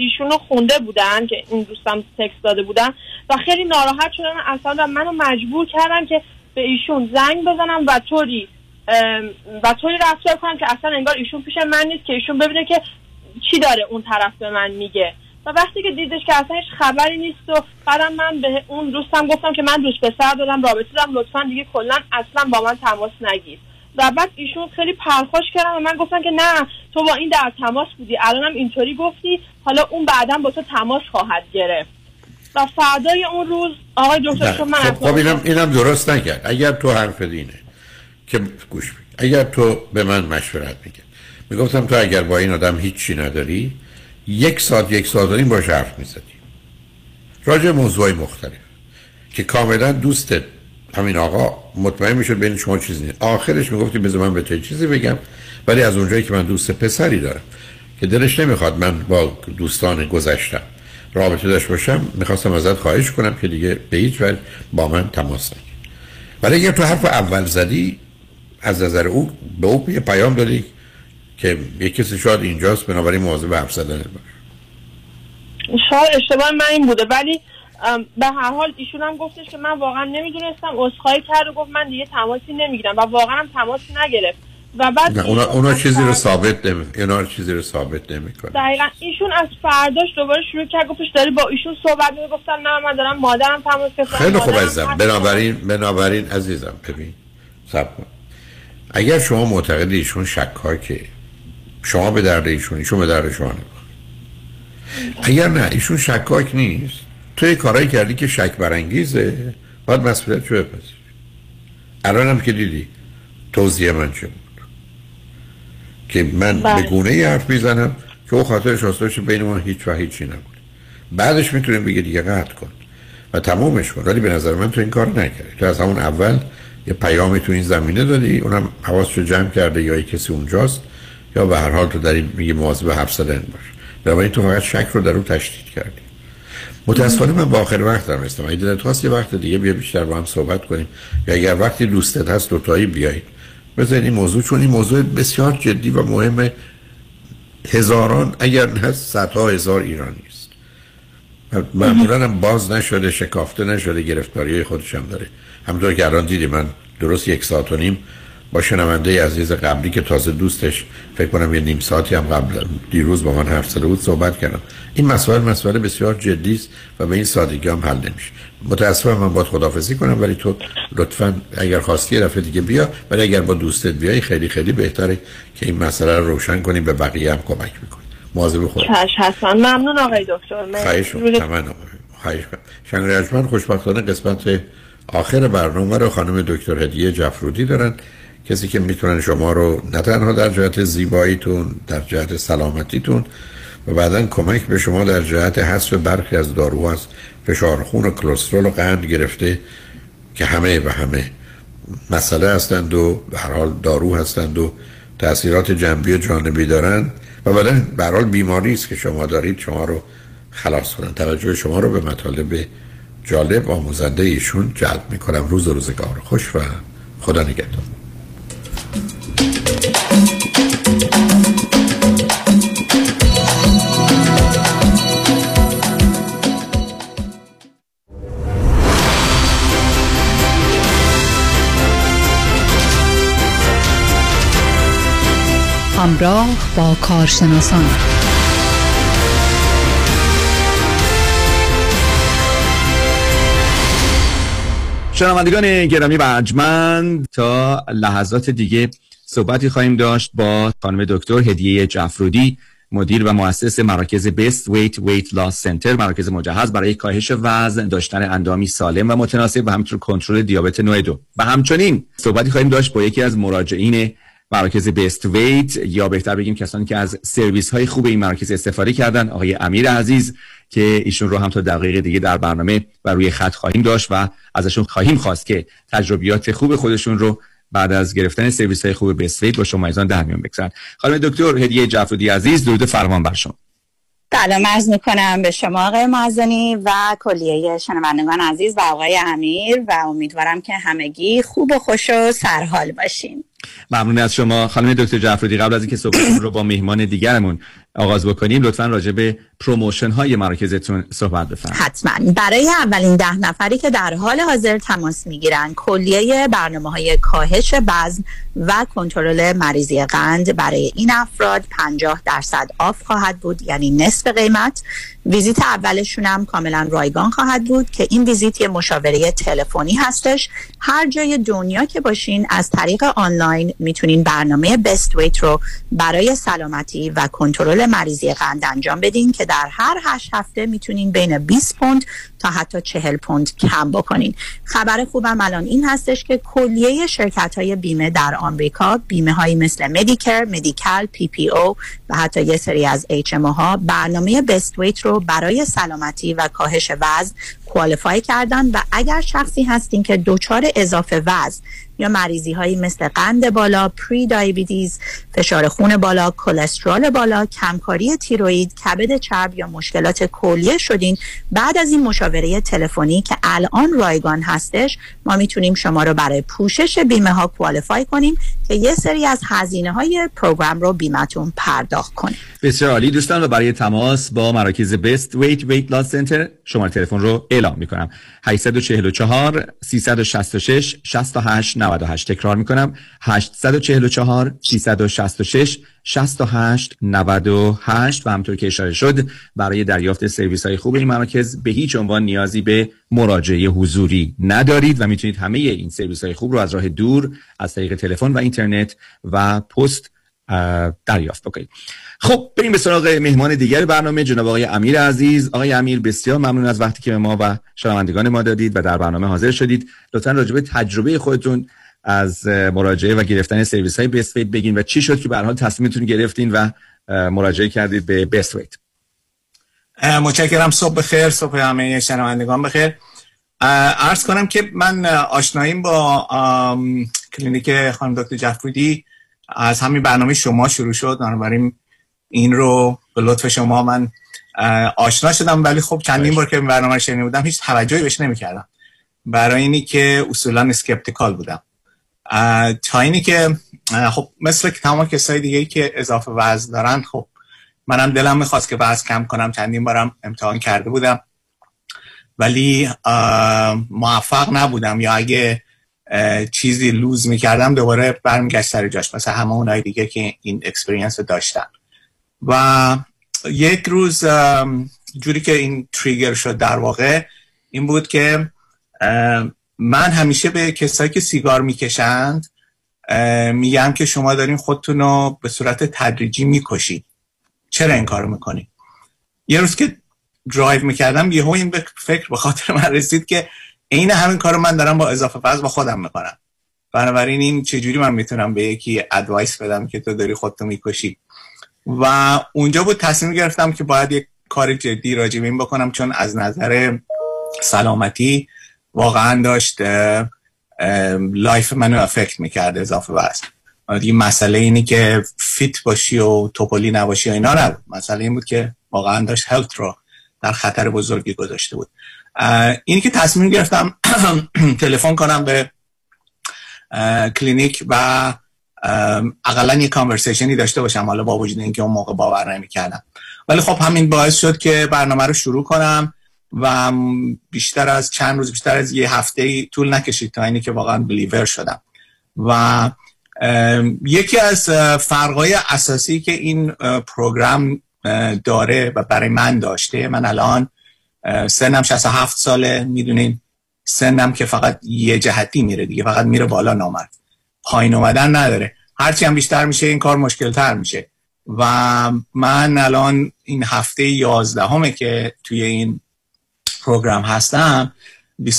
ایشون رو خونده بودن که این دوستم تکست داده بودن و خیلی ناراحت شدن اصلا و منو مجبور کردن که به ایشون زنگ بزنم و طوری رفتار کنم که اصلا انگار ایشون پیش من نیست که ایشون ببینه که چی داره اون طرف به من میگه. و وقتی که دیدش که اصلا هیچ خبری نیست و بعدم من به اون دوستم گفتم که من دوست پسر دادم رابطه دارم لطفا دیگه کلا اصلا با من تماس نگیر، و بعد ایشون خیلی پرخاش کردن و من گفتم که نه تو با این در تماس بودی الانم اینطوری گفتی، حالا اون بعداً با تو تماس خواهد گرفت. و فردای اون روز آقای دکتر شما من خب اینم درست نکرد. اگر تو حرف دینه که گوش بگی، اگر تو به من مشورت میگه میگفتم تو اگر با این آدم هیچی نداری 1 ساعت 1 ساعت این باش حرف میزدی راجع موضوعی مختلف که کاملا دوستت همین آقا مطمئن میشد بین شما چیزی نیست، آخرش میگفتی بذار من به تو چیزی بگم ولی از اونجایی که من دوست پسری دارم که دلش نمیخواد من با دوستان گذشتم رابطه داشت باشم، میخواستم ازت خواهش کنم که دیگه به هیچ وجه با من تماس نگیر. ولی اگر تو حرف اول زدی از نظر او به او پیام دادی که یک کسی شاید اینجاست، بنابراین مواظب حرف زدنت باش. شاید اشتباه من این بوده، ولی به هر حال ایشون هم گفتش که من واقعا نمیدونستم، عذرخواهی کرد و گفت من دیگه تماسی نمیگیرم و واقعا هم تماس نگرفت. و بعد اونا چیزی رو ثابت نمیکنه. دقیقاً ایشون از فرداش دوباره شروع کرد گفتش داری با ایشون صحبت می‌کنی. گفتم نه من دارم مادرم تماس گرفت. خیلی خوب عزیزم، بنابراین عزیزم ببین صبر کن. اگر شما معتقد ایشون شک‌ها که شما به درد ایشون، ایشون به درد شما نمی‌خوره. اگر نه ایشون شکاک نیست، تو یه کارایی کردی که شک برانگیزه، باید مسئولیتشو بپذیری. الانم که دیدی توضیح من چه بود که من به گونه‌ای حرف میزنم که او خاطرش هستش بین ما هیچ و هیچی نبود. بعدش میتونیم بگه دیگه قطع کن و تمومش کن، ولی به نظر من تو این کار نکردی. تو از همون اول یه پیامی تو این زمینه دادی، اونم حواسشو جمع کرده یا کسی اونجاست یا به هر حال تو داری میگی مواظب حرف زدن باش. بنابراین تو فقط شک رو در اون تشدید کردی. متاسفانه من با آخر وقت هم هستم. اگه دلت خواست یه وقت دیگه بیا بیشتر با هم صحبت کنیم، یا اگر وقتی دوستت هست دوتایی بیایید بزنید این موضوع، چون این موضوع بسیار جدی و مهمه. هزاران اگر نه صدها هزار ایرانی است، معمولا هم باز نشده، شکافته نشده، گرفتاریای خودش هم داره. همونطور که الان دیدی من درست 1 ساعت و نیم با شنونده عزیز قبلی که تازه دوستش فکر کنم یه نیم ساعتی هم قبل دیروز با من حرف زده بود صحبت کردم. این مسئله بسیار جدی است و به این سادگی هم حل نمیشه. متاسفم من باید خداحافظی کنم، ولی تو لطفاً اگر خواستی یه دفعه دیگه بیا، ولی اگر با دوستت بیای خیلی خیلی بهتره که این مسئله رو روشن کنی، به بقیه هم کمک میکنی. مواظب خودت باش. حتما ممنون آقای دکتر. شنوندگان خوشبختانه قسمت آخر برنامه رو خانم دکتر هدیه جعفرودی دارن، کسی که میتونن شما رو نه تنها در جهت زیباییتون، در جهت سلامتیتون و بعداً کمک به شما در جهت حذف برخی از داروها از فشار خون و کلسترول و قند گرفته که همه مسئله هستند و به هر حال دارو هستند و تأثیرات جنبی و جانبی دارن و بعداً به هر حال بیماری است که شما دارید شما رو خلاص کنن. توجه شما رو به مطالب جالب و آموزنده ایشون جلب میکنم. روز و روزگار خوش و خدا نگهدار. همراه با کارشناسان شنوندگان گرامی و ارجمند، تا لحظات دیگه صحبتی خواهیم داشت با خانم دکتر هدیه جعفرودی، مدیر و مؤسس مراکز Best Weight Weight Loss Center، مراکز مجهز برای کاهش وزن، داشتن اندامی سالم و متناسب و همچنین کنترل دیابت نوع 2. و همچنین صحبتی خواهیم داشت با یکی از مراجعین مراکز Best Weight، یا بهتر بگیم کسانی که از سرویس های خوب این مراکز استفاده کردن، آقای امیر عزیز، که ایشون رو هم تا دقیقه دیگه در برنامه و روی خط خواهیم داشت و ازشون خواهیم خواست که تجربیات خوب خودشون رو بعد از گرفتن سرویس های خوب Best Weight با شما ایزان در میان بگذارن. خانم دکتر هدیه جعفرودی عزیز، درود فرمان بر شما. سلام عرض می‌کنم به شما آقای معزنی و کلیه شنوندگان عزیز و آقای امیر، و امیدوارم که همگی خوب و خوش و سرحال باشین. ممنون از شما خانم دکتر جعفرودی. قبل از اینکه صحبتمون رو با مهمان دیگرمون آغاز بکنیم، لطفاً راجع به پروموشن های مراکزتون صحبت بفرمایید. حتما. برای اولین 10 نفری که در حال حاضر تماس میگیرن، کلیه برنامه‌های کاهش وزن و کنترل مریضی قند برای این افراد 50% آف خواهد بود، یعنی نصف قیمت. ویزیت اولشون هم کاملا رایگان خواهد بود که این ویزیت یه مشاوره تلفنی هستش. هر جای دنیا که باشین از طریق آنلاین میتونین برنامه بست ویت رو برای سلامتی و کنترل مریضی قند انجام بدین که در هر 8 هفته میتونین بین 20 پوند تا حتی 40 پوند کم بکنین. خبر خوبم الان این هستش که کلیه شرکت‌های بیمه در آمریکا، بیمه‌هایی مثل مدیکر، مدیکال، پی پی او و حتی یه سری از اچ ام ها، برنامه بست ویت رو برای سلامتی و کاهش وزن کوالیفای کردن. و اگر شخصی هستین که دچار اضافه وزن یا مریضی هایی مثل قند بالا، پری دیابتیز، فشار خون بالا، کلسترول بالا، کمکاری تیروئید، کبد چرب یا مشکلات کلیه شدین، بعد از این مشاوره تلفنی که الان رایگان هستش، ما میتونیم شما رو برای پوشش بیمه ها کوالیفای کنیم که یه سری از هزینه های پروگرام رو بیمتون پرداخت کنه. بسیار عالی دوستان، و برای تماس با مراکز Best Weight Weight Loss Center شماره تلفن رو اعلام میکنم 844 366 68 98. تکرار میکنم 844 366 68 98. و همطور که اشاره شد برای دریافت سرویس های خوب این مراکز به هیچ عنوان نیازی به مراجعه حضوری ندارید و میتونید همه این سرویس های خوب رو از راه دور از طریق تلفن و اینترنت و پست دریافت بکنید. خب بریم به سراغ مهمان دیگر برنامه، جناب آقای امیر عزیز. آقای امیر، بسیار ممنون از وقتی که به ما و شنوندگان ما دادید و در برنامه حاضر شدید. لطفاً راجع به تجربه خودتون از مراجعه و گرفتن سرویس های بست ویت بگین و چی شد که به هر حال تصمیمتون گرفتین و مراجعه کردید به بست ویت. متشکرم. صبح بخیر، صبح همه شنوندگان بخیر. عرض کنم که من آشناییم با کلینیک خانم دکتر جفرودی از همین برنامه شما شروع شد، بنابراین این رو به لطف شما من آشنا شدم، ولی خب چندین بار که این برنامه رو شنیده بودم هیچ توجهی بهش نمی‌کردم، برای اینی که اصولا اسکپتیکال بودم، تا اینی که خب مثل که تمام کسای دیگه‌ای که اضافه وزن دارن، خب منم دلم می‌خواست که وزن کم کنم، چندین بارم امتحان کرده بودم ولی موفق نبودم، یا اگه چیزی لوز میکردم دوباره برمیگشت سر جاش، مثلا همه اونای دیگه که این اکسپریانس رو داشتن. و یک روز جوری که این تریگر شد در واقع این بود که من همیشه به کسایی که سیگار میکشند میگم که شما دارین خودتون رو به صورت تدریجی میکشید، چرا این کارو میکنید؟ یه روز که درایو میکردم یهو این فکر به خاطر من رسید که این همین کارو من دارم با اضافه وزن با خودم میکنم، بنابراین این چجوری من میتونم به یکی ادوایس بدم که تو داری خودتو میکشی. و اونجا بود تصمیم گرفتم که باید یک کار جدی راجع به این بکنم، چون از نظر سلامتی واقعا داشت لایف منو افکت میکرد اضافه وزن. دیگه مسئله اینی که فیت باشی و توپلی نباشی و اینا نبود، مسئله این بود که واقعا داشت هلت رو در خطر بزرگی گذاشته بود. اینی که تصمیم گرفتم تلفن کنم به کلینیک و اقلا یک کانورسیشنی داشته باشم، حالا با وجود اینکه اون موقع باور نمی‌کردم، ولی خب همین باعث شد که برنامه رو شروع کنم و بیشتر از چند روز، بیشتر از یه هفته طول نکشید تا اینی که واقعا بلیور شدم. و یکی از فرقای اساسی که این پروگرام داره و برای من داشته، من الان سنم 67 ساله، میدونین سنم که فقط یه جهتی میره دیگه، فقط میره بالا، نامرد پایین اومدن نداره، هرچی هم بیشتر میشه این کار مشکل تر میشه. و من الان این هفته 11 که توی این پروگرام هستم 27-28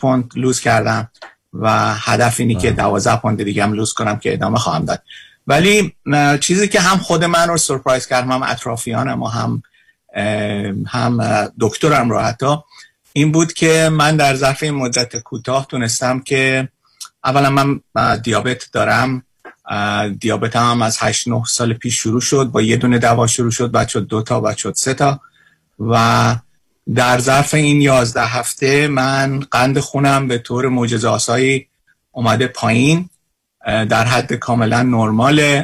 پوند لوز کردم و هدف اینی که 12 پوند دیگه هم لوز کنم که ادامه خواهم داد. ولی چیزی که هم خود من رو سرپرایز کردم، هم اطرافیانم و هم دکترم رو حتی، این بود که من در ظرف این مدت کوتاه تونستم که اولا من دیابت دارم، دیابت هم از 8-9 سال پیش شروع شد، با یه دونه دوا شروع شد، بعد شد 2 تا، بعد شد 3 تا. و در ظرف این 11 من قند خونم به طور معجزه‌آسایی اومده پایین، در حد کاملا نرمال،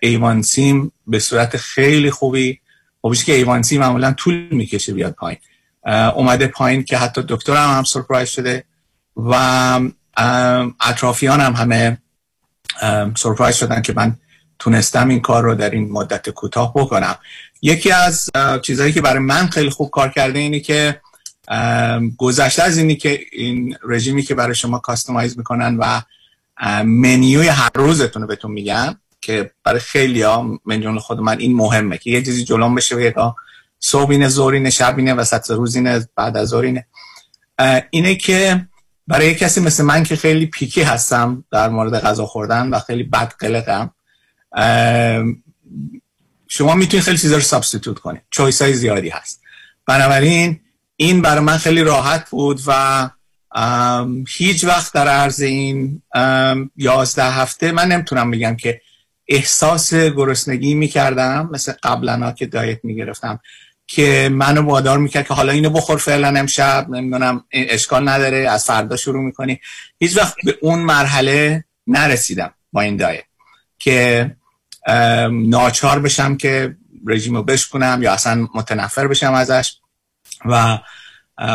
ایوانسیم به صورت خیلی خوبی، خبیش که ایوانسی معمولا طول میکشه بیاد پایین، اومده پایین که حتی دکترم هم سرپرایز شده و اطرافیانم همه سرپرایز شدن که من تونستم این کار رو در این مدت کوتاه بکنم. یکی از چیزهایی که برای من خیلی خوب کار کرده اینه که گذشته از اینی که این رژیمی که برای شما کاستومایز میکنن و منیوی هر روزتون رو بهتون میگن که برای خیلی‌ها من جمله خود من این مهمه که یه چیزی جلوم بشه و یا صبح اینه، ظهر اینه، شب اینه، وسط روز اینه، بعد از ظهر اینه. اینه که برای کسی مثل من که خیلی پیکی هستم در مورد غذا خوردن و خیلی بد قلقم، شما میتونید خیلی چیزا رو سابستیتوت کنید، چویسای زیادی هست، بنابراین این برای من خیلی راحت بود و هیچ وقت در عرض این 11 هفته من نمیتونم بگم که احساس گرسنگی میکردم مثل قبلنا که دایت میگرفتم که منو وادار میکرد که حالا اینو بخور فعلا امشب، نمیدونم اشکال نداره از فردا شروع میکنی. هیچ وقت به اون مرحله نرسیدم با این دایت که ناچار بشم که رژیمو بشکنم یا اصلا متنفر بشم ازش و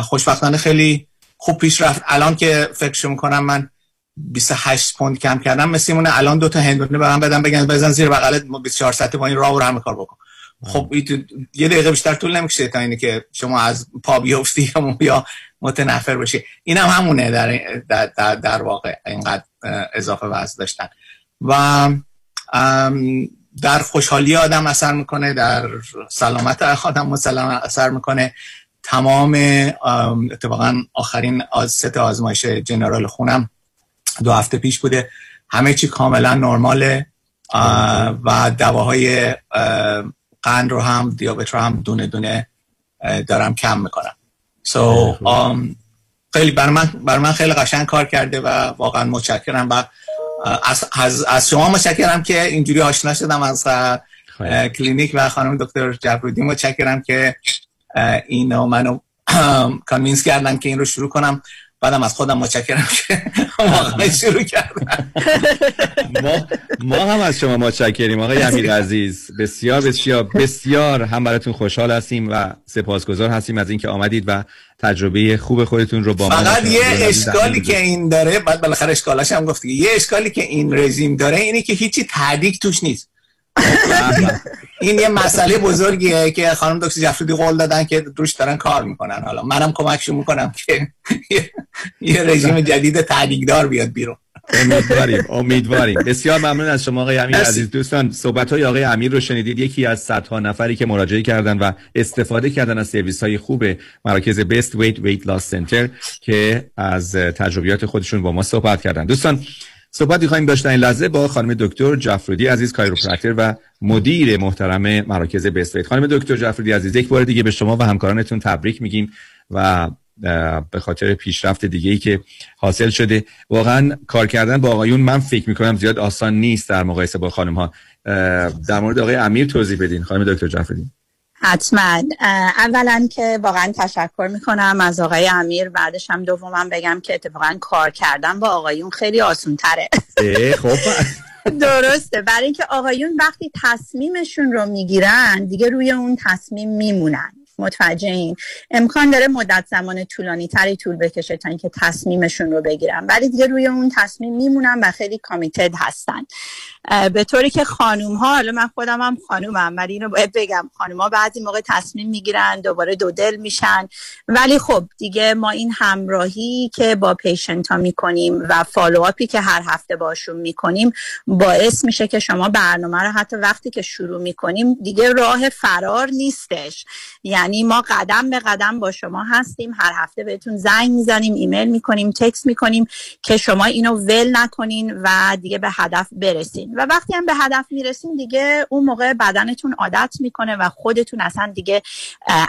خوشبختانه خیلی خوب پیش رفت. الان که فکرشو میکنم من 28 پوند کم کردم، مثل اونه الان 2 تا هندونه برام بدن بگن بزن زیر بغلت 24 ساعته با این راه و همه کار بکن. خب یه دقیقه بیشتر طول نمیکشه تا اینه که شما از پا بیفتی یا متنفر بشی. اینم همونه در واقع اینقدر اضافه وزن داشتن و در خوشحالی آدم اثر میکنه، در سلامت آدم اثر میکنه. تمام اتفاقا آخرین 3 آزمایش جنرال خونم 2 هفته پیش بوده، همه چی کاملا نرماله و دواهای قند رو هم دیابت رو هم دونه دونه دارم کم میکنم. خیلی بر من خیلی قشنگ کار کرده و واقعا متشکرم و از شما متشکرم که اینجوری آشنا شدم از کلینیک و خانم دکتر جفرودی متشکرم که اینو منو کانوینس کردن که این رو شروع کنم. بعدم از خودم متشکرم که واقعا شروع کردم. ما هم از شما متشکریم آقای امیر عزیز، بسیار بسیار بسیار هم براتون خوشحال هستیم و سپاسگزار هستیم از اینکه آمدید و تجربه خوب خودتون رو با ما. فقط یه اشکالی که این داره، بعد بالاخره اشکالاش هم گفت، یه اشکالی که این رژیم داره اینه که هیچی تعدیق توش نیست. این یه مسئله بزرگیه که خانم دکتر جفرودی قول دادن که روش دارن کار میکنن. حالا منم کمکشون میکنم که یه رژیم جدید تعدیقدار بیاد بیرون. امیدواریم. بسیار ممنون از شما آقای امیر عزیز. دوستان صحبت‌های آقای امیر رو شنیدید، یکی از صدها نفری که مراجعه کردن و استفاده کردن از سرویس‌های خوب مراکز Best Weight Weight Loss Center که از تجربیات خودشون با ما صحبت کردن. دوستان صحبت می‌خوایم داشتن این لحظه با خانم دکتر جفرودی عزیز، کایروپرکتر و مدیر محترم مراکز بست ویت. خانم دکتر جفرودی عزیز، یک بار دیگه به شما و همکارانتون تبریک میگیم و به خاطر پیشرفت دیگه‌ای که حاصل شده. واقعا کار کردن با آقایون من فکر می‌کنم زیاد آسان نیست در مقایسه با خانم‌ها. در مورد آقای امیر توضیح بدین خانم دکتر جفرودی. حتما. اولا که واقعا تشکر میکنم از آقای امیر، بعدش هم دومم بگم که اتفاقا کار کردن با آقایون خیلی آسون تره. خب درسته، برای اینکه آقایون وقتی تصمیمشون رو میگیرن دیگه روی اون تصمیم میمونن. متوجهین؟ امکان داره مدت زمان طولانی تری طول بکشه تا اینکه تصمیمشون رو بگیرن، ولی دیگه روی اون تصمیم میمونن و خیلی کامیتد هستن. به طوری که خانوم ها، حالا من خودم هم خانومم ولی اینو باید بگم، خانوم ها بعضی موقع تصمیم میگیرن دوباره دودل میشن، ولی خب دیگه ما این همراهی که با پیشنت ها میکنیم و فالوآپی که هر هفته باشون میکنیم باعث میشه که شما برنامه رو حتی وقتی که شروع میکنیم دیگه راه فرار نیستش، یعنی ما قدم به قدم با شما هستیم، هر هفته بهتون زنگ میزنیم، ایمیل میکنیم، تکست میکنیم که شما اینو ول نکنین و دیگه به هدف برسین. و وقتی هم به هدف میرسین دیگه اون موقع بدنتون عادت میکنه و خودتون اصلا دیگه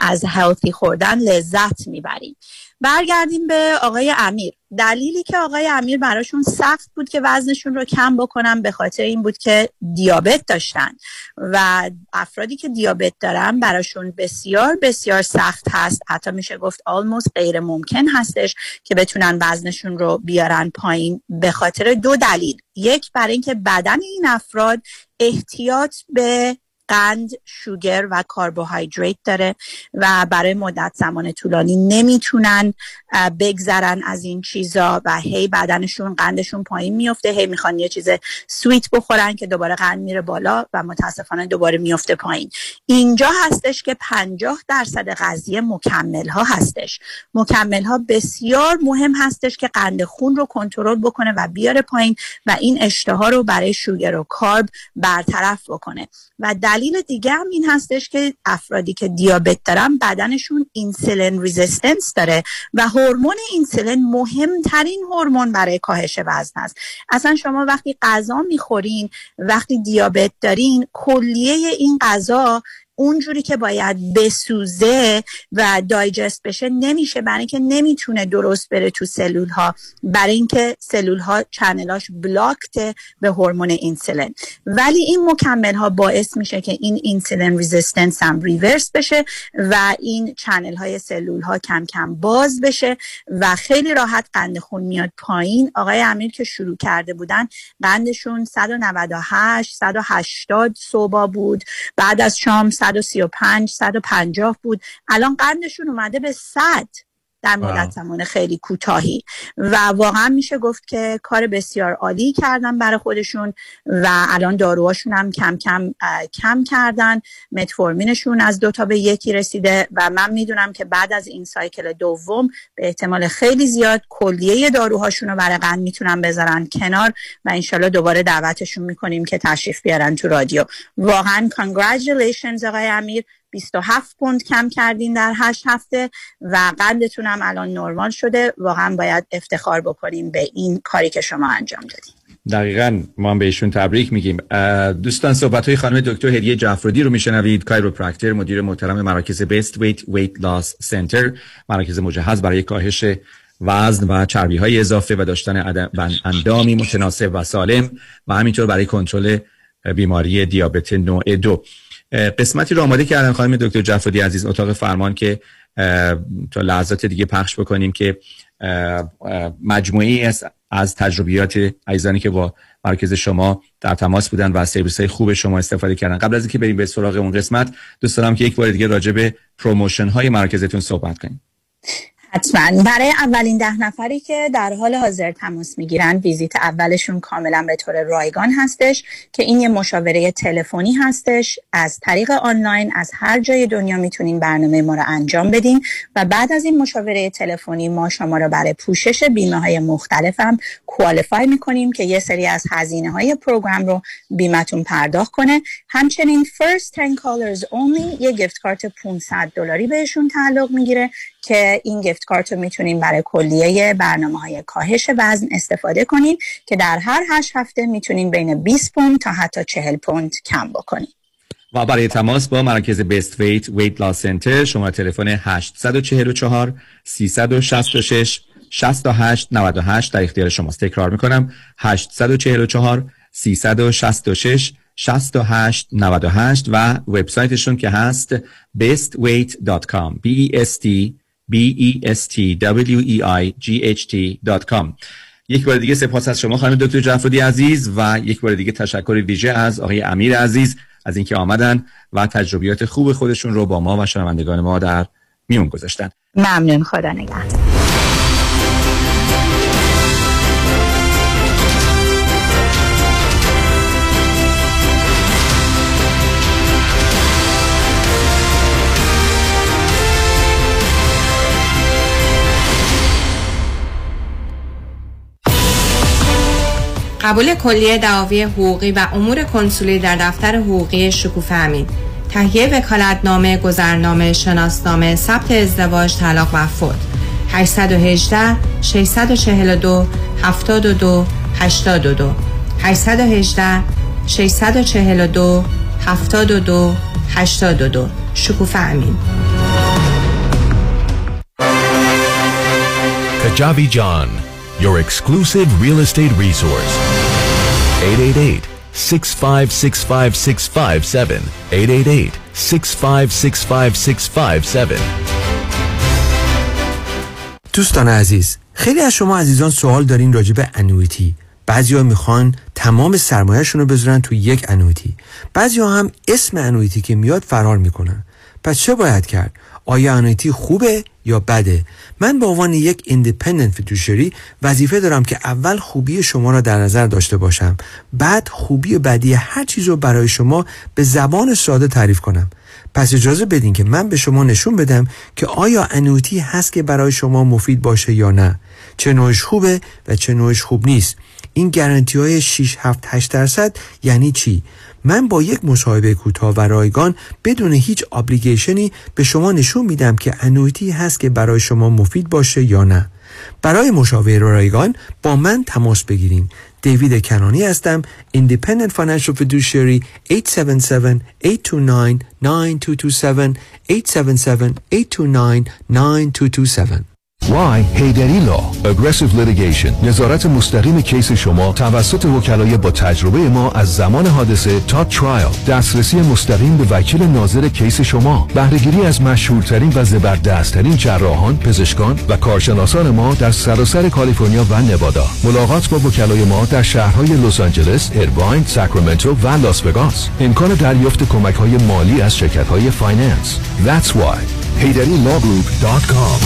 از هلتی خوردن لذت میبرین. برگردیم به آقای امیر. دلیلی که آقای امیر براشون سخت بود که وزنشون رو کم بکنن به خاطر این بود که دیابت داشتن و افرادی که دیابت دارن براشون بسیار بسیار سخت هست، حتی میشه گفت almost غیر ممکن هستش که بتونن وزنشون رو بیارن پایین به خاطر 2 دلیل. یک، برای اینکه بدن این افراد احتیاط به قند، شوگر و کربوهیدرات داره و برای مدت زمان طولانی نمیتونن بگذرن از این چیزا و هی بدنشون قندشون پایین میفته، هی میخوان یه چیز سویت بخورن که دوباره قند میره بالا و متاسفانه دوباره میفته پایین. اینجا هستش که 50% قضیه مکمل ها هستش. مکمل ها بسیار مهم هستش که قند خون رو کنترل بکنه و بیاره پایین و این اشتها رو برای شوگر و کارب برطرف بکنه. و دلیل دیگه هم این هستش که افرادی که دیابت دارن بدنشون اینسولین رزیستنس داره و هورمون اینسولین مهمترین هورمون برای کاهش وزن است. اصلا شما وقتی غذا میخورین، وقتی دیابت دارین، کلیه این غذا اونجوری که باید بسوزه و دایجست بشه نمیشه، برای اینکه نمیتونه درست بره تو سلول ها، برای اینکه سلول ها چنلاش بلاکته به هورمون اینسولین. ولی این مکمل ها باعث میشه که این اینسولین رزिस्टنس هم ریورس بشه و این چنل های سلول ها کم کم باز بشه و خیلی راحت قند خون میاد پایین. آقای امیر که شروع کرده بودن قندشون 198 180 صبح بود، بعد از شام 135 150 بود، الان قندشون اومده به 100 در مدت زمان خیلی کوتاهی و واقعا میشه گفت که کار بسیار عالی کردن برای خودشون و الان داروهاشون هم کم کم کم کردن، متفورمینشون از 2 تا به 1 رسیده و من میدونم که بعد از این سایکل دوم به احتمال خیلی زیاد کلیه داروهاشون رو برای قند میتونن بذارن کنار و انشالله دوباره دعوتشون میکنیم که تشریف بیارن تو رادیو. واقعا congratulations آقای امیر، 27 پوند کم کردین در 8 هفته و قندتون هم الان نرمال شده. واقعا باید افتخار بکنیم به این کاری که شما انجام دادین. دقیقاً ما هم بهشون تبریک میگیم. دوستان صحبت‌های خانم دکتر هدیه جعفرودی رو میشنوید، کایروپرکتر، مدیر محترم مراکز Best Weight Weight Loss Center، مراکز مجهز برای کاهش وزن و چربی‌های اضافه و داشتن اندامی متناسب و سالم و همینطور برای کنترل بیماری دیابت نوع 2. قسمتی رو آماده کردن خانم دکتر جعفرودی عزیز، اتاق فرمان، که تا لحظات دیگه پخش بکنیم، که مجموعی از تجربیات عزیزانی که با مرکز شما در تماس بودن و از سرویس‌های خوب شما استفاده کردن. قبل از اینکه بریم به سراغ اون قسمت، دوست دارم که یک بار دیگه راجع به پروموشن‌های مرکزتون صحبت کنیم. حتما. برای اولین 10 نفری که در حال حاضر تماس میگیرن، ویزیت اولشون کاملا به طور رایگان هستش که این یه مشاوره تلفنی هستش، از طریق آنلاین از هر جای دنیا میتونین برنامه ما رو انجام بدین و بعد از این مشاوره تلفنی ما شما رو برای پوشش بیمه های مختلف هم کوالیفای میکنیم که یه سری از هزینه های پروگرام رو بیمتون پرداخت کنه. همچنین first 10 callers only یه گیفت کارت $500 بهشون تعلق میگیره که این گیفت کارت رو میتونین برای کلیه برنامه‌های کاهش وزن استفاده کنین که در هر 8 هفته میتونین بین 20 پوند تا حتی 40 پوند کم بکنین. و برای تماس با مرکز Best Weight Weight Loss Center شما تلفن 844 366 68 98 در اختیار شماست. تکرار میکنم 844 366 6898 و وبسایتشون که هست bestweight.com bestweight.com. یک بار دیگه سپاس از شما خانم دکتر جعفرودی عزیز و یک بار دیگه تشکر ویژه از آقای امیر عزیز از اینکه آمدن و تجربیات خوب خودشون رو با ما و شنوندگان ما در میون گذاشتن. ممنون، خدا نگهدار. قبول کلیه دعاوی حقوقی و امور کنسولی در دفتر حقوقی شکوفه امین. تهیه وکالتنامه، گذرنامه، شناسنامه، ثبت ازدواج، طلاق و فوت. 818 642 72 82 818 642 72 82 شکوفه امین. کجاوی جان، your exclusive real estate resource. 888-656-5657 888-656-5657. دوستان عزیز، خیلی از شما عزیزان سوال دارین راجع به انویتی. بعضیا میخوان تمام سرمایه‌شون رو بذارن تو یک انویتی، بعضیا هم اسم انویتی که میاد فرار میکنن. پس چه باید کرد؟ آیا انویتی خوبه یا بده؟ من به عنوان یک ایندیپندنت فیدوشری وظیفه دارم که اول خوبی شما را در نظر داشته باشم، بعد خوبی و بدی هر چیز رو برای شما به زبان ساده تعریف کنم. پس اجازه بدین که من به شما نشون بدم که آیا انویتی هست که برای شما مفید باشه یا نه، چه نوعش خوبه و چه نوعش خوب نیست. این گارانتی های 6-7-8% یعنی چی؟ من با یک مصاحبه کوتاه و رایگان بدون هیچ ابلیگیشنی به شما نشون میدم که انویتی هست که برای شما مفید باشه یا نه. برای مشاوره رایگان با من تماس بگیرید. دیوید کنانی هستم، Independent Financial Fiduciary. 877-829-9227 877-829-9227. Why Hederillo Aggressive Litigation. نظارت مستقیم کیس شما توسط وکلای با تجربه ما از زمان حادثه تا ترایل، دسترسی مستقیم به وکیل ناظر کیس شما، بهره‌گیری از مشهورترین و زبردستترین جراحان، پزشکان و کارشناسان ما در سراسر کالیفرنیا و نوادا. ملاقات با وکلای ما در شهرهای لس آنجلس، ایرواین، ساکرامنتو و لاس وگاس. امکان دریافت کمک‌های مالی از شرکت‌های فایننس. That's why HederilloGroup.com.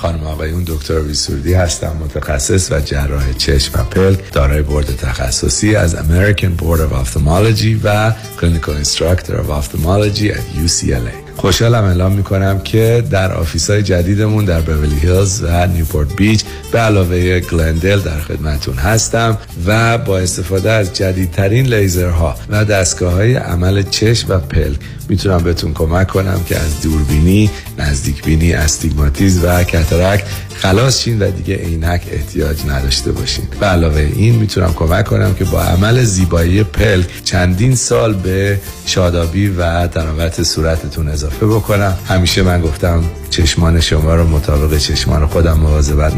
خانم آقایون، دکتر وزیری هستم، متخصص و جراح چشم و پلک، دارای بورد تخصصی از American Board of Ophthalmology و Clinical Instructor of Ophthalmology at UCLA. خوشحالم اعلام میکنم که در آفیس‌های جدیدمون در بیولی هیلز و نیوپورت بیچ به علاوه گلندل در خدمتون هستم و با استفاده از جدیدترین لیزرها و دستگاه‌های عمل چشم و پلک میتونم بهتون کمک کنم که از دوربینی، نزدیکبینی، استیگماتیز و کاتاراکت خلاص شین و دیگه عینک احتیاج نداشته باشین. به علاوه این میتونم کمک کنم که با عمل زیبایی پلک چندین سال به شادابی و تراوت صورتتون اضافه بکنم. همیشه من گفتم چشمان شما رو مطابق چشمان خودم مواظبت